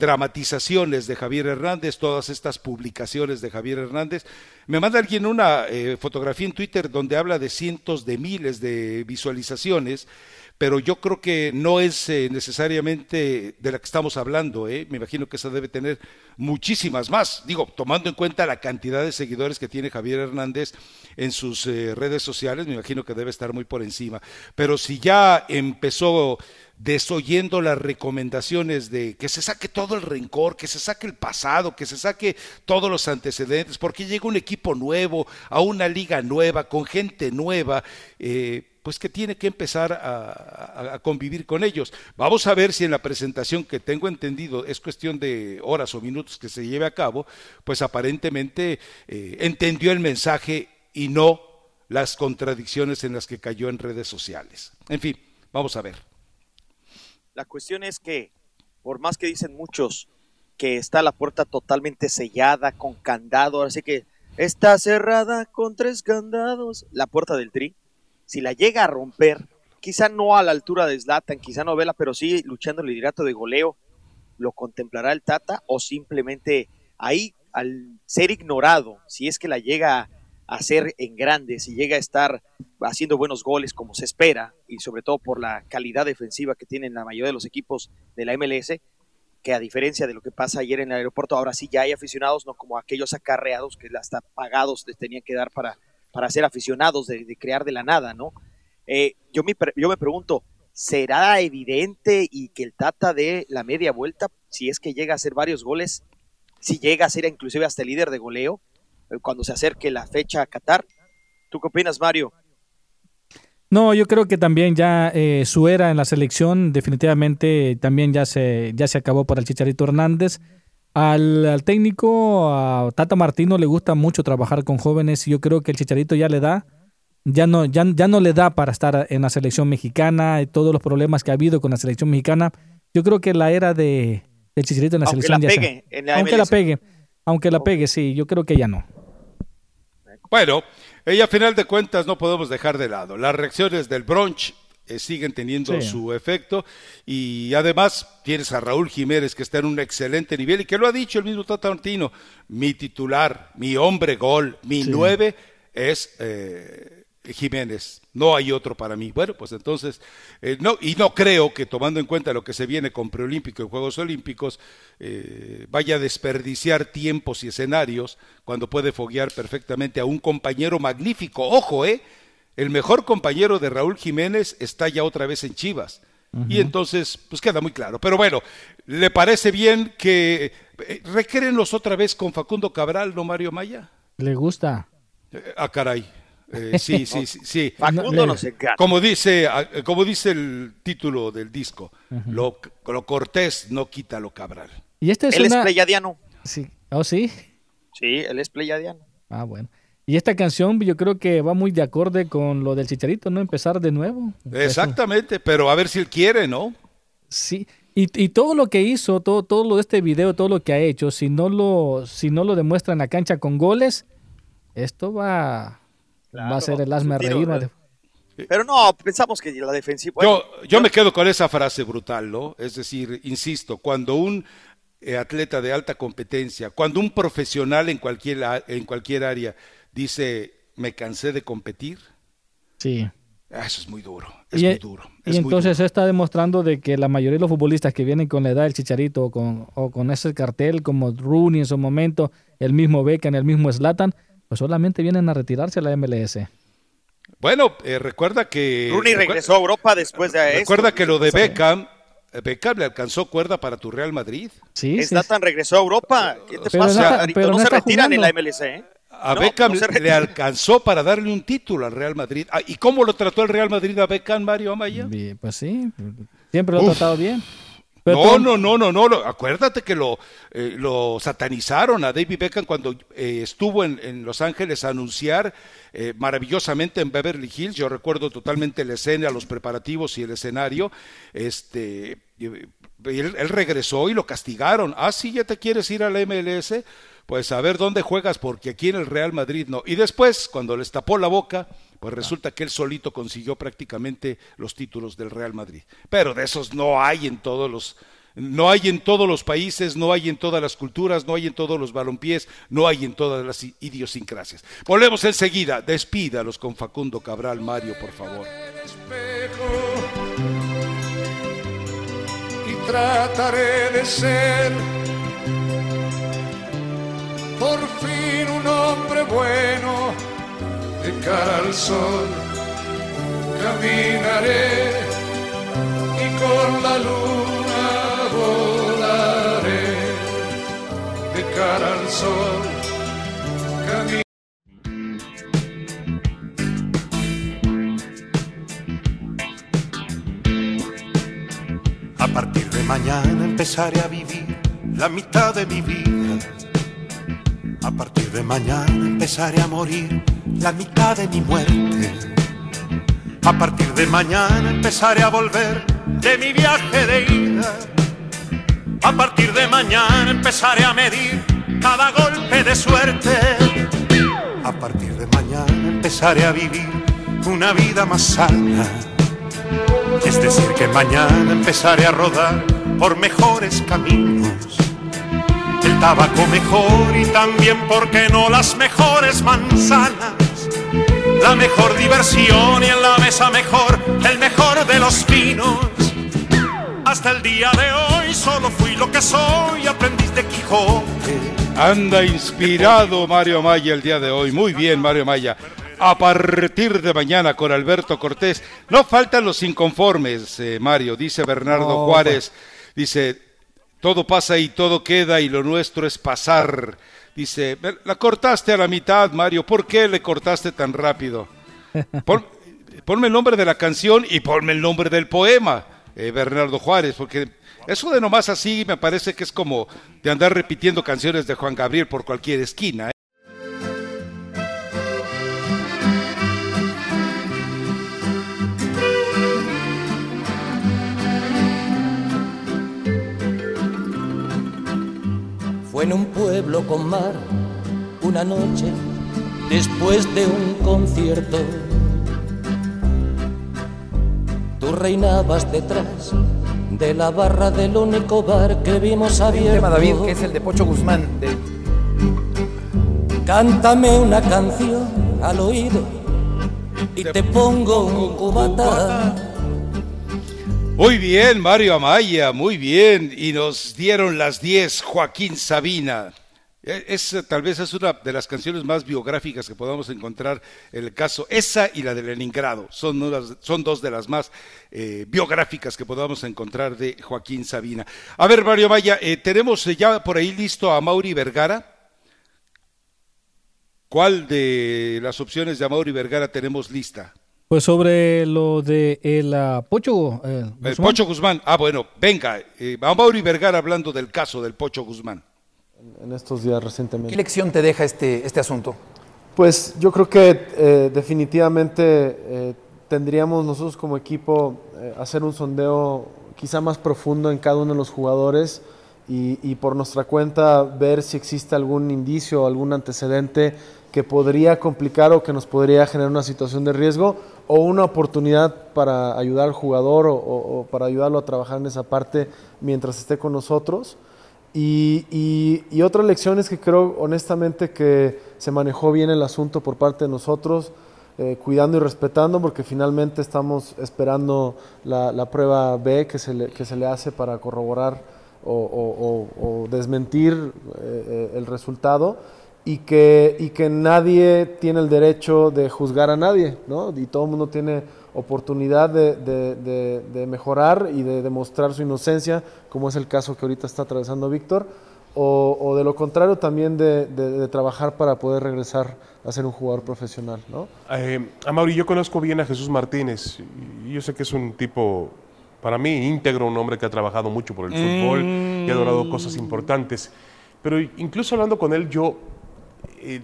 dramatizaciones de Javier Hernández, todas estas publicaciones de Javier Hernández. Me manda alguien una fotografía en Twitter donde habla de cientos de miles de visualizaciones, pero yo creo que no es necesariamente de la que estamos hablando, me imagino que esa debe tener muchísimas más, digo, tomando en cuenta la cantidad de seguidores que tiene Javier Hernández en sus redes sociales, me imagino que debe estar muy por encima, pero si ya empezó desoyendo las recomendaciones de que se saque todo el rencor, que se saque el pasado, que se saque todos los antecedentes, porque llega un equipo nuevo, a una liga nueva, con gente nueva, pues que tiene que empezar a convivir con ellos. Vamos a ver si en la presentación, que tengo entendido es cuestión de horas o minutos que se lleve a cabo, pues aparentemente entendió el mensaje y no las contradicciones en las que cayó en redes sociales. En fin, vamos a ver. La cuestión es que, por más que dicen muchos que está la puerta totalmente sellada, con candado, así que está cerrada con 3 candados, la puerta del Tri, si la llega a romper, quizá no a la altura de Zlatan, quizá no Vela, pero sí luchando el liderato de goleo, ¿lo contemplará el Tata o simplemente ahí, al ser ignorado, si es que la llega a hacer en grande, si llega a estar haciendo buenos goles como se espera, y sobre todo por la calidad defensiva que tienen la mayoría de los equipos de la MLS, que a diferencia de lo que pasa ayer en el aeropuerto, ahora sí ya hay aficionados, no como aquellos acarreados que hasta pagados les tenían que dar para ser aficionados, de crear de la nada, ¿no? Yo me pregunto, ¿será evidente y que el Tata dé la media vuelta si es que llega a hacer varios goles, si llega a ser inclusive hasta el líder de goleo, cuando se acerque la fecha a Qatar? ¿Tú qué opinas, Mario? No, yo creo que también ya su era en la selección definitivamente también ya se acabó para el Chicharito Hernández. Al técnico, a Tata Martino, le gusta mucho trabajar con jóvenes y yo creo que el Chicharito ya le da, ya no le da para estar en la selección mexicana, y todos los problemas que ha habido con la selección mexicana. Yo creo que la era del Chicharito en la selección aunque la pegue, sí, yo creo que ya no. Bueno, a final de cuentas no podemos dejar de lado las reacciones del Bronch. Siguen teniendo su efecto, y además tienes a Raúl Jiménez, que está en un excelente nivel y que lo ha dicho el mismo Tata Martino: mi titular, mi hombre gol, mi 9 es Jiménez, no hay otro para mí. Bueno, pues entonces no creo que, tomando en cuenta lo que se viene con preolímpico y Juegos Olímpicos, vaya a desperdiciar tiempos y escenarios cuando puede foguear perfectamente a un compañero magnífico. Ojo, el mejor compañero de Raúl Jiménez está ya otra vez en Chivas. Uh-huh. Y entonces, pues queda muy claro. Pero bueno, ¿le parece bien que recréenlos otra vez con Facundo Cabral, no, Mario Maya? ¿Le gusta? Caray. Sí. Facundo no se gana. Como dice el título del disco, uh-huh, lo cortés no quita lo Cabral. ¿Y es pleyadiano? Sí. ¿Oh, sí? Sí, él es pleyadiano. Ah, bueno. Y esta canción yo creo que va muy de acorde con lo del Chicharito, ¿no? Empezar de nuevo. Exactamente, pero a ver si él quiere, ¿no? Sí, y todo lo que hizo, todo lo de este video, todo lo que ha hecho, si no lo demuestra en la cancha con goles, esto va a ser el hazme reír. ¿Verdad? Pero no, pensamos que la defensiva... Bueno, yo me quedo con esa frase brutal, ¿no? Es decir, insisto, cuando un atleta de alta competencia, cuando un profesional en cualquier área dice, me cansé de competir. Sí. Eso es muy duro. Entonces está demostrando de que la mayoría de los futbolistas que vienen con la edad del Chicharito o con ese cartel, como Rooney en su momento, el mismo Beckham, el mismo Zlatan, pues solamente vienen a retirarse a la MLS. Bueno, recuerda que... Rooney regresó a Europa después de eso. Recuerda que lo de Beckham le alcanzó cuerda para tu Real Madrid. Sí. Zlatan regresó a Europa. ¿Qué te pasa? Pero no se retiran en la MLS, ¿eh? A Beckham le alcanzó para darle un título al Real Madrid. ¿Y cómo lo trató el Real Madrid a Beckham, Mario Amaya? Bien, pues sí, siempre lo ha tratado bien. No. Acuérdate que lo satanizaron a David Beckham cuando estuvo en Los Ángeles a anunciar maravillosamente en Beverly Hills. Yo recuerdo totalmente la escena, los preparativos y el escenario. Él regresó y lo castigaron. Ah, sí, ya te quieres ir a la MLS. Pues a ver dónde juegas, porque aquí en el Real Madrid no. Y después, cuando les tapó la boca, pues resulta que él solito consiguió prácticamente los títulos del Real Madrid. Pero de esos no hay en todos los países, no hay en todas las culturas, no hay en todos los balompiés, no hay en todas las idiosincrasias. Volvemos enseguida. Despídalos con Facundo Cabral, Mario, por favor. Y trataré de ser por fin un hombre bueno, de cara al sol caminaré y con la luna volaré, de cara al sol caminaré. A partir de mañana empezaré a vivir la mitad de mi vida. A partir de mañana empezaré a morir la mitad de mi muerte. A partir de mañana empezaré a volver de mi viaje de ida. A partir de mañana empezaré a medir cada golpe de suerte. A partir de mañana empezaré a vivir una vida más sana. Es decir, que mañana empezaré a rodar por mejores caminos. El tabaco mejor y también, ¿por qué no?, las mejores manzanas, la mejor diversión y en la mesa mejor, el mejor de los vinos. Hasta el día de hoy solo fui lo que soy, aprendiz de Quijote. Anda inspirado Mario Amaya el día de hoy. Muy bien, Mario Amaya. A partir de mañana con Alberto Cortés. No faltan los inconformes, Mario, dice Bernardo Juárez. Dice... todo pasa y todo queda y lo nuestro es pasar. Dice, la cortaste a la mitad, Mario. ¿Por qué le cortaste tan rápido? Ponme el nombre de la canción y ponme el nombre del poema, Bernardo Juárez, porque Eso de nomás así me parece que es como de andar repitiendo canciones de Juan Gabriel por cualquier esquina, ¿eh? Fue en un pueblo con mar una noche después de un concierto. Tú reinabas detrás de la barra del único bar que vimos abierto. El tema, David, que es el de Pocho Guzmán. Cántame una canción al oído y te pongo un cubata. Muy bien, Mario Amaya, muy bien. Y nos dieron las 10, Joaquín Sabina. Tal vez es una de las canciones más biográficas que podamos encontrar en el caso. Esa y la de Leningrado son dos de las más biográficas que podamos encontrar de Joaquín Sabina. A ver, Mario Amaya, tenemos ya por ahí listo a Amaury Vergara. ¿Cuál de las opciones de Amaury Vergara tenemos lista? Pues sobre lo de el Pocho Guzmán. Ah, bueno, venga, Amaury Vergara hablando del caso del Pocho Guzmán. En estos días recientemente. ¿Qué lección te deja este asunto? Pues yo creo que definitivamente tendríamos nosotros como equipo hacer un sondeo quizá más profundo en cada uno de los jugadores y por nuestra cuenta ver si existe algún indicio o algún antecedente que podría complicar o que nos podría generar una situación de riesgo o una oportunidad para ayudar al jugador o para ayudarlo a trabajar en esa parte mientras esté con nosotros. Y otra lección es que creo honestamente que se manejó bien el asunto por parte de nosotros, cuidando y respetando, porque finalmente estamos esperando la prueba B que se le hace para corroborar o desmentir el resultado, y que nadie tiene el derecho de juzgar a nadie, ¿no? Y todo el mundo tiene oportunidad de mejorar y de demostrar su inocencia, como es el caso que ahorita está atravesando Víctor, o de lo contrario también de trabajar para poder regresar a ser un jugador profesional, ¿no? Amaury, yo conozco bien a Jesús Martínez y yo sé que es un tipo, para mí, íntegro, un hombre que ha trabajado mucho por el fútbol y ha logrado cosas importantes, pero incluso hablando con él yo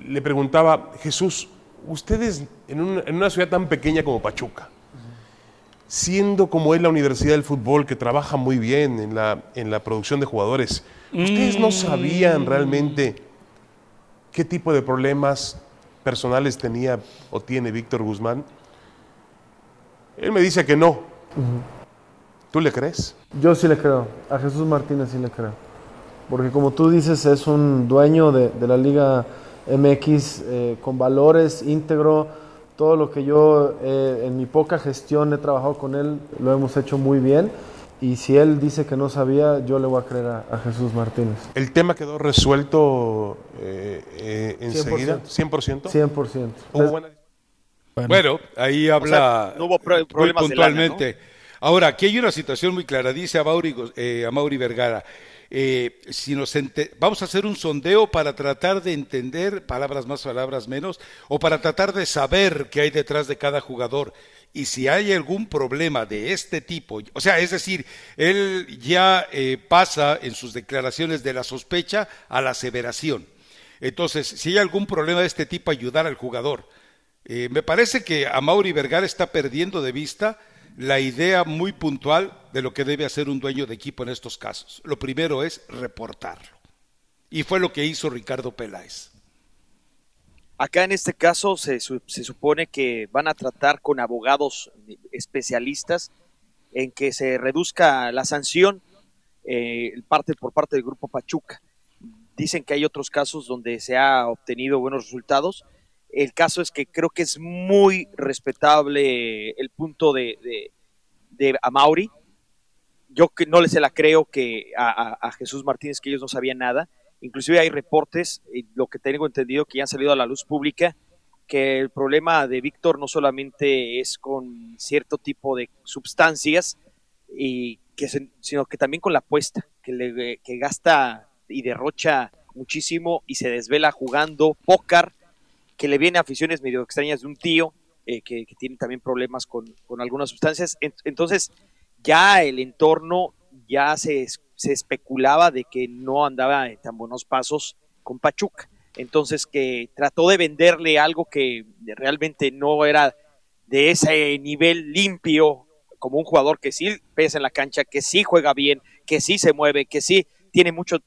le preguntaba, Jesús, ustedes en una ciudad tan pequeña como Pachuca, siendo como es la Universidad del Fútbol, que trabaja muy bien en la producción de jugadores, ¿ustedes no sabían realmente qué tipo de problemas personales tenía o tiene Víctor Guzmán? Él me dice que no. ¿Tú le crees? Yo sí le creo, a Jesús Martínez sí le creo, porque como tú dices, es un dueño de la Liga MX con valores, íntegro, todo lo que yo en mi poca gestión he trabajado con él, lo hemos hecho muy bien, y si él dice que no sabía, yo le voy a creer a Jesús Martínez. ¿El tema quedó resuelto enseguida? 100%. 100%. Bueno, ahí habla, o sea, no hubo problemas muy puntualmente. De lana, ¿no? Ahora, aquí hay una situación muy clara, dice Amaury Vergara. Vamos a hacer un sondeo para tratar de entender, palabras más, palabras menos, o para tratar de saber qué hay detrás de cada jugador, y si hay algún problema de este tipo, o sea, es decir, él ya pasa en sus declaraciones de la sospecha a la aseveración. Entonces, si hay algún problema de este tipo, ayudar al jugador. Me parece que Amaury Vergara está perdiendo de vista la idea muy puntual de lo que debe hacer un dueño de equipo en estos casos. Lo primero es reportarlo. Y fue lo que hizo Ricardo Peláez. Acá en este caso se supone que van a tratar con abogados especialistas en que se reduzca la sanción por parte del Grupo Pachuca. Dicen que hay otros casos donde se ha obtenido buenos resultados. El caso es que creo que es muy respetable el punto de Amaury. Yo que no se la creo que a Jesús Martínez, que ellos no sabían nada. Inclusive hay reportes, lo que tengo entendido, que ya han salido a la luz pública, que el problema de Víctor no solamente es con cierto tipo de sustancias, sino que también con la apuesta, que gasta y derrocha muchísimo y se desvela jugando póker, que le viene a aficiones medio extrañas de un tío que tiene también problemas con algunas sustancias. Entonces ya el entorno ya se especulaba de que no andaba en tan buenos pasos con Pachuca, entonces que trató de venderle algo que realmente no era de ese nivel limpio, como un jugador que sí pesa en la cancha, que sí juega bien, que sí se mueve, que sí tiene mucho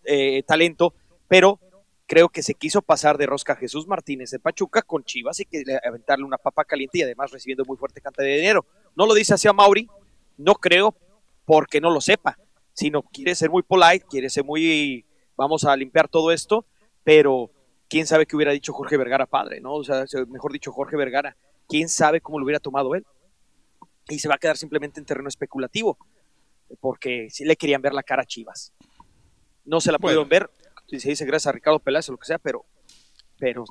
talento, pero creo que se quiso pasar de rosca a Jesús Martínez de Pachuca con Chivas y que aventarle una papa caliente y además recibiendo muy fuerte cantidad de dinero. No lo dice hacia Mauri, no creo porque no lo sepa, sino quiere ser muy polite, quiere ser muy vamos a limpiar todo esto, pero quién sabe qué hubiera dicho Jorge Vergara padre, ¿no? O sea, mejor dicho Jorge Vergara, quién sabe cómo lo hubiera tomado él. Y se va a quedar simplemente en terreno especulativo, porque sí le querían ver la cara a Chivas. No se la pudieron ver, si se dice gracias a Ricardo Peláez o lo que sea, pero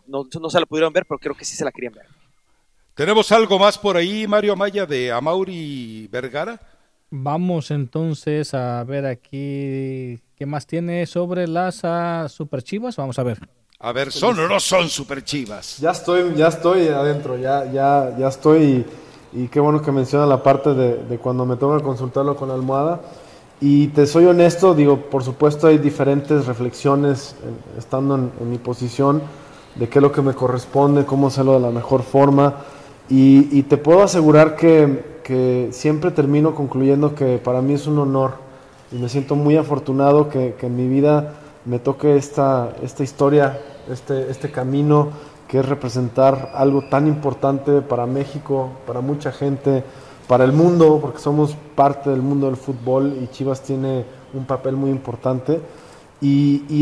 no se la pudieron ver, pero creo que sí se la querían ver. ¿Tenemos algo más por ahí, Mario Amaya, de Amaury Vergara? Vamos entonces a ver aquí qué más tiene sobre las Super Chivas, vamos a ver. A ver, ¿son o no son Super Chivas? Ya estoy adentro, ya estoy... Y qué bueno que menciona la parte de cuando me toca consultarlo con la almohada. Y te soy honesto, digo, por supuesto hay diferentes reflexiones estando en mi posición de qué es lo que me corresponde, cómo hacerlo de la mejor forma. Y te puedo asegurar que siempre termino concluyendo que para mí es un honor y me siento muy afortunado que en mi vida me toque esta historia, este camino, que es representar algo tan importante para México, para mucha gente, para el mundo, porque somos parte del mundo del fútbol y Chivas tiene un papel muy importante. Y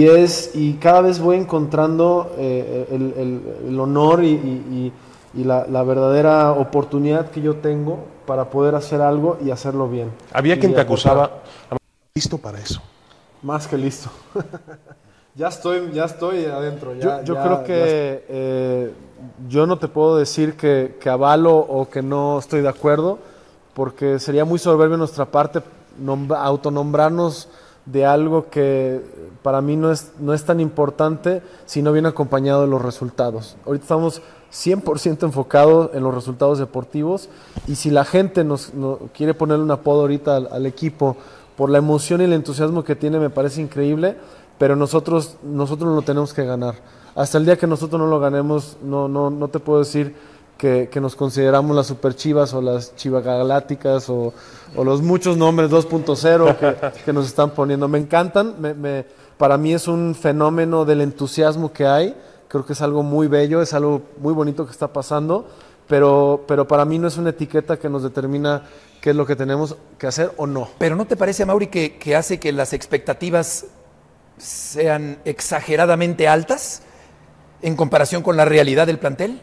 cada vez voy encontrando el honor y la verdadera oportunidad que yo tengo para poder hacer algo y hacerlo bien. Había quien te acusaba, listo para eso. Más que listo. Ya estoy adentro. Yo creo que yo no te puedo decir que avalo o que no estoy de acuerdo, porque sería muy soberbio nuestra parte autonombrarnos de algo que para mí no es tan importante si no viene acompañado de los resultados. Ahorita estamos 100% enfocados en los resultados deportivos y si la gente nos quiere ponerle un apodo ahorita al equipo por la emoción y el entusiasmo que tiene, me parece increíble. Pero nosotros lo tenemos que ganar. Hasta el día que nosotros no lo ganemos, no te puedo decir que nos consideramos las Super Chivas o las Chivas Galácticas o los muchos nombres 2.0 que nos están poniendo. Me encantan, para mí es un fenómeno del entusiasmo que hay. Creo que es algo muy bello, es algo muy bonito que está pasando, pero para mí no es una etiqueta que nos determina qué es lo que tenemos que hacer o no. Pero ¿no te parece, Mauri, que hace que las expectativas sean exageradamente altas en comparación con la realidad del plantel?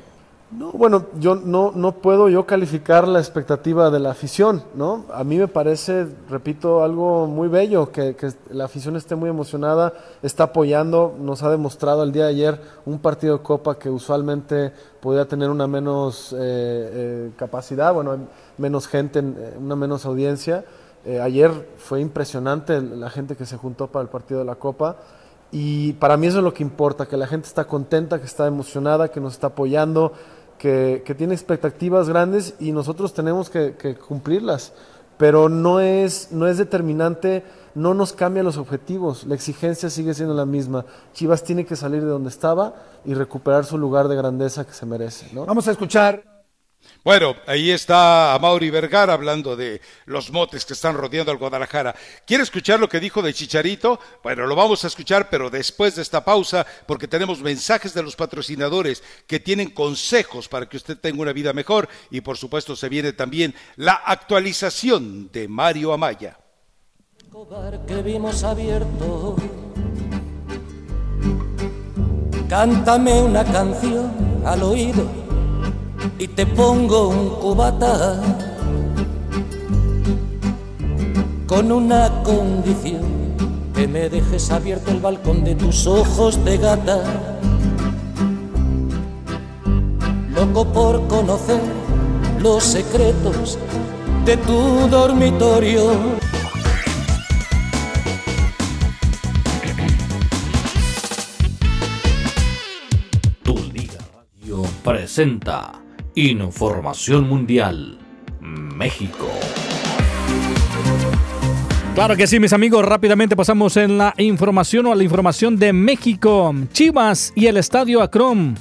No, bueno, yo no puedo yo calificar la expectativa de la afición, ¿no? A mí me parece, repito, algo muy bello, que la afición esté muy emocionada, está apoyando, nos ha demostrado el día de ayer un partido de Copa que usualmente podría tener una menos capacidad, bueno, menos gente, una menos audiencia. Ayer fue impresionante la gente que se juntó para el partido de la Copa y para mí eso es lo que importa, que la gente está contenta, que está emocionada, que nos está apoyando, que tiene expectativas grandes y nosotros tenemos que cumplirlas, pero no es determinante, no nos cambia los objetivos, la exigencia sigue siendo la misma. Chivas tiene que salir de donde estaba y recuperar su lugar de grandeza que se merece, ¿no? Vamos a escuchar. Bueno, ahí está Amaury Vergara hablando de los motes que están rodeando al Guadalajara. ¿Quiere escuchar lo que dijo de Chicharito? Bueno, lo vamos a escuchar, pero después de esta pausa, porque tenemos mensajes de los patrocinadores que tienen consejos para que usted tenga una vida mejor y por supuesto se viene también la actualización de Mario Amaya. Que vimos abierto. Cántame una canción al oído y te pongo un cubata con una condición, que me dejes abierto el balcón de tus ojos de gata. Loco por conocer los secretos de tu dormitorio. Tu Liga Radio presenta Información Mundial, México. Claro que sí, mis amigos. Rápidamente pasamos en la información o a la información de México. Chivas y el Estadio Akron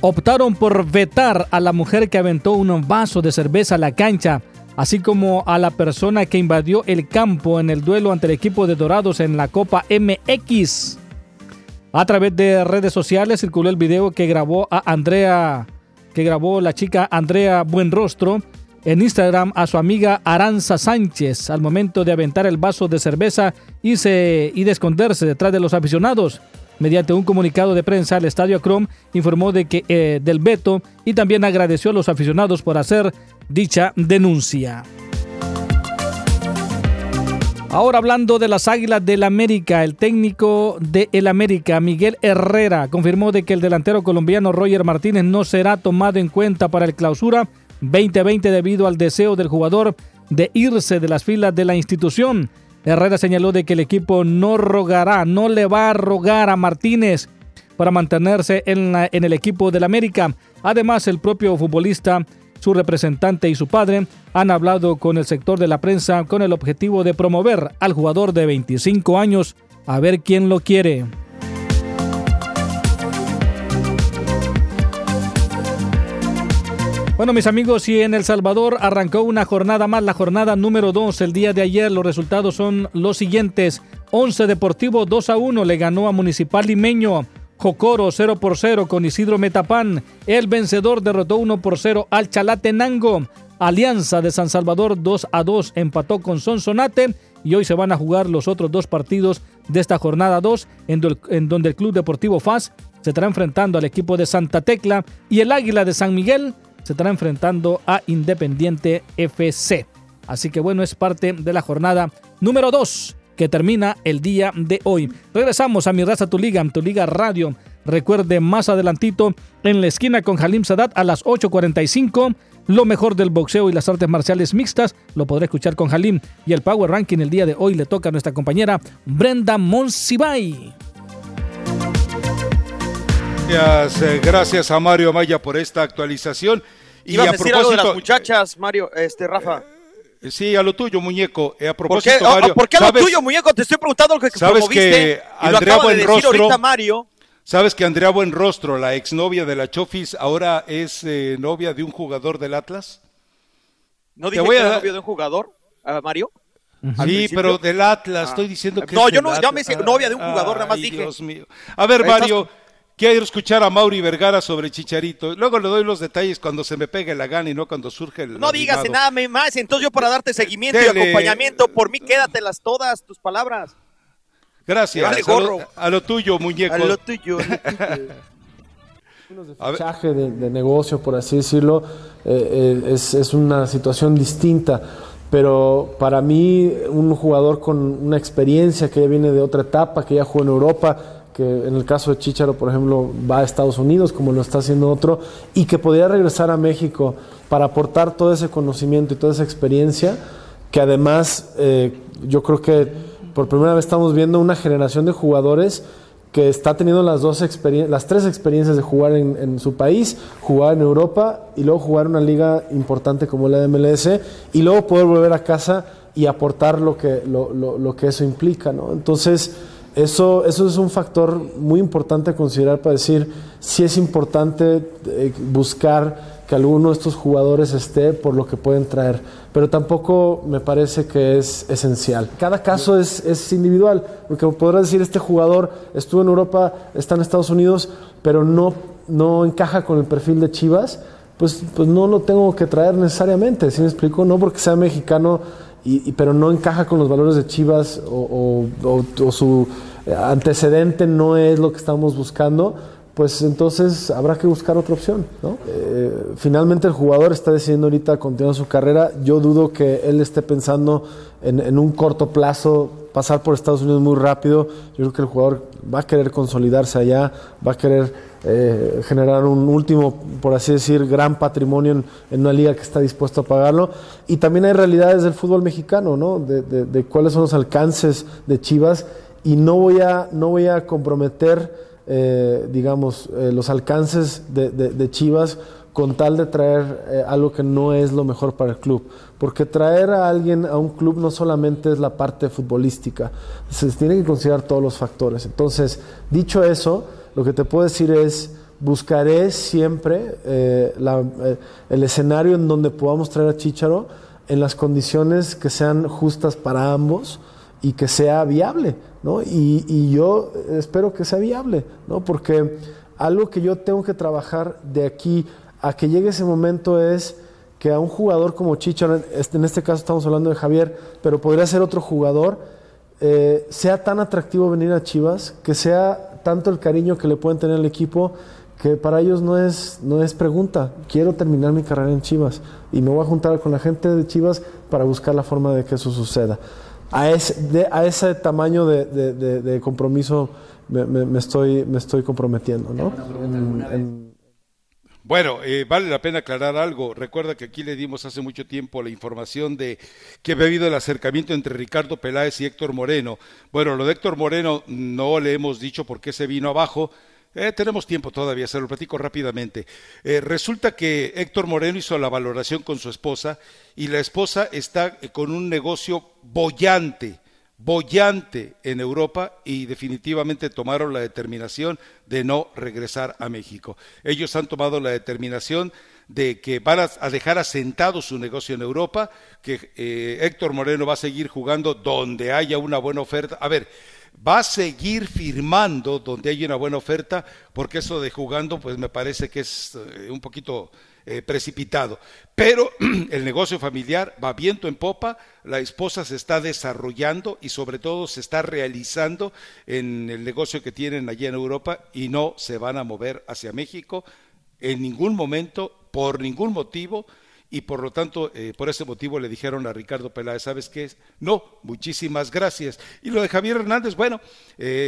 optaron por vetar a la mujer que aventó unos vasos de cerveza a la cancha, así como a la persona que invadió el campo en el duelo ante el equipo de Dorados en la Copa MX. A través de redes sociales circuló el video que grabó la chica Andrea Buenrostro en Instagram a su amiga Aranza Sánchez al momento de aventar el vaso de cerveza y de esconderse detrás de los aficionados. Mediante un comunicado de prensa, el Estadio Akron informó del veto y también agradeció a los aficionados por hacer dicha denuncia. Ahora hablando de las Águilas del América, el técnico del América, Miguel Herrera, confirmó de que el delantero colombiano Roger Martínez no será tomado en cuenta para el Clausura 2020 debido al deseo del jugador de irse de las filas de la institución. Herrera señaló de que el equipo no le va a rogar a Martínez para mantenerse en el equipo del América. Además, el propio futbolista, su representante y su padre han hablado con el sector de la prensa con el objetivo de promover al jugador de 25 años a ver quién lo quiere. Bueno, mis amigos, y en El Salvador arrancó una jornada más, la jornada número 2. El día de ayer los resultados son los siguientes. Once Deportivo 2-1 le ganó a Municipal Limeño. Jocoro 0-0 con Isidro Metapán. El Vencedor derrotó 1-0 al Chalatenango. Alianza de San Salvador 2-2 empató con Sonsonate. Y hoy se van a jugar los otros dos partidos de esta jornada 2, en donde el Club Deportivo FAS se estará enfrentando al equipo de Santa Tecla y el Águila de San Miguel se estará enfrentando a Independiente FC. Así que bueno, es parte de la jornada número 2 que termina el día de hoy. Regresamos a Mi Raza, Tu Liga Radio. Recuerde, más adelantito, en la esquina con Halim Sadat a las 8:45, lo mejor del boxeo y las artes marciales mixtas, lo podré escuchar con Halim. Y el Power Ranking el día de hoy le toca a nuestra compañera Brenda Monsiváis. Gracias a Mario Amaya por esta actualización. ¿Ibas a decir algo de las muchachas, Mario, Rafa? Sí, a lo tuyo, muñeco. A propósito, ¿por qué, Mario, ¿por qué a lo tuyo, muñeco? Te estoy preguntando lo que promoviste y lo acaba de decir ahorita Mario. Sabes que Andrea Buenrostro, la exnovia de la Chofis, ahora es novia de un jugador del Atlas. ¿No dije que era novia de un jugador, Mario? Sí, principio. Pero del Atlas, estoy diciendo que no, yo no, ya me hice novia de un jugador, nada más dije. Dios mío. A ver, Mario, quiero escuchar a Mauri Vergara sobre Chicharito. Luego le doy los detalles cuando se me pegue la gana y no cuando surge el... No digas nada más, entonces yo para darte seguimiento y acompañamiento, por mí quédatelas todas tus palabras. Gracias. Vale, a lo tuyo, muñeco. A lo tuyo. De fichaje, de negocio, por así decirlo, es una situación distinta. Pero para mí, un jugador con una experiencia que ya viene de otra etapa, que ya jugó en Europa, que en el caso de Chícharo, por ejemplo, va a Estados Unidos, como lo está haciendo otro, y que podría regresar a México para aportar todo ese conocimiento y toda esa experiencia, que además yo creo que por primera vez estamos viendo una generación de jugadores que está teniendo las tres experiencias de jugar en su país, jugar en Europa y luego jugar una liga importante como la de MLS y luego poder volver a casa y aportar lo que eso implica, ¿no? Entonces, Eso es un factor muy importante a considerar para decir si es importante buscar que alguno de estos jugadores esté por lo que pueden traer, pero tampoco me parece que es esencial. Cada caso es individual, porque podrás decir este jugador estuvo en Europa, está en Estados Unidos, pero no encaja con el perfil de Chivas, pues no lo tengo que traer necesariamente, ¿sí me explico? No porque sea mexicano, pero no encaja con los valores de Chivas o su antecedente no es lo que estamos buscando, pues entonces habrá que buscar otra opción, ¿no? Finalmente el jugador está decidiendo ahorita continuar su carrera. Yo dudo que él esté pensando en un corto plazo pasar por Estados Unidos muy rápido. Yo creo que el jugador va a querer consolidarse allá, va a querer generar un último, por así decir, gran patrimonio en una liga que está dispuesta a pagarlo. Y también hay realidades del fútbol mexicano, ¿no? De cuáles son los alcances de Chivas, y no voy a comprometer los alcances de Chivas con tal de traer algo que no es lo mejor para el club. Porque traer a alguien a un club no solamente es la parte futbolística, se tienen que considerar todos los factores. Entonces, dicho eso, lo que te puedo decir es, buscaré siempre el escenario en donde podamos traer a Chícharo en las condiciones que sean justas para ambos y que sea viable, ¿no? Y yo espero que sea viable, ¿no? Porque algo que yo tengo que trabajar de aquí a que llegue ese momento es que a un jugador como Chícharo, en este caso estamos hablando de Javier, pero podría ser otro jugador, sea tan atractivo venir a Chivas, que sea tanto el cariño que le pueden tener al equipo, que para ellos no es pregunta, quiero terminar mi carrera en Chivas y me voy a juntar con la gente de Chivas para buscar la forma de que eso suceda. A ese tamaño de compromiso me estoy comprometiendo, ¿no? Bueno, vale la pena aclarar algo. Recuerda que aquí le dimos hace mucho tiempo la información de que había habido el acercamiento entre Ricardo Peláez y Héctor Moreno. Bueno, lo de Héctor Moreno no le hemos dicho por qué se vino abajo. Tenemos tiempo todavía, se lo platico rápidamente. Resulta que Héctor Moreno hizo la valoración con su esposa y la esposa está con un negocio bollante en Europa y definitivamente tomaron la determinación de no regresar a México. Ellos han tomado la determinación de que van a dejar asentado su negocio en Europa, que Héctor Moreno va a seguir jugando donde haya una buena oferta. A ver, va a seguir firmando donde hay una buena oferta, porque eso de jugando pues me parece que es un poquito precipitado, pero el negocio familiar va viento en popa, la esposa se está desarrollando y sobre todo se está realizando en el negocio que tienen allí en Europa y no se van a mover hacia México en ningún momento, por ningún motivo. Y por lo tanto, por ese motivo le dijeron a Ricardo Peláez, ¿sabes qué? No, muchísimas gracias. Y lo de Javier Hernández, bueno,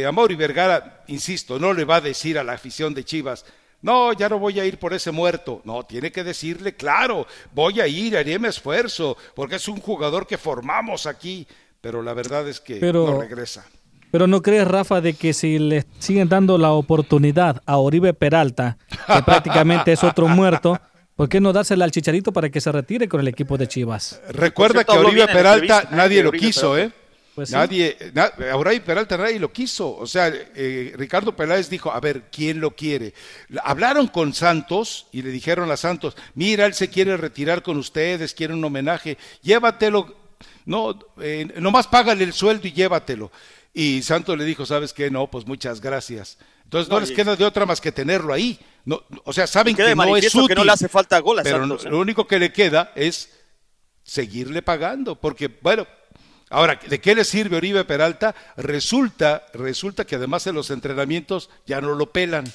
a Mauri Vergara, insisto, no le va a decir a la afición de Chivas, no, ya no voy a ir por ese muerto. No, tiene que decirle, claro, voy a ir, haré mi esfuerzo, porque es un jugador que formamos aquí. Pero la verdad es que no regresa. Pero ¿no crees, Rafa, de que si le siguen dando la oportunidad a Oribe Peralta, que prácticamente es otro muerto, ¿por qué no dársela al Chicharito para que se retire con el equipo de Chivas? Recuerda que Oribe Peralta nadie lo quiso, ¿eh? Pues nadie, sí. Oribe Peralta nadie lo quiso. O sea, Ricardo Peláez dijo, a ver, ¿quién lo quiere? Hablaron con Santos y le dijeron a Santos, mira, él se quiere retirar con ustedes, quiere un homenaje, llévatelo, no, nomás págale el sueldo y llévatelo. Y Santos le dijo, ¿sabes qué? No, pues muchas gracias. Entonces no les queda de otra más que tenerlo ahí. No, o sea, saben que no es útil, que no le hace falta gol a Santos, pero lo único que le queda es seguirle pagando, porque bueno, ahora, ¿de qué le sirve Oribe Peralta? Resulta que además en los entrenamientos ya no lo pelan.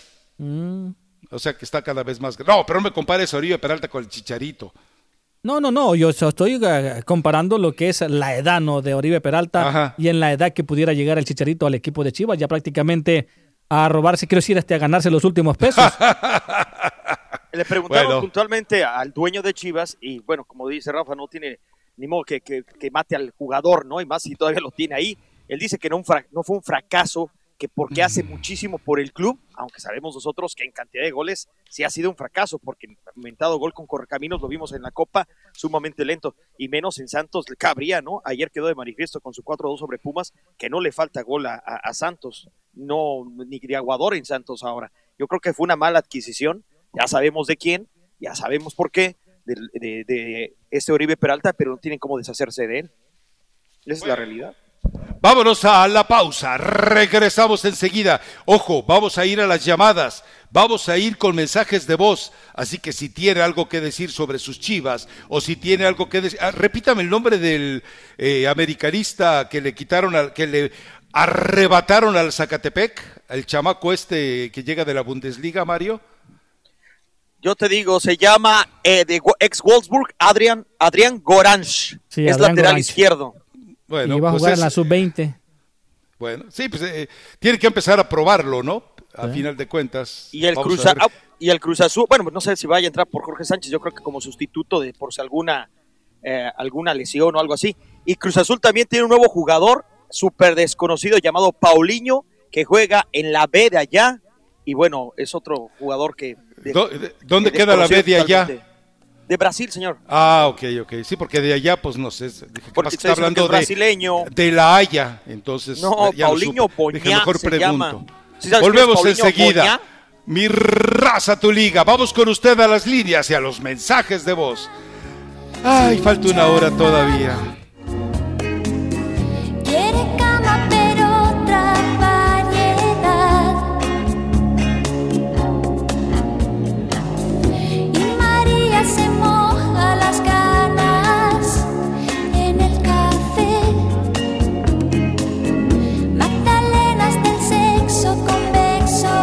O sea, que está cada vez más. No, pero no me compares a Oribe Peralta con el Chicharito. No, yo estoy comparando lo que es la edad, ¿no?, de Oribe Peralta. Ajá. Y en la edad que pudiera llegar el Chicharito al equipo de Chivas, ya prácticamente a robarse, quiero decir, a ganarse los últimos pesos. Le preguntaron puntualmente al dueño de Chivas y bueno, como dice Rafa, no tiene ni modo que mate al jugador, ¿no? Y más si todavía lo tiene ahí. Él dice que no fue un fracaso, que porque hace muchísimo por el club, aunque sabemos nosotros que en cantidad de goles sí ha sido un fracaso, porque el inventado gol con Correcaminos lo vimos en la Copa, sumamente lento, y menos en Santos le cabría, ¿no? Ayer quedó de manifiesto con su 4-2 sobre Pumas, que no le falta gol a Santos, no, ni de Aguador en Santos ahora. Yo creo que fue una mala adquisición, ya sabemos de quién, ya sabemos por qué, de este Oribe Peralta, pero no tienen cómo deshacerse de él. Esa es la realidad. Vámonos a la pausa, regresamos enseguida. Ojo, vamos a ir a las llamadas, vamos a ir con mensajes de voz, así que si tiene algo que decir sobre sus Chivas, o si tiene algo que decir, repítame el nombre del americanista que le quitaron, que le arrebataron al Zacatepec, el chamaco este que llega de la Bundesliga, Mario. Yo te digo, se llama de ex Wolfsburg, Adrián Goranch, sí, es lateral Goranch. Izquierdo. Bueno, y va a jugar en la sub-20. Bueno, sí, pues tiene que empezar a probarlo, ¿no? A final de cuentas. Y el Cruz Azul, bueno, no sé si vaya a entrar por Jorge Sánchez, yo creo que como sustituto de por si alguna lesión o algo así. Y Cruz Azul también tiene un nuevo jugador, súper desconocido, llamado Paulinho, que juega en la B de allá. Y bueno, es otro jugador que ¿Dónde queda la B de allá? De Brasil, señor. Ah, ok. Sí, porque de allá, pues no sé. Porque está hablando brasileño. De La Haya, entonces. No, Paulinho Boñá. Dije, mejor pregunto. ¿Sí? Volvemos enseguida. Boñá. Mi raza, tu liga. Vamos con usted a las líneas y a los mensajes de voz. Ay, falta una hora todavía. Quiere cama, pero otra variedad. Y María se moja las ganas en el café. Magdalenas del sexo convexo.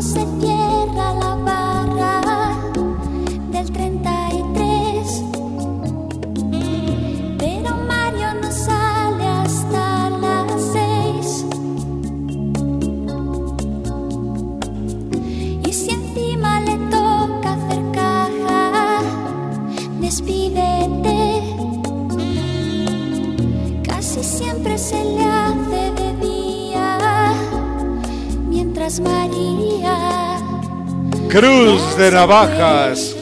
Se cierra la barra del 33, pero Mario no sale hasta las 6. Y si encima le toca hacer caja, despídete. Casi siempre se le hace de día, mientras María Cruz de Navajas.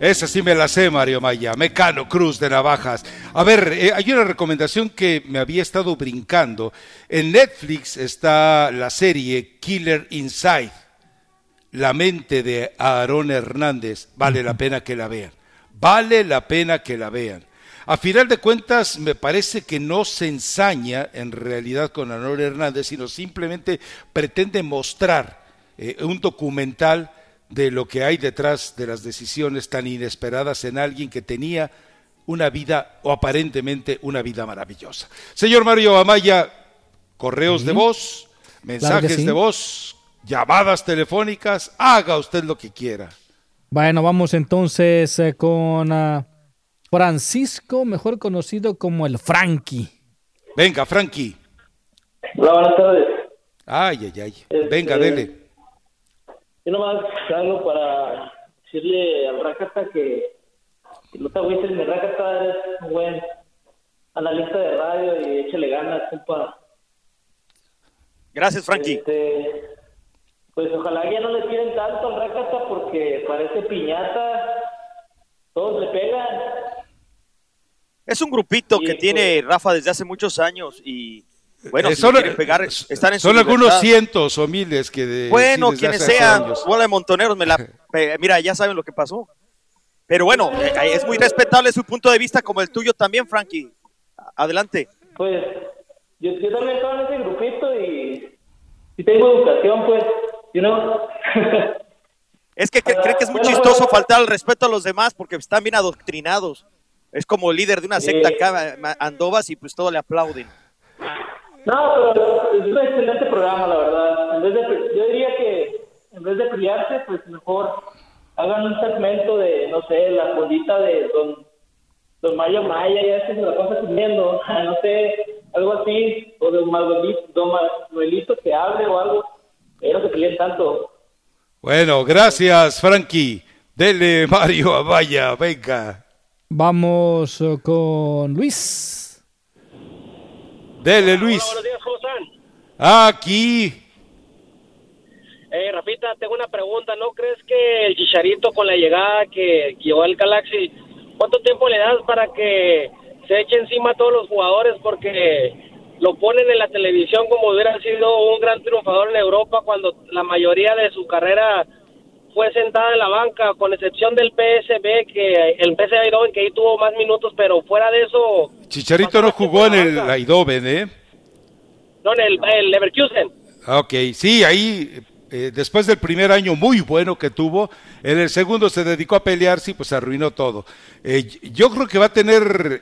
Esa sí me la sé, Mario Maya. Mecano, Cruz de Navajas. A ver, hay una recomendación que me había estado brincando. En Netflix está la serie Killer Inside, La mente de Aarón Hernández. Vale la pena que la vean. A final de cuentas, me parece que no se ensaña en realidad con Aarón Hernández, sino simplemente pretende mostrar un documental de lo que hay detrás de las decisiones tan inesperadas en alguien que tenía una vida, o aparentemente una vida maravillosa. Señor Mario Amaya, correos de voz, mensajes de voz, llamadas telefónicas, haga usted lo que quiera. Bueno, vamos entonces con Francisco, mejor conocido como el Frankie. Venga, Frankie. Hola, buenas tardes. Venga, dele. Yo nomás salgo para decirle al Rakata que el otro güey, mi Rakata, es un buen analista de radio y échale ganas, compa. Gracias, Frankie. Pues ojalá ya no le tiren tanto al Rakata porque parece piñata, todos le pegan. Es un grupito que tiene Rafa desde hace muchos años y... Bueno, si son, pegar, están en son algunos libertad. Cientos o miles que de, bueno, sí, quienes sean, bola de montoneros, mira, ya saben lo que pasó. Pero bueno, es muy respetable su punto de vista como el tuyo también, Frankie. Adelante. Pues, yo también estaba en ese grupito y tengo educación, pues, you know. Es que cree que es muy chistoso faltar al respeto a los demás porque están bien adoctrinados. Es como el líder de una secta acá, Andovas, y pues todos le aplauden. No, pero es un excelente programa, la verdad. Yo diría que en vez de criarse, pues mejor hagan un segmento de, no sé, la bolita de Don Mario Maya, ya se la pasa comiendo, no sé, algo así, o de Don Manuelito que hable o algo, pero que críen tanto. Bueno, gracias, Frankie. Dele, Mario Amaya, venga. Vamos con Luis. Dele, Luis. Hola, buenos días, ¿cómo están? Aquí. Rafita, tengo una pregunta. ¿No crees que el Chicharito, con la llegada que llevó al Galaxy, cuánto tiempo le das para que se eche encima a todos los jugadores? Porque lo ponen en la televisión como hubiera sido un gran triunfador en Europa cuando la mayoría de su carrera fue sentada en la banca, con excepción del PSV, que el PSV Eindhoven, que ahí tuvo más minutos, pero fuera de eso... Chicharito no jugó en el Eindhoven, No, en el Leverkusen. Ok, sí, ahí, después del primer año muy bueno que tuvo, en el segundo se dedicó a pelearse y pues arruinó todo. Yo creo que va a tener,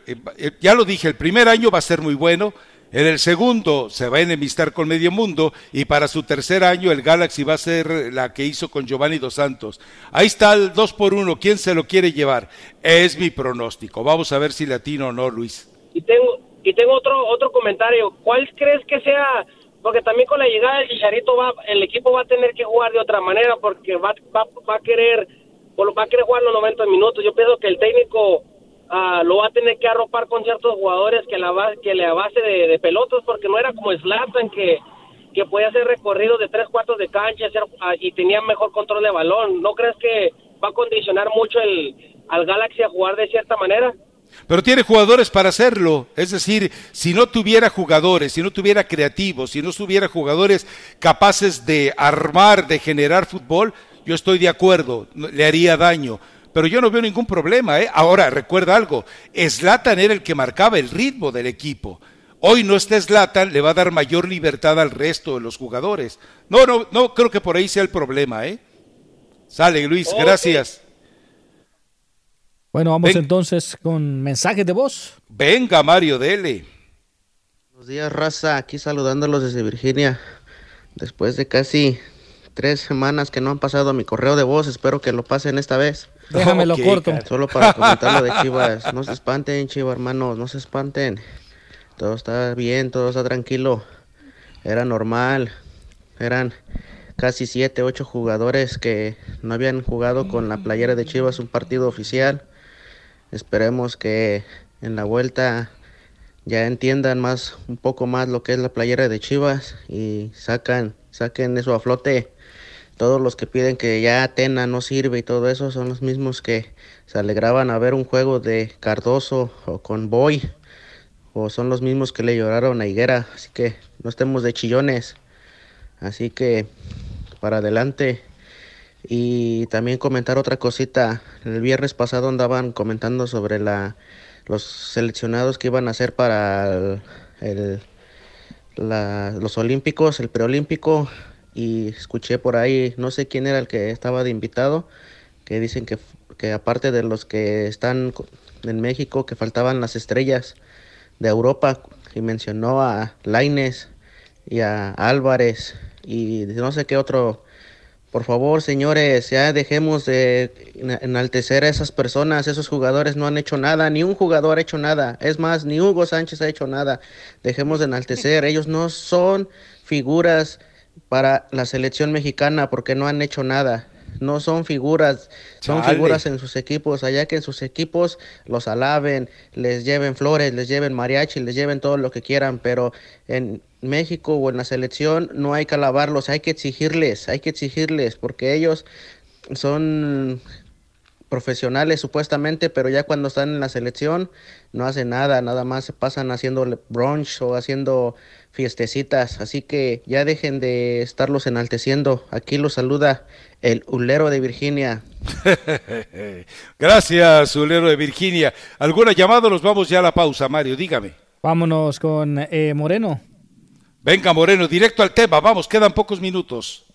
ya lo dije, el primer año va a ser muy bueno, en el segundo se va a enemistar con medio mundo y para su tercer año el Galaxy va a ser la que hizo con Giovanni Dos Santos. Ahí está el 2-1, ¿quién se lo quiere llevar? Es mi pronóstico, vamos a ver si le atino o no, Luis. Y tengo otro comentario. ¿Cuál crees que sea? Porque también con la llegada del Chicharito el equipo va a tener que jugar de otra manera porque va a querer va a querer jugar los 90 minutos. Yo pienso que el técnico lo va a tener que arropar con ciertos jugadores que le a base de pelotas, porque no era como Zlatan que podía hacer recorridos de 3/4 de cancha y tenía mejor control de balón. ¿No crees que va a condicionar mucho al Galaxy a jugar de cierta manera? Pero tiene jugadores para hacerlo, es decir, si no tuviera jugadores, si no tuviera creativos, si no tuviera jugadores capaces de armar, de generar fútbol, yo estoy de acuerdo, le haría daño, pero yo no veo ningún problema, ¿eh? Ahora, recuerda algo, Zlatan era el que marcaba el ritmo del equipo. Hoy no está Zlatan, le va a dar mayor libertad al resto de los jugadores. No creo que por ahí sea el problema, ¿eh? Sale, Luis, okay. Gracias. Bueno, vamos entonces con mensajes de voz. Venga, Mario, dele. Buenos días, raza. Aquí saludándolos desde Virginia. Después de casi 3 semanas que no han pasado a mi correo de voz, espero que lo pasen esta vez. Déjamelo corto. Solo para comentarlo de Chivas. No se espanten, Chivas, hermanos, no se espanten. Todo está bien, todo está tranquilo. Era normal. Eran casi 7, 8 jugadores que no habían jugado con la playera de Chivas un partido oficial. Esperemos que en la vuelta ya entiendan más, un poco más lo que es la playera de Chivas y saquen eso a flote. Todos los que piden que ya Atena no sirve y todo eso son los mismos que se alegraban a ver un juego de Cardoso o con Boy, o son los mismos que le lloraron a Higuera, así que no estemos de chillones, así que para adelante. Y también comentar otra cosita, el viernes pasado andaban comentando sobre los seleccionados que iban a hacer para los olímpicos, el preolímpico, y escuché por ahí, no sé quién era el que estaba de invitado, que dicen que aparte de los que están en México, que faltaban las estrellas de Europa, y mencionó a Lainez y a Álvarez y no sé qué otro. Por favor, señores, ya dejemos de enaltecer a esas personas. Esos jugadores no han hecho nada, ni un jugador ha hecho nada. Es más, ni Hugo Sánchez ha hecho nada. Dejemos de enaltecer. Ellos no son figuras para la selección mexicana porque no han hecho nada. No son figuras, son figuras en sus equipos. Allá que en sus equipos los alaben, les lleven flores, les lleven mariachi, les lleven todo lo que quieran, pero en México o en la selección no hay que alabarlos, hay que exigirles, porque ellos son profesionales supuestamente, pero ya cuando están en la selección no hacen nada más se pasan haciendo brunch o haciendo fiestecitas, así que ya dejen de estarlos enalteciendo. Aquí los saluda el Ulero de Virginia. Gracias, Ulero de Virginia. ¿Alguna llamada? Nos vamos ya a la pausa, Mario, dígame. Vámonos con Moreno. Venga, Moreno, directo al tema, vamos, quedan pocos minutos.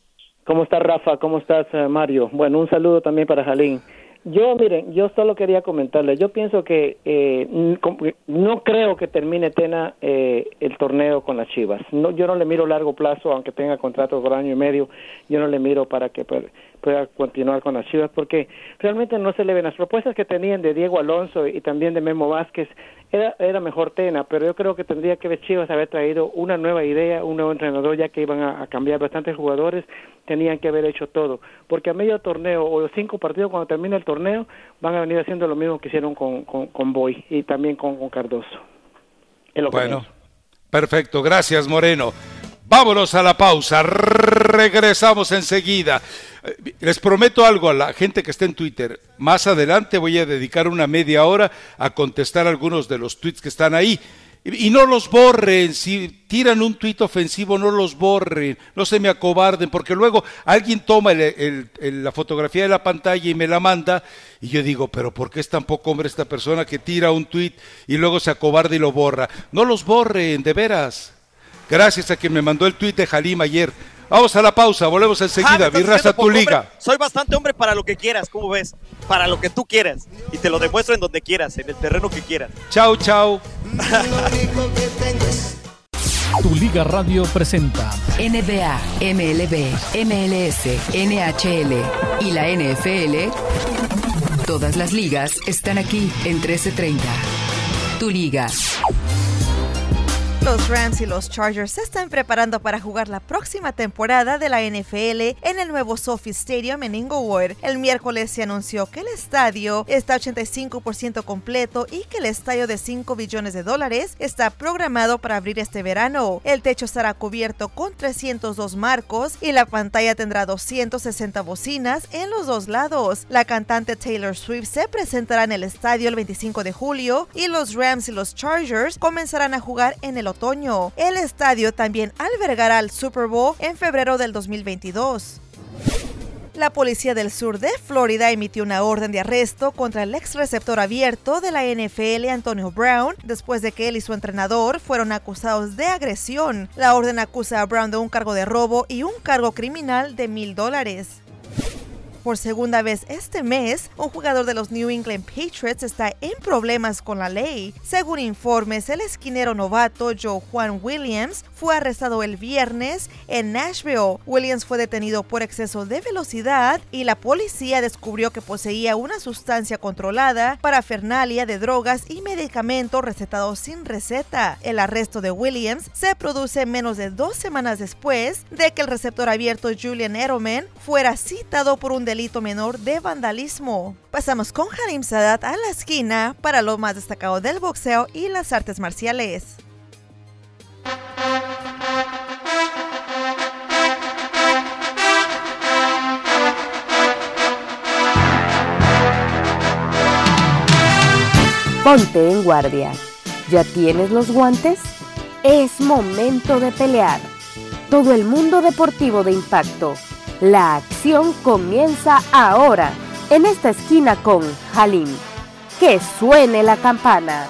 ¿Cómo estás, Rafa? ¿Cómo estás, Mario? Bueno, un saludo también para Jalín. Yo solo quería comentarle, yo pienso que no creo que termine Tena el torneo con las Chivas. No, yo no le miro largo plazo, aunque tenga contrato por 1.5 años, yo no le miro para que pueda continuar con las Chivas, porque realmente no se le ven las propuestas que tenían de Diego Alonso y también de Memo Vázquez. Era mejor Tena, pero yo creo que tendría que Chivas haber traído una nueva idea, un nuevo entrenador, ya que iban a cambiar bastantes jugadores, tenían que haber hecho todo, porque a medio torneo o los 5 partidos cuando termine el torneo van a venir haciendo lo mismo que hicieron con Boy y también con Cardoso. Bueno, perfecto, gracias, Moreno. Vámonos a la pausa, regresamos enseguida. Les prometo algo a la gente que está en Twitter, más adelante voy a dedicar una media hora a contestar algunos de los tweets que están ahí, y no los borren, si tiran un tuit ofensivo no los borren, no se me acobarden, porque luego alguien toma la fotografía de la pantalla y me la manda, y yo digo, pero ¿por qué es tan poco hombre esta persona que tira un tuit y luego se acobarda y lo borra? No los borren, de veras. Gracias a quien me mandó el tuit de Halim ayer. Vamos a la pausa, volvemos enseguida. Mi raza, tu liga. Hombre, soy bastante hombre para lo que quieras, ¿cómo ves? Para lo que tú quieras. Y te lo demuestro en donde quieras, en el terreno que quieras. Chau, chau. Tu Liga Radio presenta NBA, MLB, MLS, NHL y la NFL. Todas las ligas están aquí en 1330. Tu Liga. Los Rams y los Chargers se están preparando para jugar la próxima temporada de la NFL en el nuevo SoFi Stadium en Inglewood. El miércoles se anunció que el estadio está 85% completo y que el estadio de $5 billones está programado para abrir este verano. El techo estará cubierto con 302 marcos y la pantalla tendrá 260 bocinas en los dos lados. La cantante Taylor Swift se presentará en el estadio el 25 de julio y los Rams y los Chargers comenzarán a jugar en el otoño. El estadio también albergará el Super Bowl en febrero del 2022. La policía del sur de Florida emitió una orden de arresto contra el ex receptor abierto de la NFL, Antonio Brown, después de que él y su entrenador fueron acusados de agresión. La orden acusa a Brown de un cargo de robo y un cargo criminal de $1,000. Por segunda vez este mes, un jugador de los New England Patriots está en problemas con la ley. Según informes, el esquinero novato Joe Juan Williams fue arrestado el viernes en Nashville. Williams fue detenido por exceso de velocidad y la policía descubrió que poseía una sustancia controlada, parafernalia de drogas y medicamentos recetados sin receta. El arresto de Williams se produce menos de 2 semanas después de que el receptor abierto Julian Edelman fuera citado por un delito menor de vandalismo. Pasamos con Halim Sadat a la esquina para lo más destacado del boxeo y las artes marciales. Ponte en guardia. ¿Ya tienes los guantes? Es momento de pelear. Todo el mundo deportivo de impacto. La acción comienza ahora, en esta esquina con Halim. ¡Que suene la campana!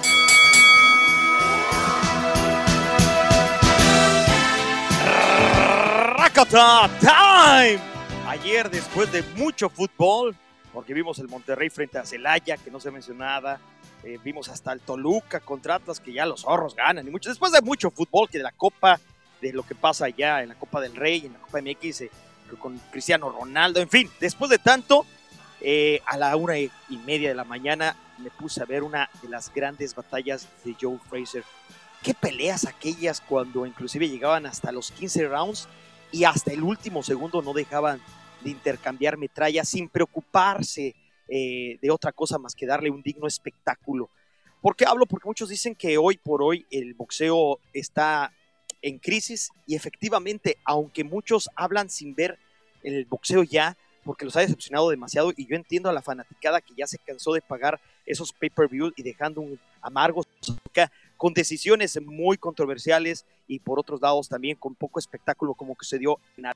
¡Rakata time! Ayer, después de mucho fútbol, porque vimos el Monterrey frente a Celaya, que no se mencionaba, vimos hasta el Toluca contra Atlas, que ya los zorros ganan. Y mucho, después de mucho fútbol, que de la Copa, de lo que pasa allá en la Copa del Rey, en la Copa MX, con Cristiano Ronaldo, en fin, después de tanto, a la 1:30 de la mañana me puse a ver una de las grandes batallas de Joe Frazier. Qué peleas aquellas, cuando inclusive llegaban hasta los 15 rounds y hasta el último segundo no dejaban de intercambiar metrallas sin preocuparse de otra cosa más que darle un digno espectáculo. ¿Por qué hablo? Porque muchos dicen que hoy por hoy el boxeo está en crisis, y efectivamente, aunque muchos hablan sin ver el boxeo ya, porque los ha decepcionado demasiado, y yo entiendo a la fanaticada que ya se cansó de pagar esos pay-per-views y dejando un amargo con decisiones muy controversiales y por otros lados también con poco espectáculo, como que se dio en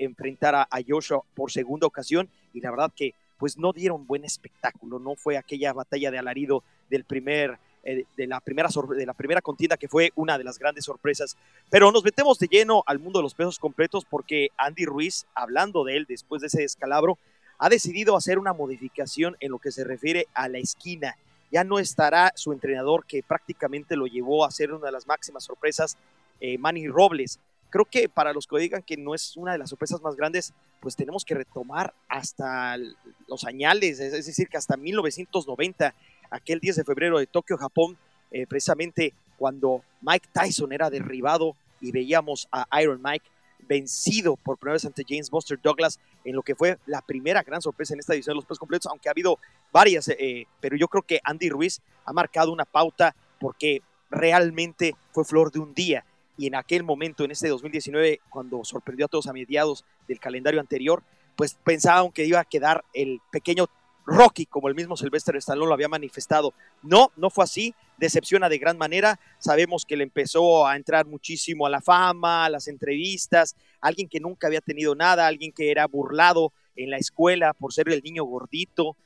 enfrentar a Joshua por segunda ocasión, y la verdad que pues no dieron buen espectáculo, no fue aquella batalla de alarido del primer de la primera contienda, que fue una de las grandes sorpresas. Pero nos metemos de lleno al mundo de los pesos completos, porque Andy Ruiz, hablando de él después de ese descalabro, ha decidido hacer una modificación en lo que se refiere a la esquina. Ya no estará su entrenador, que prácticamente lo llevó a ser una de las máximas sorpresas, Manny Robles. Creo que para los que digan que no es una de las sorpresas más grandes, pues tenemos que retomar hasta los añales, es decir, que hasta 1990, aquel 10 de febrero de Tokio, Japón, precisamente cuando Mike Tyson era derribado y veíamos a Iron Mike vencido por primera vez ante James Buster Douglas en lo que fue la primera gran sorpresa en esta edición de los pesos completos, aunque ha habido varias, pero yo creo que Andy Ruiz ha marcado una pauta, porque realmente fue flor de un día, y en aquel momento, en este 2019, cuando sorprendió a todos a mediados del calendario anterior, pues pensaban que iba a quedar el pequeño Rocky, como el mismo Sylvester Stallone lo había manifestado. No fue así, decepciona de gran manera. Sabemos que le empezó a entrar muchísimo a la fama, a las entrevistas, alguien que nunca había tenido nada, alguien que era burlado en la escuela por ser el niño gordito.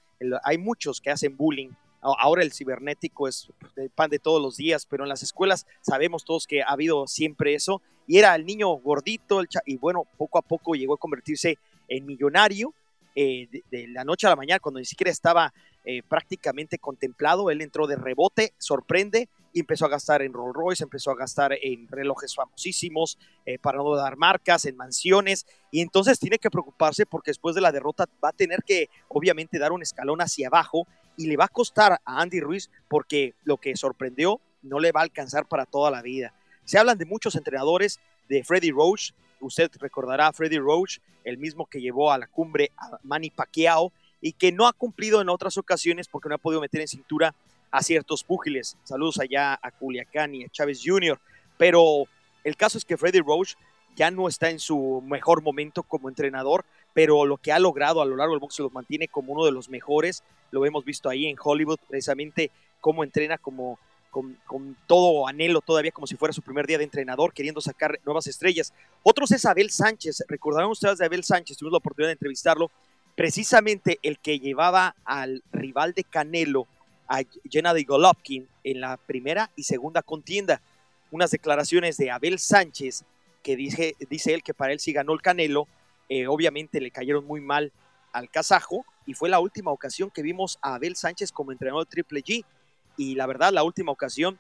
Hay muchos que hacen bullying. Ahora el cibernético es el pan de todos los días, pero en las escuelas sabemos todos que ha habido siempre eso. Y era el niño gordito, y bueno, poco a poco llegó a convertirse en millonario. De la noche a la mañana, cuando ni siquiera estaba prácticamente contemplado, él entró de rebote, sorprende, y empezó a gastar en Rolls Royce, empezó a gastar en relojes famosísimos, para no dar marcas, en mansiones, y entonces tiene que preocuparse porque después de la derrota va a tener que obviamente dar un escalón hacia abajo y le va a costar a Andy Ruiz porque lo que sorprendió no le va a alcanzar para toda la vida. Se hablan de muchos entrenadores, de Freddie Roach, usted recordará a Freddie Roach, el mismo que llevó a la cumbre a Manny Pacquiao y que no ha cumplido en otras ocasiones porque no ha podido meter en cintura a ciertos púgiles. Saludos allá a Culiacán y a Chávez Jr. Pero el caso es que Freddie Roach ya no está en su mejor momento como entrenador, pero lo que ha logrado a lo largo del box se los mantiene como uno de los mejores. Lo hemos visto ahí en Hollywood, precisamente cómo entrena como con todo anhelo todavía, como si fuera su primer día de entrenador, queriendo sacar nuevas estrellas. Otros es Abel Sánchez. Recordarán ustedes de Abel Sánchez, tuvimos la oportunidad de entrevistarlo, precisamente el que llevaba al rival de Canelo, a Gennady Golovkin, en la primera y segunda contienda. Unas declaraciones de Abel Sánchez, que dice él que para él sí ganó el Canelo, obviamente le cayeron muy mal al kazajo, y fue la última ocasión que vimos a Abel Sánchez como entrenador de Triple G. Y la verdad, la última ocasión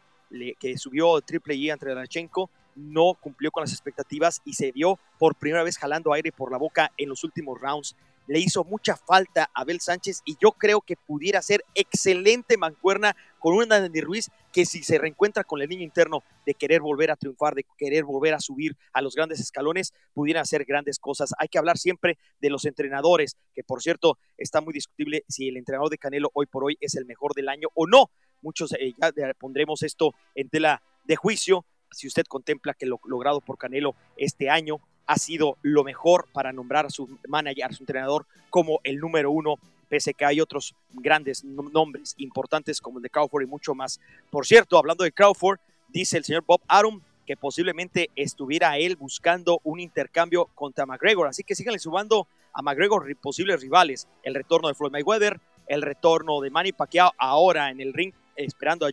que subió Triple G ante Lomachenko no cumplió con las expectativas y se vio por primera vez jalando aire por la boca en los últimos rounds. Le hizo mucha falta a Abel Sánchez y yo creo que pudiera ser excelente mancuerna con un Andy Ruiz que, si se reencuentra con el niño interno de querer volver a triunfar, de querer volver a subir a los grandes escalones, pudieran hacer grandes cosas. Hay que hablar siempre de los entrenadores, que por cierto está muy discutible si el entrenador de Canelo hoy por hoy es el mejor del año o no. Muchos ya pondremos esto en tela de juicio. Si usted contempla que lo logrado por Canelo este año ha sido lo mejor para nombrar a su manager, a su entrenador, como el número uno, pese que hay otros grandes nombres importantes como el de Crawford y mucho más. Por cierto, hablando de Crawford, dice el señor Bob Arum que posiblemente estuviera él buscando un intercambio contra McGregor. Así que síganle subando a McGregor posibles rivales. El retorno de Floyd Mayweather, el retorno de Manny Pacquiao ahora en el ring, esperando a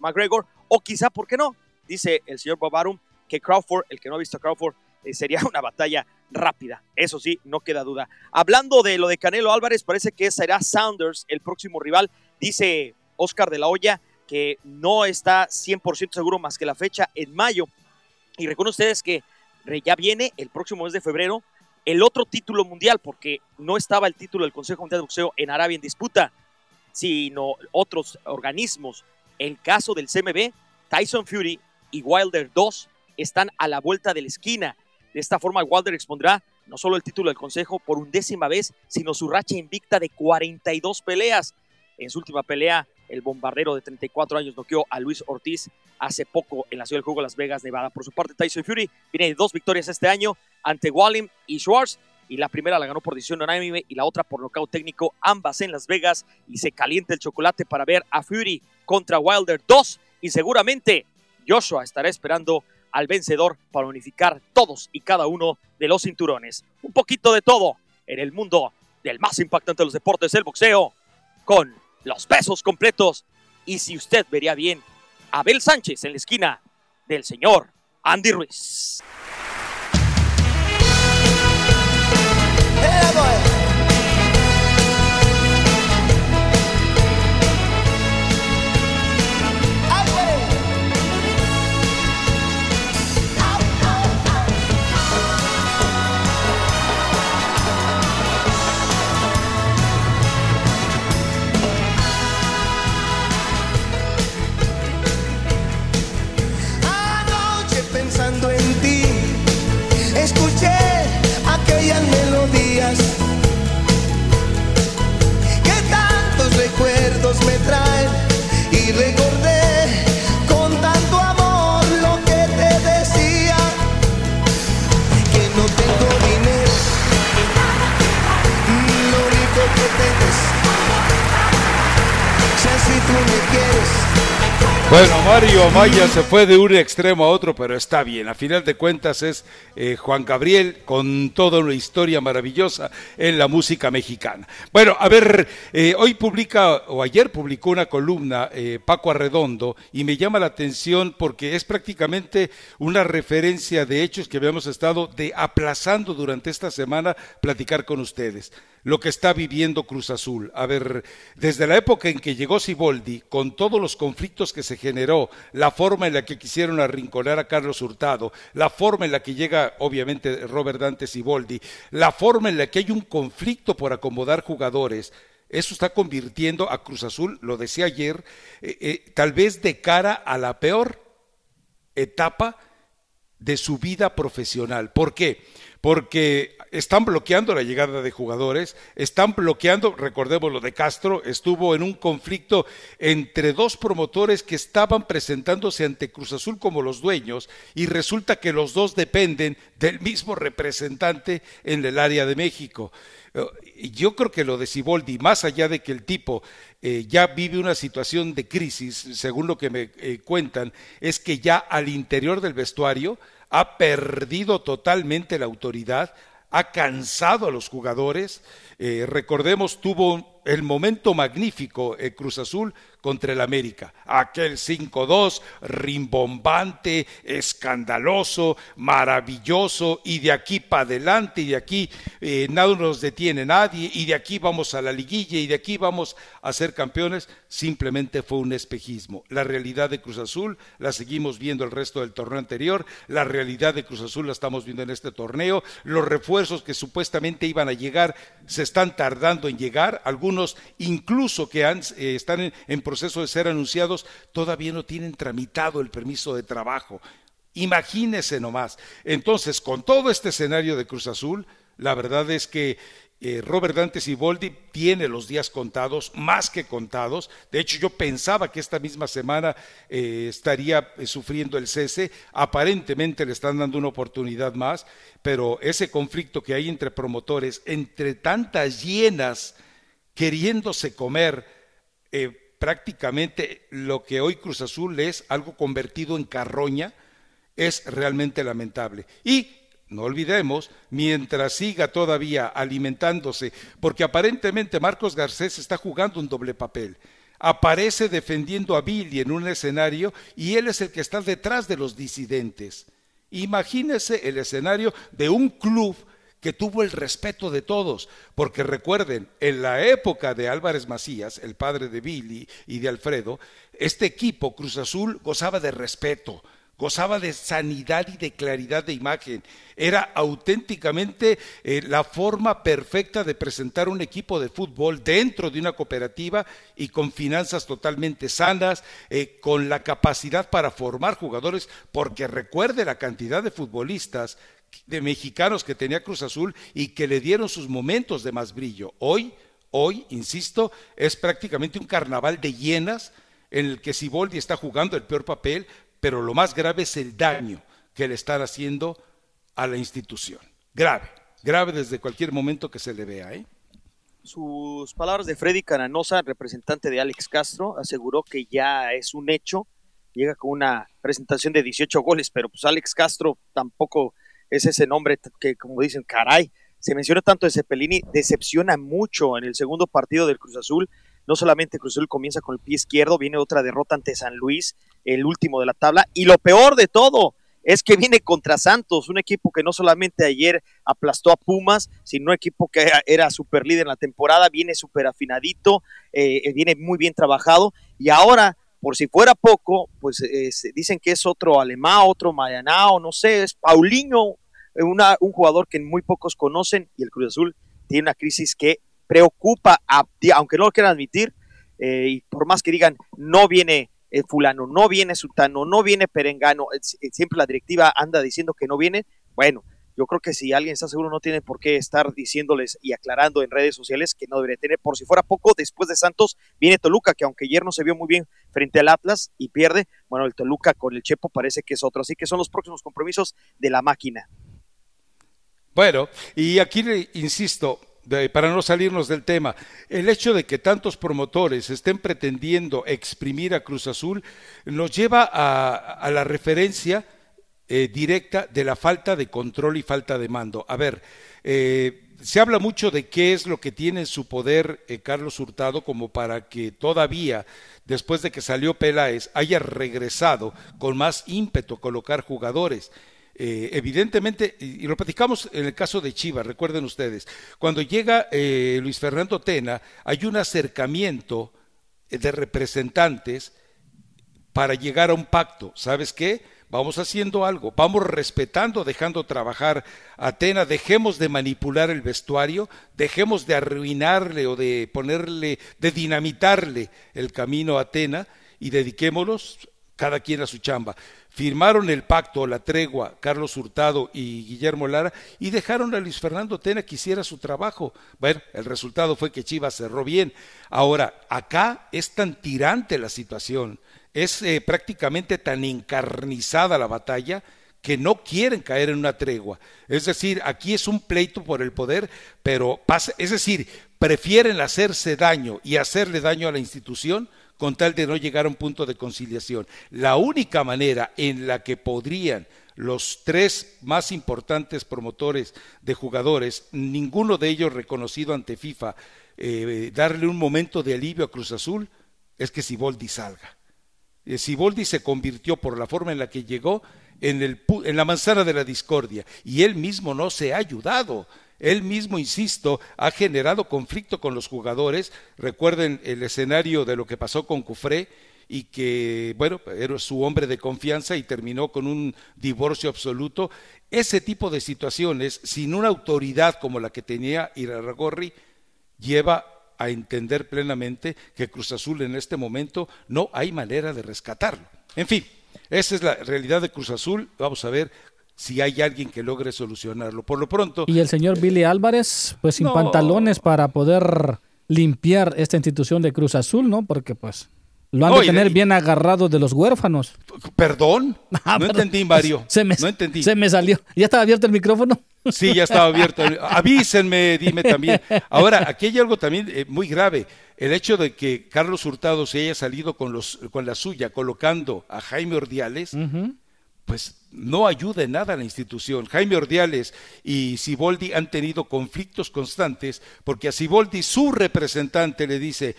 McGregor, o quizá, ¿por qué no? Dice el señor Bob Arum que Crawford, el que no ha visto a Crawford, sería una batalla rápida, eso sí, no queda duda. Hablando de lo de Canelo Álvarez, parece que será Saunders el próximo rival, dice Oscar de la Hoya, que no está 100% seguro más que la fecha en mayo, y recuerden ustedes que ya viene el próximo mes de febrero el otro título mundial, porque no estaba el título del Consejo Mundial de Boxeo en Arabia en disputa, sino otros organismos. El caso del CMB, Tyson Fury y Wilder 2 están a la vuelta de la esquina. De esta forma, Wilder expondrá no solo el título del Consejo por 1ª vez, sino su racha invicta de 42 peleas. En su última pelea, el bombardero de 34 años noqueó a Luis Ortiz hace poco en la Ciudad del Juego, Las Vegas, Nevada. Por su parte, Tyson Fury viene de 2 victorias este año ante Wallim y Schwartz, y la primera la ganó por decisión unánime y la otra por nocaut técnico, ambas en Las Vegas, y se calienta el chocolate para ver a Fury contra Wilder 2, y seguramente Joshua estará esperando al vencedor para unificar todos y cada uno de los cinturones. Un poquito de todo en el mundo del más impactante de los deportes, el boxeo, con los pesos completos, y si usted vería bien, Abel Sánchez en la esquina del señor Andy Ruiz. Bueno, Mario Amaya se fue de un extremo a otro, pero está bien. A final de cuentas es Juan Gabriel con toda una historia maravillosa en la música mexicana. Bueno, a ver, hoy ayer publicó una columna Paco Arredondo, y me llama la atención porque es prácticamente una referencia de hechos que habíamos estado aplazando durante esta semana platicar con ustedes. lo que está viviendo Cruz Azul. A ver, desde la época en que llegó Siboldi, con todos los conflictos que se generó, la forma en la que quisieron arrinconar a Carlos Hurtado, la forma en la que llega obviamente Robert Dante Siboldi, la forma en la que hay un conflicto por acomodar jugadores, eso está convirtiendo a Cruz Azul, lo decía ayer, tal vez de cara a la peor etapa de su vida profesional. ¿Por qué? Porque están bloqueando la llegada de jugadores, están bloqueando, recordemos lo de Castro, estuvo en un conflicto entre dos promotores que estaban presentándose ante Cruz Azul como los dueños, y resulta que los dos dependen del mismo representante en el área de México. Yo creo que lo de Siboldi, más allá de que el tipo ya vive una situación de crisis, según lo que me cuentan, es que ya al interior del vestuario ha perdido totalmente la autoridad, ha cansado a los jugadores. Recordemos, tuvo el momento magnífico Cruz Azul contra el América, aquel 5-2 rimbombante, escandaloso, maravilloso, y de aquí para adelante, y de aquí nada nos detiene nadie, y de aquí vamos a la liguilla, y de aquí vamos a ser campeones. Simplemente fue un espejismo. La realidad de Cruz Azul la seguimos viendo el resto del torneo anterior, la realidad de Cruz Azul la estamos viendo en este torneo, los refuerzos que supuestamente iban a llegar se están tardando en llegar, algunos incluso que están en proceso de ser anunciados, todavía no tienen tramitado el permiso de trabajo. Imagínese nomás. Entonces, con todo este escenario de Cruz Azul, la verdad es que Robert Dante Siboldi tiene los días contados, más que contados. De hecho, yo pensaba que esta misma semana estaría sufriendo el cese. Aparentemente le están dando una oportunidad más, pero ese conflicto que hay entre promotores, entre tantas hienas queriéndose comer prácticamente lo que hoy Cruz Azul es, algo convertido en carroña, es realmente lamentable. Y no olvidemos, mientras siga todavía alimentándose, porque aparentemente Marcos Garcés está jugando un doble papel. Aparece defendiendo a Billy en un escenario y él es el que está detrás de los disidentes. Imagínese el escenario de un club que tuvo el respeto de todos, porque recuerden, en la época de Álvarez Macías, el padre de Billy y de Alfredo, este equipo Cruz Azul gozaba de respeto, gozaba de sanidad y de claridad de imagen. Era auténticamente la forma perfecta de presentar un equipo de fútbol dentro de una cooperativa y con finanzas totalmente sanas, con la capacidad para formar jugadores, porque recuerde la cantidad de futbolistas, de mexicanos que tenía Cruz Azul y que le dieron sus momentos de más brillo. Hoy, insisto, es prácticamente un carnaval de hienas en el que Siboldi está jugando el peor papel, pero lo más grave es el daño que le están haciendo a la institución. Grave desde cualquier momento que se le vea, ¿eh? Sus palabras de Freddy Cananosa, representante de Alex Castro, aseguró que ya es un hecho. Llega con una presentación de 18 goles, pero pues Alex Castro tampoco es ese nombre que, como dicen, caray, se menciona tanto de Cepelini, decepciona mucho en el segundo partido del Cruz Azul. No solamente Cruz Azul comienza con el pie izquierdo, viene otra derrota ante San Luis, el último de la tabla, y lo peor de todo es que viene contra Santos, un equipo que no solamente ayer aplastó a Pumas, sino un equipo que era super líder en la temporada, viene súper afinadito, viene muy bien trabajado, y ahora, por si fuera poco, pues dicen que es otro Alemán, otro Mayanao, no sé, es Paulinho, un jugador que muy pocos conocen, y el Cruz Azul tiene una crisis que preocupa, aunque no lo quieran admitir, y por más que digan, no viene fulano, no viene sutano, no viene perengano, siempre la directiva anda diciendo que no viene. Bueno, yo creo que si alguien está seguro no tiene por qué estar diciéndoles y aclarando en redes sociales que no debería tener. Por si fuera poco, después de Santos viene Toluca, que aunque ayer no se vio muy bien frente al Atlas y pierde, bueno, el Toluca con el Chepo parece que es otro, así que son los próximos compromisos de la máquina. Bueno, y aquí insisto, para no salirnos del tema, el hecho de que tantos promotores estén pretendiendo exprimir a Cruz Azul nos lleva a la referencia directa de la falta de control y falta de mando. A ver, se habla mucho de qué es lo que tiene en su poder Carlos Hurtado como para que todavía, después de que salió Peláez, haya regresado con más ímpetu a colocar jugadores. evidentemente, y lo platicamos en el caso de Chivas, recuerden ustedes, cuando llega Luis Fernando Tena, hay un acercamiento de representantes para llegar a un pacto. ¿Sabes qué? Vamos haciendo algo, vamos respetando, dejando trabajar a Tena, dejemos de manipular el vestuario, dejemos de arruinarle o de ponerle, de dinamitarle el camino a Tena y dediquémoslos cada quien a su chamba. Firmaron el pacto, la tregua, Carlos Hurtado y Guillermo Lara, y dejaron a Luis Fernando Tena que hiciera su trabajo. Bueno, el resultado fue que Chivas cerró bien. Ahora, acá es tan tirante la situación, es prácticamente tan encarnizada la batalla que no quieren caer en una tregua. Es decir, aquí es un pleito por el poder, pero pasa, es decir, prefieren hacerse daño y hacerle daño a la institución con tal de no llegar a un punto de conciliación. La única manera en la que podrían los tres más importantes promotores de jugadores, ninguno de ellos reconocido ante FIFA, darle un momento de alivio a Cruz Azul, es que Siboldi salga. Siboldi se convirtió por la forma en la que llegó en la manzana de la discordia, y él mismo no se ha ayudado. Él mismo, insisto, ha generado conflicto con los jugadores. Recuerden el escenario de lo que pasó con Cufré y que, bueno, era su hombre de confianza y terminó con un divorcio absoluto. Ese tipo de situaciones, sin una autoridad como la que tenía Irarrágorri, lleva a entender plenamente que Cruz Azul en este momento no hay manera de rescatarlo. En fin, esa es la realidad de Cruz Azul. Vamos a ver si hay alguien que logre solucionarlo. Por lo pronto... Y el señor Billy Álvarez, pues sin pantalones para poder limpiar esta institución de Cruz Azul, ¿no? Porque pues lo han de tener bien agarrado de los huérfanos. ¿Perdón? Entendí, Mario. No entendí. Se me salió. ¿Ya estaba abierto el micrófono? Sí, ya estaba abierto. Avísenme, dime también. Ahora, aquí hay algo también muy grave. El hecho de que Carlos Hurtado se haya salido con la suya, colocando a Jaime Ordiales... Uh-huh. Pues no ayuda en nada a la institución. Jaime Ordiales y Siboldi han tenido conflictos constantes porque a Siboldi su representante le dice,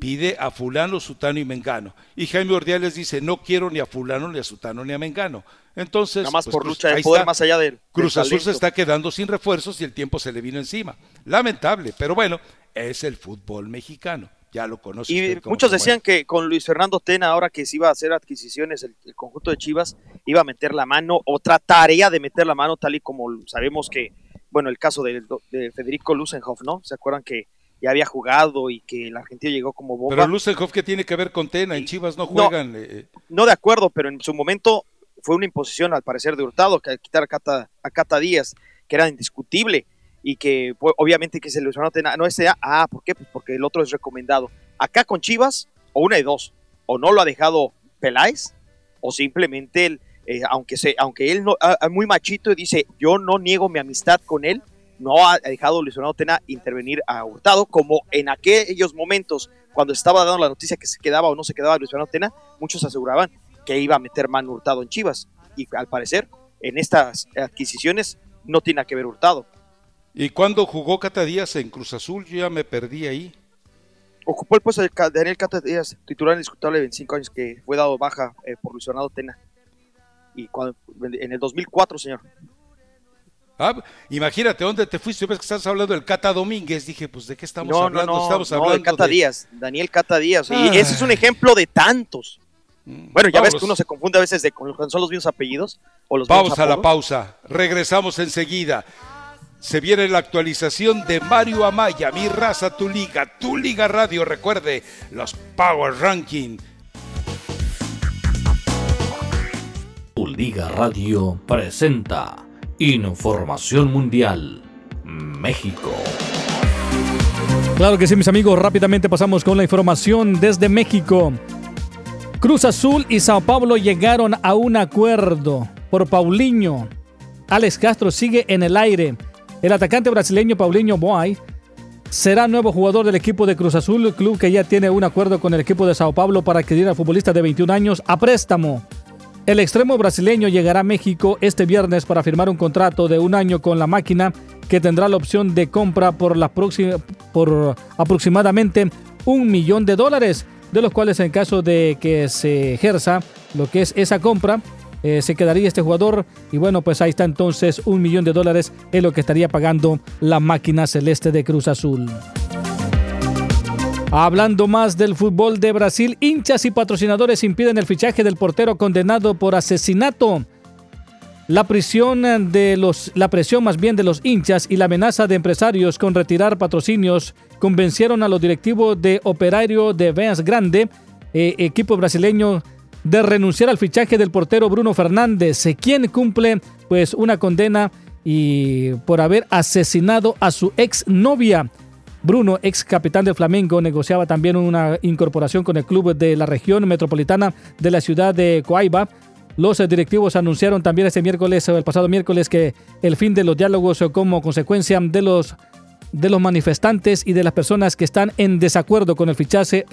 pide a fulano, sutano y mengano. Y Jaime Ordiales dice, no quiero ni a fulano, ni a sutano, ni a mengano. Entonces, nada más pues, por lucha de poder, está, más allá de Cruz Azul se está quedando sin refuerzos y el tiempo se le vino encima. Lamentable, pero bueno, es el fútbol mexicano. Ya lo conoce. Y muchos decían que con Luis Fernando Tena, ahora que se iba a hacer adquisiciones, el conjunto de Chivas iba a meter la mano o trataría de meter la mano, tal y como sabemos que, bueno, el caso de Federico Lusenhoff, ¿no? ¿Se acuerdan que ya había jugado y que el argentino llegó como bomba? Pero Lusenhoff, ¿qué tiene que ver con Tena? En Chivas no juegan. No de acuerdo, pero en su momento fue una imposición, al parecer, de Hurtado, que al quitar a Cata Díaz, que era indiscutible. Y que obviamente que se le usó no este ¿por qué? Pues porque el otro es recomendado. Acá con Chivas, o una de dos, o no lo ha dejado Peláez, o simplemente él, aunque él no, muy machito y dice, yo no niego mi amistad con él, no ha dejado Luis Fernando Tena intervenir a Hurtado, como en aquellos momentos cuando estaba dando la noticia que se quedaba o no se quedaba Luis Fernando Tena, muchos aseguraban que iba a meter mano Hurtado en Chivas, y al parecer en estas adquisiciones no tiene que ver Hurtado. ¿Y cuándo jugó Cata Díaz en Cruz Azul? Yo ya me perdí ahí. Ocupó el puesto de Daniel Cata Díaz, titular indiscutible de 25 años, que fue dado baja por Luis Fernando Tena. Y cuando, en el 2004, señor. Imagínate, ¿dónde te fuiste? Ves que estás hablando del Cata Domínguez. Dije, pues, ¿de qué estamos hablando? Estamos hablando de Cata Díaz, Daniel Cata Díaz. Y ese es un ejemplo de tantos. Bueno, ya ves que uno se confunde a veces con son los mismos apellidos. O los vamos a la pausa. Regresamos enseguida. Se viene la actualización de Mario Amaya, Mi Raza, Tu Liga Radio. Recuerde, los Power Ranking. Tu Liga Radio presenta Información Mundial, México. Claro que sí, mis amigos. Rápidamente pasamos con la información desde México. Cruz Azul y Sao Paulo llegaron a un acuerdo por Paulinho. Alex Castro sigue en el aire. El atacante brasileño Paulinho Boy será nuevo jugador del equipo de Cruz Azul, club que ya tiene un acuerdo con el equipo de Sao Paulo para adquirir al futbolista de 21 años a préstamo. El extremo brasileño llegará a México este viernes para firmar un contrato de un año con la máquina que tendrá la opción de compra por aproximadamente $1 millón, de los cuales en caso de que se ejerza lo que es esa compra, se quedaría este jugador. Y bueno, pues ahí está entonces $1 millón es lo que estaría pagando la máquina celeste de Cruz Azul. Hablando más del fútbol de Brasil, hinchas y patrocinadores impiden el fichaje del portero condenado por asesinato. La presión de los hinchas y la amenaza de empresarios con retirar patrocinios convencieron a los directivos de Operário de Minas Grande, equipo brasileño, de renunciar al fichaje del portero Bruno Fernández, quien cumple pues una condena y por haber asesinado a su exnovia. Bruno, ex capitán del Flamengo, negociaba también una incorporación con el club de la región metropolitana de la ciudad de Coaíba. Los directivos anunciaron también el pasado miércoles, que el fin de los diálogos como consecuencia de los manifestantes y de las personas que están en desacuerdo con el fichaje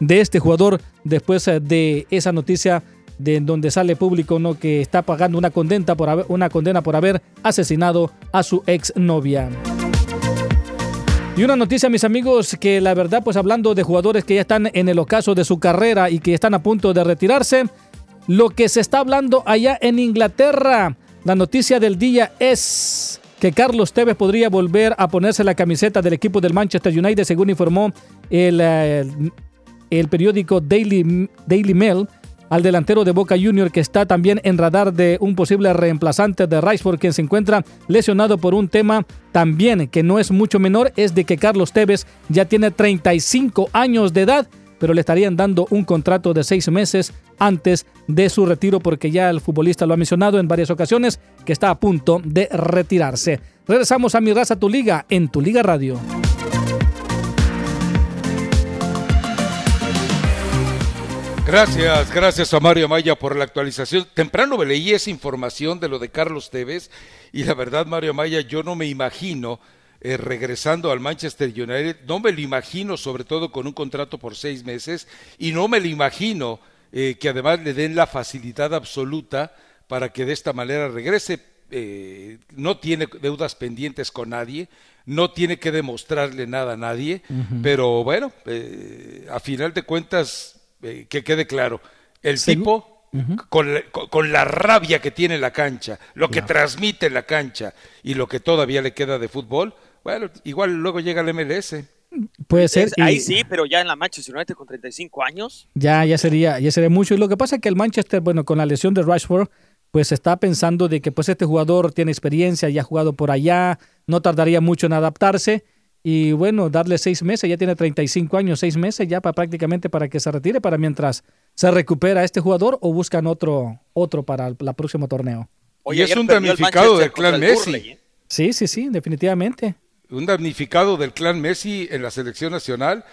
de este jugador, después de esa noticia de donde sale público, ¿no?, que está pagando una condena por haber asesinado a su exnovia. Y una noticia, mis amigos, que la verdad, pues hablando de jugadores que ya están en el ocaso de su carrera y que están a punto de retirarse, lo que se está hablando allá en Inglaterra, la noticia del día es que Carlos Tevez podría volver a ponerse la camiseta del equipo del Manchester United, según informó el periódico Daily Mail, al delantero de Boca Juniors, que está también en radar de un posible reemplazante de Rashford, quien se encuentra lesionado por un tema también que no es mucho menor, es de que Carlos Tevez ya tiene 35 años de edad, pero le estarían dando un contrato de 6 meses antes de su retiro, porque ya el futbolista lo ha mencionado en varias ocasiones que está a punto de retirarse. Regresamos a Mi Raza, Tu Liga en Tu Liga Radio. Gracias a Mario Amaya por la actualización. Temprano me leí esa información de lo de Carlos Tevez y la verdad, Mario Amaya, yo no me imagino regresando al Manchester United, no me lo imagino, sobre todo con un contrato por 6 meses, y no me lo imagino que además le den la facilidad absoluta para que de esta manera regrese. No tiene deudas pendientes con nadie, no tiene que demostrarle nada a nadie, uh-huh. Pero bueno, a final de cuentas, que quede claro, el ¿sí? tipo... Uh-huh. Con la rabia que tiene la cancha, lo que transmite la cancha y lo que todavía le queda de fútbol, bueno, igual luego llega el MLS. Puede ser. Ahí sí, pero ya en la Manchester United con 35 años. Ya sería mucho. Y lo que pasa es que el Manchester, bueno, con la lesión de Rashford, pues está pensando de que pues este jugador tiene experiencia, ya ha jugado por allá, no tardaría mucho en adaptarse. Y bueno, darle 6 meses, ya tiene 35 años, 6 meses ya prácticamente para que se retire, para mientras se recupera este jugador o buscan otro para el próximo torneo. Oye, y es un damnificado del clan Messi. Burley, ¿eh? Sí, definitivamente. Un damnificado del clan Messi en la selección nacional,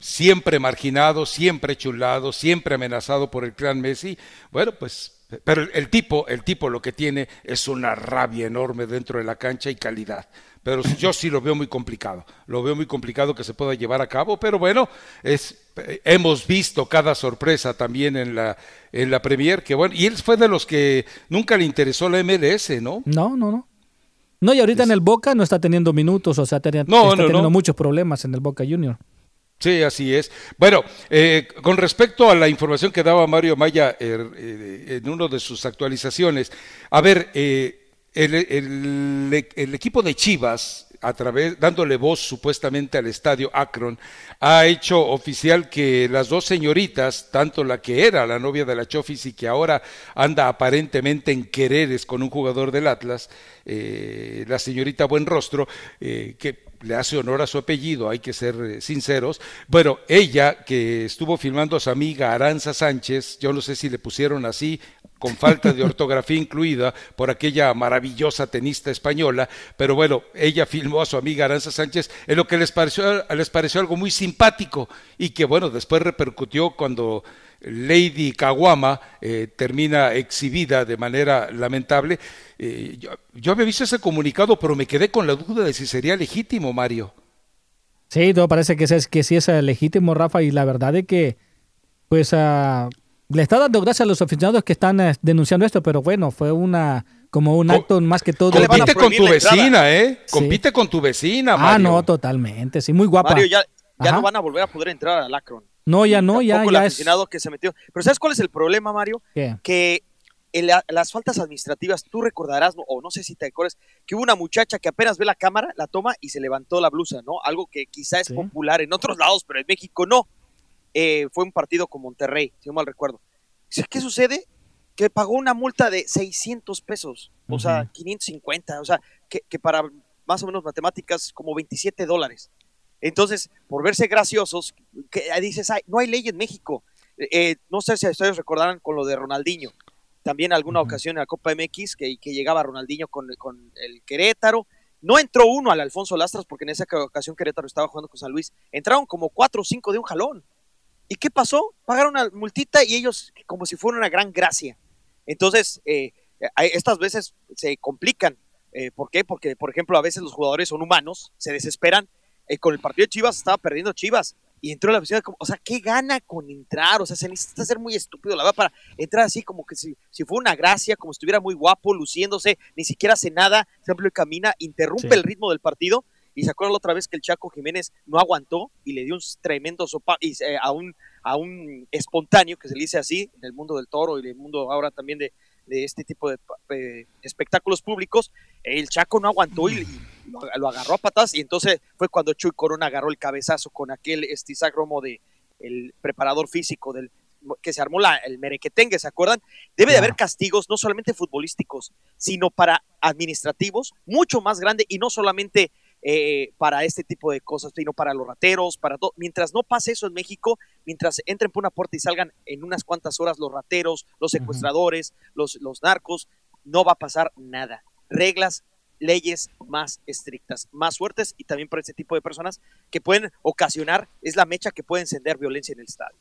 siempre marginado, siempre chulado, siempre amenazado por el clan Messi. Bueno, pues... Pero el tipo lo que tiene es una rabia enorme dentro de la cancha y calidad. Pero yo sí lo veo muy complicado. Lo veo muy complicado que se pueda llevar a cabo. Pero bueno, hemos visto cada sorpresa también en la Premier. Que bueno, y él fue de los que nunca le interesó la MLS, ¿no? No. No, y ahorita en el Boca no está teniendo minutos. O sea, está teniendo muchos problemas en el Boca Juniors. Sí, así es. Bueno, con respecto a la información que daba Mario Amaya en una de sus actualizaciones, a ver, el equipo de Chivas, dándole voz supuestamente al estadio Akron, ha hecho oficial que las dos señoritas, tanto la que era la novia de la Chofis y que ahora anda aparentemente en quereres con un jugador del Atlas, la señorita Buenrostro, que le hace honor a su apellido, hay que ser sinceros. Bueno, ella que estuvo filmando a su amiga Aranza Sánchez, yo no sé si le pusieron así, con falta de ortografía incluida, por aquella maravillosa tenista española, pero bueno, ella filmó a su amiga Aranza Sánchez, en lo que les pareció algo muy simpático, y que bueno, después repercutió cuando Lady Kawama termina exhibida de manera lamentable. Yo había visto ese comunicado, pero me quedé con la duda de si sería legítimo, Mario. Sí, no, parece que sí es legítimo, Rafa, y la verdad es que pues le está dando gracias a los aficionados que están denunciando esto, pero bueno, fue un acto más que todo. Compite con tu vecina, ¿eh? Compite con tu vecina, Mario. Ah, no, totalmente, sí, muy guapa. Mario, ya no van a volver a poder entrar al Akron. No, ya es que se metió. Pero ¿sabes cuál es el problema, Mario? ¿Qué? Que las faltas administrativas, tú recordarás, o no sé si te acuerdas, que hubo una muchacha que apenas ve la cámara, la toma y se levantó la blusa, ¿no? Algo que quizá es popular en otros lados, pero en México no. Fue un partido con Monterrey, si no mal recuerdo. ¿Qué sucede? Que pagó una multa de $600, o sea, 550, o sea, que para más o menos matemáticas, como $27. Entonces, por verse graciosos, que dices, ay, no hay ley en México. No sé si ustedes recordarán con lo de Ronaldinho. También alguna ocasión en la Copa MX que llegaba Ronaldinho con el Querétaro. No entró uno al Alfonso Lastras porque en esa ocasión Querétaro estaba jugando con San Luis. Entraron como 4 o 5 de un jalón. ¿Y qué pasó? Pagaron una multita y ellos como si fuera una gran gracia. Entonces, estas veces se complican. ¿Por qué? Porque, por ejemplo, a veces los jugadores son humanos, se desesperan. Con el partido de Chivas estaba perdiendo Chivas y entró la afición, o sea, ¿qué gana con entrar? O sea, se necesita ser muy estúpido, la verdad, para entrar así como que si fue una gracia, como si estuviera muy guapo, luciéndose, ni siquiera hace nada, siempre camina, interrumpe el ritmo del partido. Y se acuerdan la otra vez que el Chaco Jiménez no aguantó y le dio un tremendo sopa a un espontáneo, que se le dice así, en el mundo del toro y en el mundo ahora también de este tipo de espectáculos públicos. El Chaco no aguantó y lo agarró a patas, y entonces fue cuando Chuy Corona agarró el cabezazo con aquel Isaac Romo, el preparador físico que se armó el merequetengue, ¿se acuerdan? Debe de haber castigos, no solamente futbolísticos, sino para administrativos, mucho más grande, y no solamente para este tipo de cosas, sino para los rateros, para todo. Mientras no pase eso en México, mientras entren por una puerta y salgan en unas cuantas horas los rateros, los secuestradores, los narcos, no va a pasar nada. Reglas, leyes más estrictas, más fuertes, y también para este tipo de personas que pueden ocasionar, es la mecha que puede encender violencia en el estadio.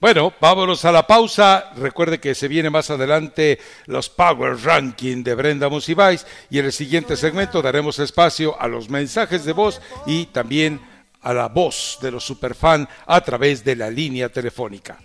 Bueno, vámonos a la pausa. Recuerde que se viene más adelante los Power Ranking de Brenda Monsiváis, y en el siguiente segmento daremos espacio a los mensajes de voz y también a la voz de los superfans a través de la línea telefónica.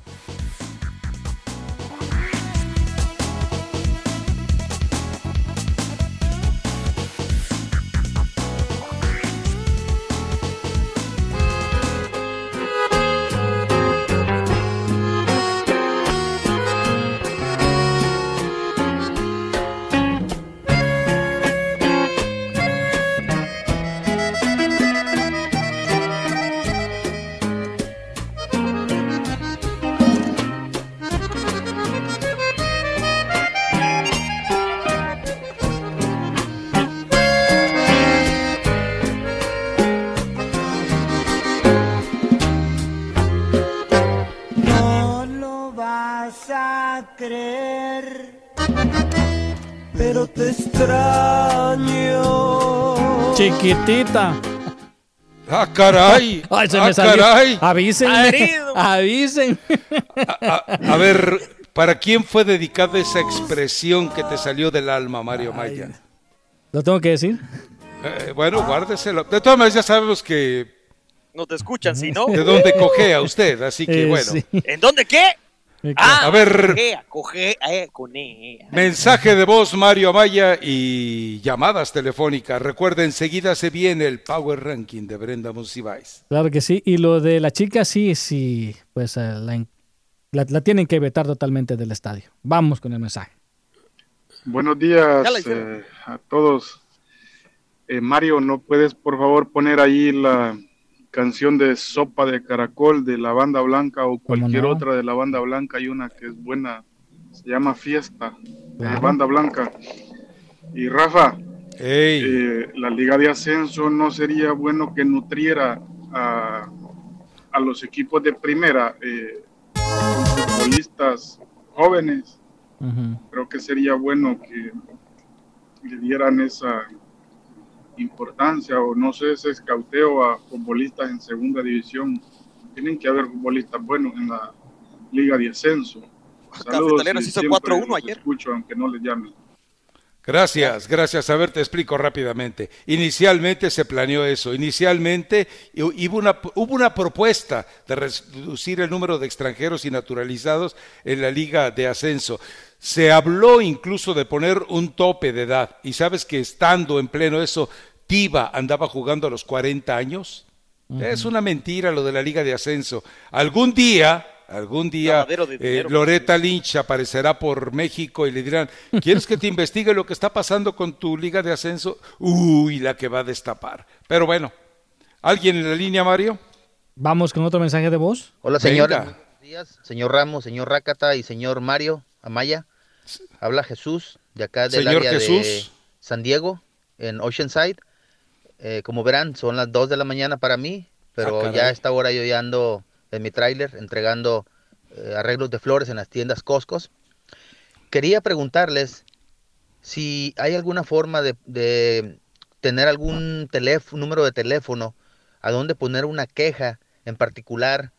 Chiquitita. ¡Ah, caray! Ay, se me salió. Caray. Avisen. A ver, ¿para quién fue dedicada esa expresión que te salió del alma, Mario Maya? ¿Lo tengo que decir? Bueno, guárdeselo. De todas maneras, ya sabemos que no te escuchan, si no. ¿De dónde cojea usted? Así que bueno. Sí. ¿En dónde qué? A ver, mensaje de voz, Mario Amaya, y llamadas telefónicas. Recuerden, enseguida se viene el Power Ranking de Brenda Monsiváis. Claro que sí, y lo de la chica, sí, pues la tienen que vetar totalmente del estadio. Vamos con el mensaje. Buenos días a todos. Mario, ¿no puedes por favor poner ahí la canción de Sopa de Caracol de la Banda Blanca, o cualquier otra de la Banda Blanca? Hay una que es buena, se llama Fiesta de Banda Blanca. Y Rafa, la Liga de Ascenso, ¿no sería bueno que nutriera a los equipos de primera futbolistas jóvenes? Creo que sería bueno que le dieran esa importancia, o no sé, ese escauteo a futbolistas en segunda división. Tienen que haber futbolistas buenos en la Liga de Ascenso. Saludos, hizo 4-1 ayer. Escucho, aunque no les llame. Gracias. A ver, te explico rápidamente. Inicialmente se planeó eso. Inicialmente hubo una propuesta de reducir el número de extranjeros y naturalizados en la Liga de Ascenso. Se habló incluso de poner un tope de edad. ¿Y sabes que estando en pleno eso, Tiva andaba jugando a los 40 años? Es una mentira lo de la Liga de Ascenso. Algún día Loretta Lynch aparecerá por México y le dirán, ¿quieres que te investigue lo que está pasando con tu Liga de Ascenso? Uy, la que va a destapar. Pero bueno, ¿alguien en la línea, Mario? Vamos con otro mensaje de voz. Hola, señora. Venga. Buenos días, señor Ramos, señor Rácata y señor Mario Amaya. Habla Jesús, de acá del área de San Diego, en Oceanside. Como verán, son las 2 de la mañana para mí, pero ya a esta hora yo ya ando en mi tráiler entregando arreglos de flores en las tiendas Costco. Quería preguntarles si hay alguna forma de tener algún número de teléfono a donde poner una queja en particular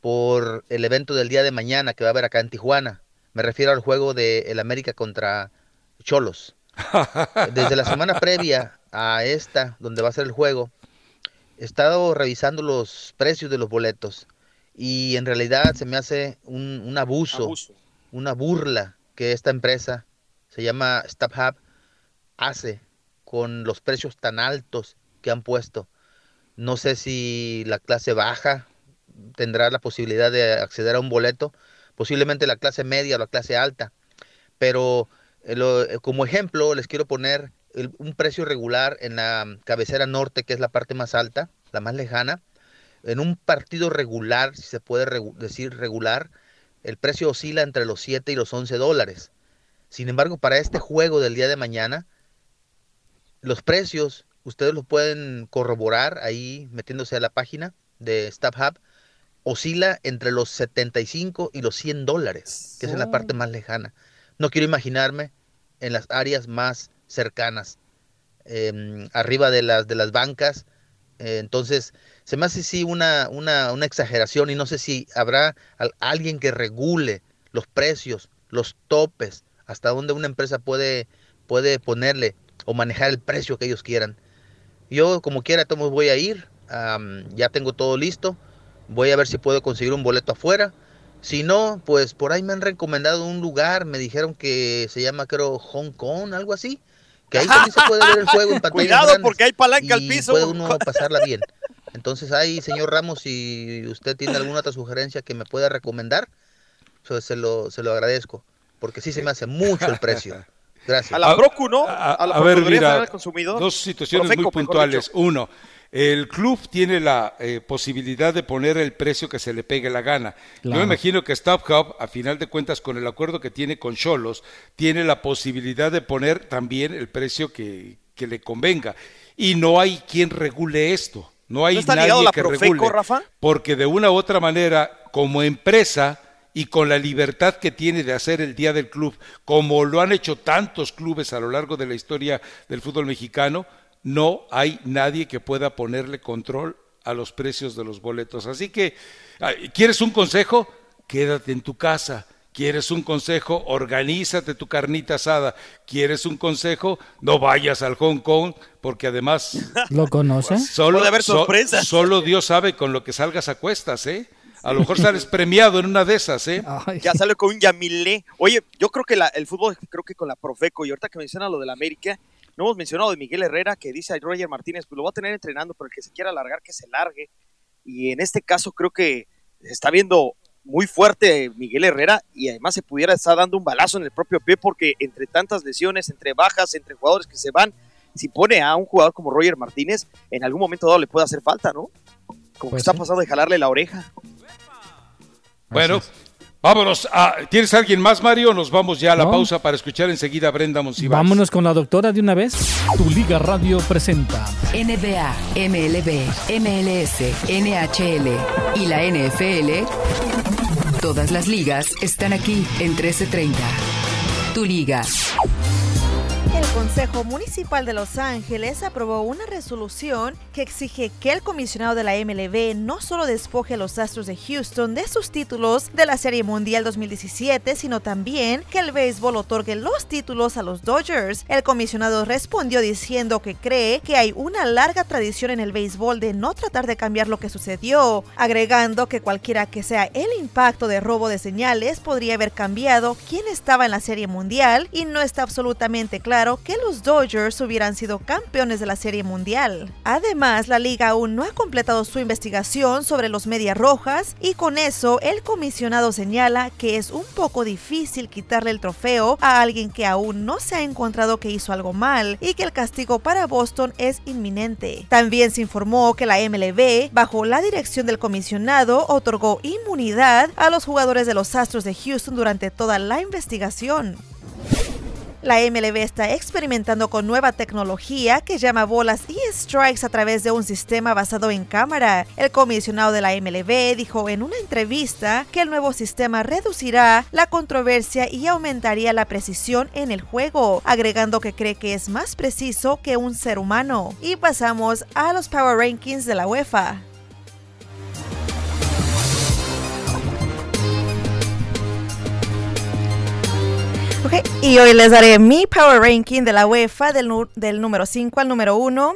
por el evento del día de mañana que va a haber acá en Tijuana. Me refiero al juego de el América contra Cholos. Desde la semana previa a esta, donde va a ser el juego, he estado revisando los precios de los boletos y en realidad se me hace un abuso, una burla que esta empresa, se llama StubHub, hace con los precios tan altos que han puesto. No sé si la clase baja tendrá la posibilidad de acceder a un boleto, posiblemente la clase media o la clase alta, pero como ejemplo les quiero poner un precio regular en la cabecera norte, que es la parte más alta, la más lejana. En un partido regular, si se puede decir regular, el precio oscila entre los $7 y los $11. Sin embargo, para este juego del día de mañana, los precios, ustedes los pueden corroborar ahí metiéndose a la página de StubHub, oscila entre los $75 y los $100, que es en la parte más lejana. No quiero imaginarme en las áreas más cercanas, arriba de las bancas. Entonces, se me hace sí una exageración, y no sé si habrá alguien que regule los precios, los topes, hasta dónde una empresa puede ponerle o manejar el precio que ellos quieran. Yo, como quiera, todos voy a ir, ya tengo todo listo, voy a ver si puedo conseguir un boleto afuera. Si no, pues por ahí me han recomendado un lugar, me dijeron que se llama, creo, Hong Kong, algo así, que ahí también se puede ver el juego en pantallas grandes. Cuidado, porque hay palanca al piso. Y puede uno pasarla bien. Entonces ahí, señor Ramos, si usted tiene alguna otra sugerencia que me pueda recomendar, pues se lo agradezco, porque sí se me hace mucho el precio. Gracias. A la Procu, ¿no? A ver, mira, dos situaciones muy puntuales. Uno, el club tiene la posibilidad de poner el precio que se le pegue la gana. Claro. Yo me imagino que StubHub, a final de cuentas, con el acuerdo que tiene con Xolos, tiene la posibilidad de poner también el precio que le convenga. Y no hay quien regule esto. No hay nadie que regule. ¿Rafa? Porque de una u otra manera, como empresa, y con la libertad que tiene de hacer el día del club, como lo han hecho tantos clubes a lo largo de la historia del fútbol mexicano, no hay nadie que pueda ponerle control a los precios de los boletos. Así que, ¿quieres un consejo? Quédate en tu casa. ¿Quieres un consejo? Organízate tu carnita asada. ¿Quieres un consejo? No vayas al Hong Kong, porque además... ¿Lo conoces? Solo, puede haber sorpresas. Solo Dios sabe con lo que salgas a cuestas, ¿eh? A lo mejor sales premiado en una de esas, ¿eh? Ay. Ya sale con un Yamilé. Oye, yo creo que el fútbol, creo que con la Profeco, y ahorita que menciona lo de la América, no hemos mencionado de Miguel Herrera, que dice a Roger Martínez, pues lo va a tener entrenando, pero el que se quiera largar, que se largue. Y en este caso creo que se está viendo muy fuerte Miguel Herrera, y además se pudiera estar dando un balazo en el propio pie, porque entre tantas lesiones, entre bajas, entre jugadores que se van, si pone a un jugador como Roger Martínez, en algún momento dado le puede hacer falta, ¿no? Como pues que está pasando de jalarle la oreja. Bueno, vámonos. ¿Tienes alguien más, Mario? Nos vamos ya a la pausa para escuchar enseguida a Brenda Monsiváis. Vámonos con la doctora de una vez. Tu Liga Radio presenta NBA, MLB, MLS, NHL y la NFL. Todas las ligas están aquí en 1330. Tu Liga. El Consejo Municipal de Los Ángeles aprobó una resolución que exige que el comisionado de la MLB no solo despoje a los Astros de Houston de sus títulos de la Serie Mundial 2017, sino también que el béisbol otorgue los títulos a los Dodgers. El comisionado respondió diciendo que cree que hay una larga tradición en el béisbol de no tratar de cambiar lo que sucedió, agregando que cualquiera que sea el impacto de robo de señales podría haber cambiado quién estaba en la Serie Mundial, y no está absolutamente claro claro que los Dodgers hubieran sido campeones de la Serie Mundial. Además, la liga aún no ha completado su investigación sobre los Medias Rojas y con eso el comisionado señala que es un poco difícil quitarle el trofeo a alguien que aún no se ha encontrado que hizo algo mal y que el castigo para Boston es inminente. También se informó que la MLB, bajo la dirección del comisionado, otorgó inmunidad a los jugadores de los Astros de Houston durante toda la investigación. La MLB está experimentando con nueva tecnología que llama bolas y strikes a través de un sistema basado en cámara. El comisionado de la MLB dijo en una entrevista que el nuevo sistema reducirá la controversia y aumentaría la precisión en el juego, agregando que cree que es más preciso que un ser humano. Y pasamos a los Power Rankings de la UEFA. Okay. Y hoy les daré mi Power Ranking de la UEFA del número 5 al número 1,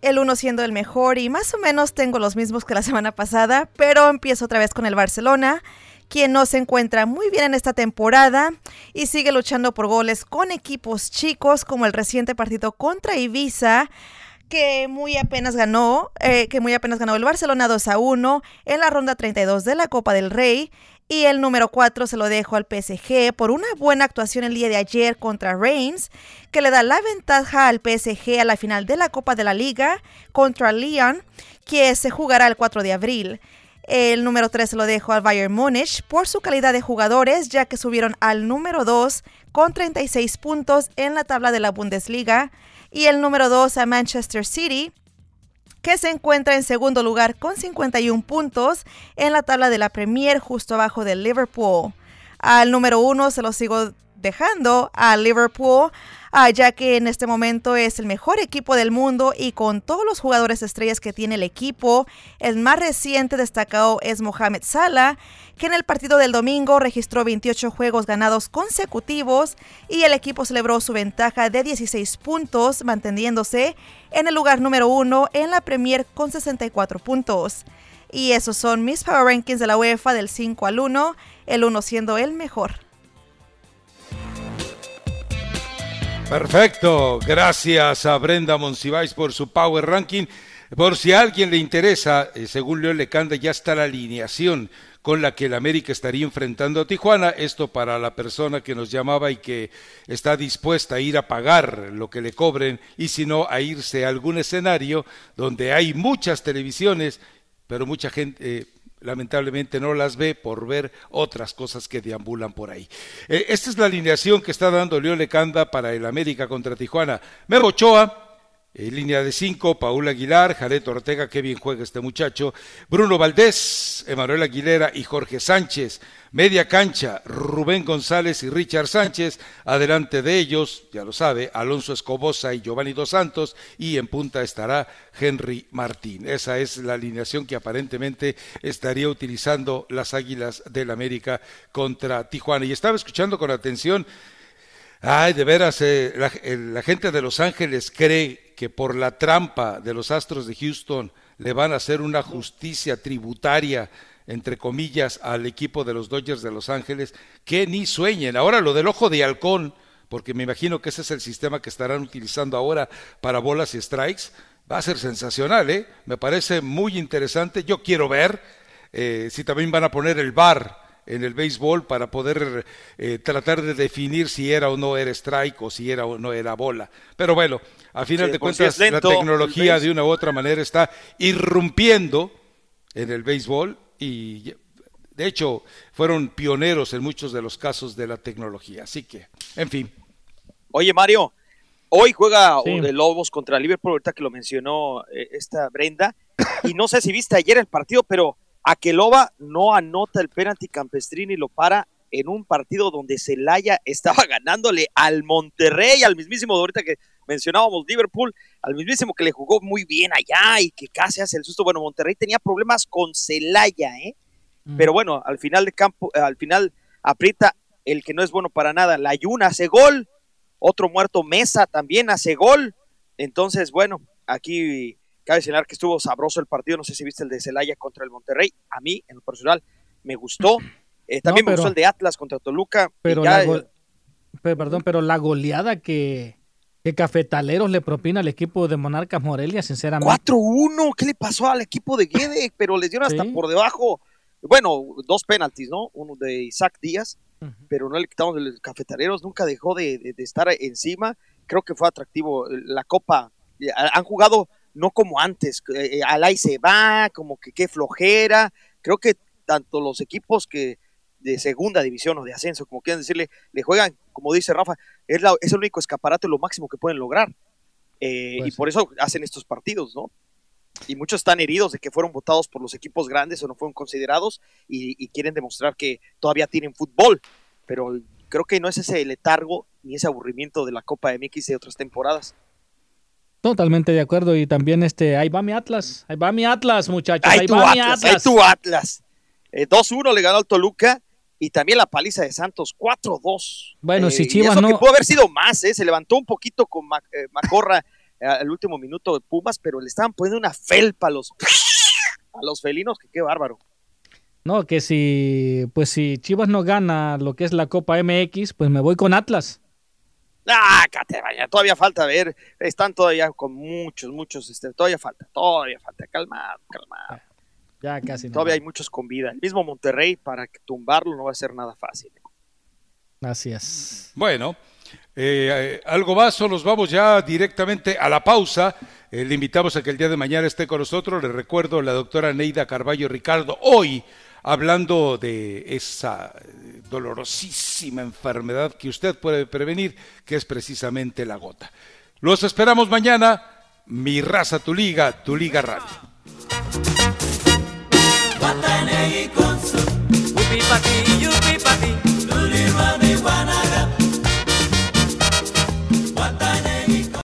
el 1 siendo el mejor y más o menos tengo los mismos que la semana pasada, pero empiezo otra vez con el Barcelona, quien no se encuentra muy bien en esta temporada y sigue luchando por goles con equipos chicos como el reciente partido contra Ibiza, que muy apenas ganó el Barcelona 2-1 en la ronda 32 de la Copa del Rey. Y el número 4 se lo dejo al PSG por una buena actuación el día de ayer contra Reims, que le da la ventaja al PSG a la final de la Copa de la Liga contra Lyon, que se jugará el 4 de abril. El número 3 se lo dejo al Bayern Múnich por su calidad de jugadores, ya que subieron al número 2 con 36 puntos en la tabla de la Bundesliga. Y el número 2 a Manchester City, que se encuentra en segundo lugar con 51 puntos en la tabla de la Premier, justo abajo del Liverpool. Al número 1 se lo sigo dejando a Liverpool, ya que en este momento es el mejor equipo del mundo y con todos los jugadores estrellas que tiene el equipo. El más reciente destacado es Mohamed Salah, que en el partido del domingo registró 28 juegos ganados consecutivos y el equipo celebró su ventaja de 16 puntos, manteniéndose en el lugar número 1 en la Premier con 64 puntos. Y esos son mis Power Rankings de la UEFA del 5 al 1, el 1 siendo el mejor. Perfecto, gracias a Brenda Monsiváis por su Power Ranking. Por si a alguien le interesa, según Leo Lecanda ya está la alineación con la que el América estaría enfrentando a Tijuana. Esto para la persona que nos llamaba y que está dispuesta a ir a pagar lo que le cobren y si no a irse a algún escenario donde hay muchas televisiones, pero mucha gente lamentablemente no las ve por ver otras cosas que deambulan por ahí. Esta es la alineación que está dando Leo Lecanda para el América contra Tijuana. Memo Ochoa, línea de 5, Paul Aguilar, Jared Ortega, qué bien juega este muchacho, Bruno Valdés, Emanuel Aguilera y Jorge Sánchez. Media cancha, Rubén González y Richard Sánchez, adelante de ellos, ya lo sabe, Alonso Escobosa y Giovanni Dos Santos, y en punta estará Henry Martín. Esa es la alineación que aparentemente estaría utilizando las Águilas del América contra Tijuana. Y estaba escuchando con atención, ay, de veras, la gente de Los Ángeles cree que por la trampa de los Astros de Houston le van a hacer una justicia tributaria, entre comillas, al equipo de los Dodgers de Los Ángeles, que ni sueñen. Ahora lo del ojo de halcón, porque me imagino que ese es el sistema que estarán utilizando ahora para bolas y strikes, va a ser sensacional, ¿eh? Me parece muy interesante. Yo quiero ver si también van a poner el VAR en el béisbol para poder tratar de definir si era o no era strike o si era o no era bola. Pero bueno, a final de cuentas lento, la tecnología de una u otra manera está irrumpiendo en el béisbol y de hecho fueron pioneros en muchos de los casos de la tecnología. Así que, en fin. Oye Mario, hoy juega de Lobos contra Liverpool, ahorita que lo mencionó esta Brenda, y no sé si viste ayer el partido, pero Akeloba no anota el penalti, Campestrini lo para en un partido donde Celaya estaba ganándole al Monterrey, al mismísimo de ahorita que mencionábamos Liverpool, al mismísimo que le jugó muy bien allá y que casi hace el susto. Bueno, Monterrey tenía problemas con Celaya, Pero bueno, al final de campo, al final aprieta el que no es bueno para nada. La Yuna hace gol, otro muerto Mesa también hace gol. Entonces, bueno, aquí cabe señalar que estuvo sabroso el partido, no sé si viste el de Celaya contra el Monterrey, a mí, en lo personal, me gustó, también me gustó el de Atlas contra Toluca. Pero la goleada que Que Cafetaleros le propina al equipo de Monarcas Morelia, sinceramente. 4-1, ¿qué le pasó al equipo de Guede? Pero les dieron hasta por debajo. Bueno, dos penaltis, ¿no? Uno de Isaac Díaz, pero no le quitamos el Cafetaleros, nunca dejó de estar encima. Creo que fue atractivo la Copa. Han jugado no como antes, Alay se va, como que qué flojera. Creo que tanto los equipos que de segunda división o de ascenso, como quieran decirle, le juegan, como dice Rafa, es el único escaparate, lo máximo que pueden lograr. Pues y por eso hacen estos partidos, ¿no? Y muchos están heridos de que fueron votados por los equipos grandes o no fueron considerados y quieren demostrar que todavía tienen fútbol, pero creo que no es ese letargo ni ese aburrimiento de la Copa MX de otras temporadas. Totalmente de acuerdo, y también ahí va mi Atlas, muchachos, ahí va mi Atlas. 2-1 le ganó al Toluca, y también la paliza de Santos, 4-2. Bueno, si Chivas eso no... que pudo haber sido más, se levantó un poquito con Macorra al último minuto de Pumas, pero le estaban poniendo una felpa a los felinos, que qué bárbaro. No, que si Chivas no gana lo que es la Copa MX, pues me voy con Atlas. Ah, Caterina, todavía falta ver, están todavía con muchos, todavía falta, calmado. Ya casi todavía nada. Hay muchos con vida. El mismo Monterrey, para tumbarlo no va a ser nada fácil. Así es. Bueno, algo más o nos vamos ya directamente a la pausa. Le invitamos a que el día de mañana esté con nosotros. Le recuerdo la doctora Neida Carballo Ricardo, hoy hablando de esa dolorosísima enfermedad que usted puede prevenir, que es precisamente la gota. Los esperamos mañana. Mi raza, tu liga radio. Guataneí con su Upi Patillo.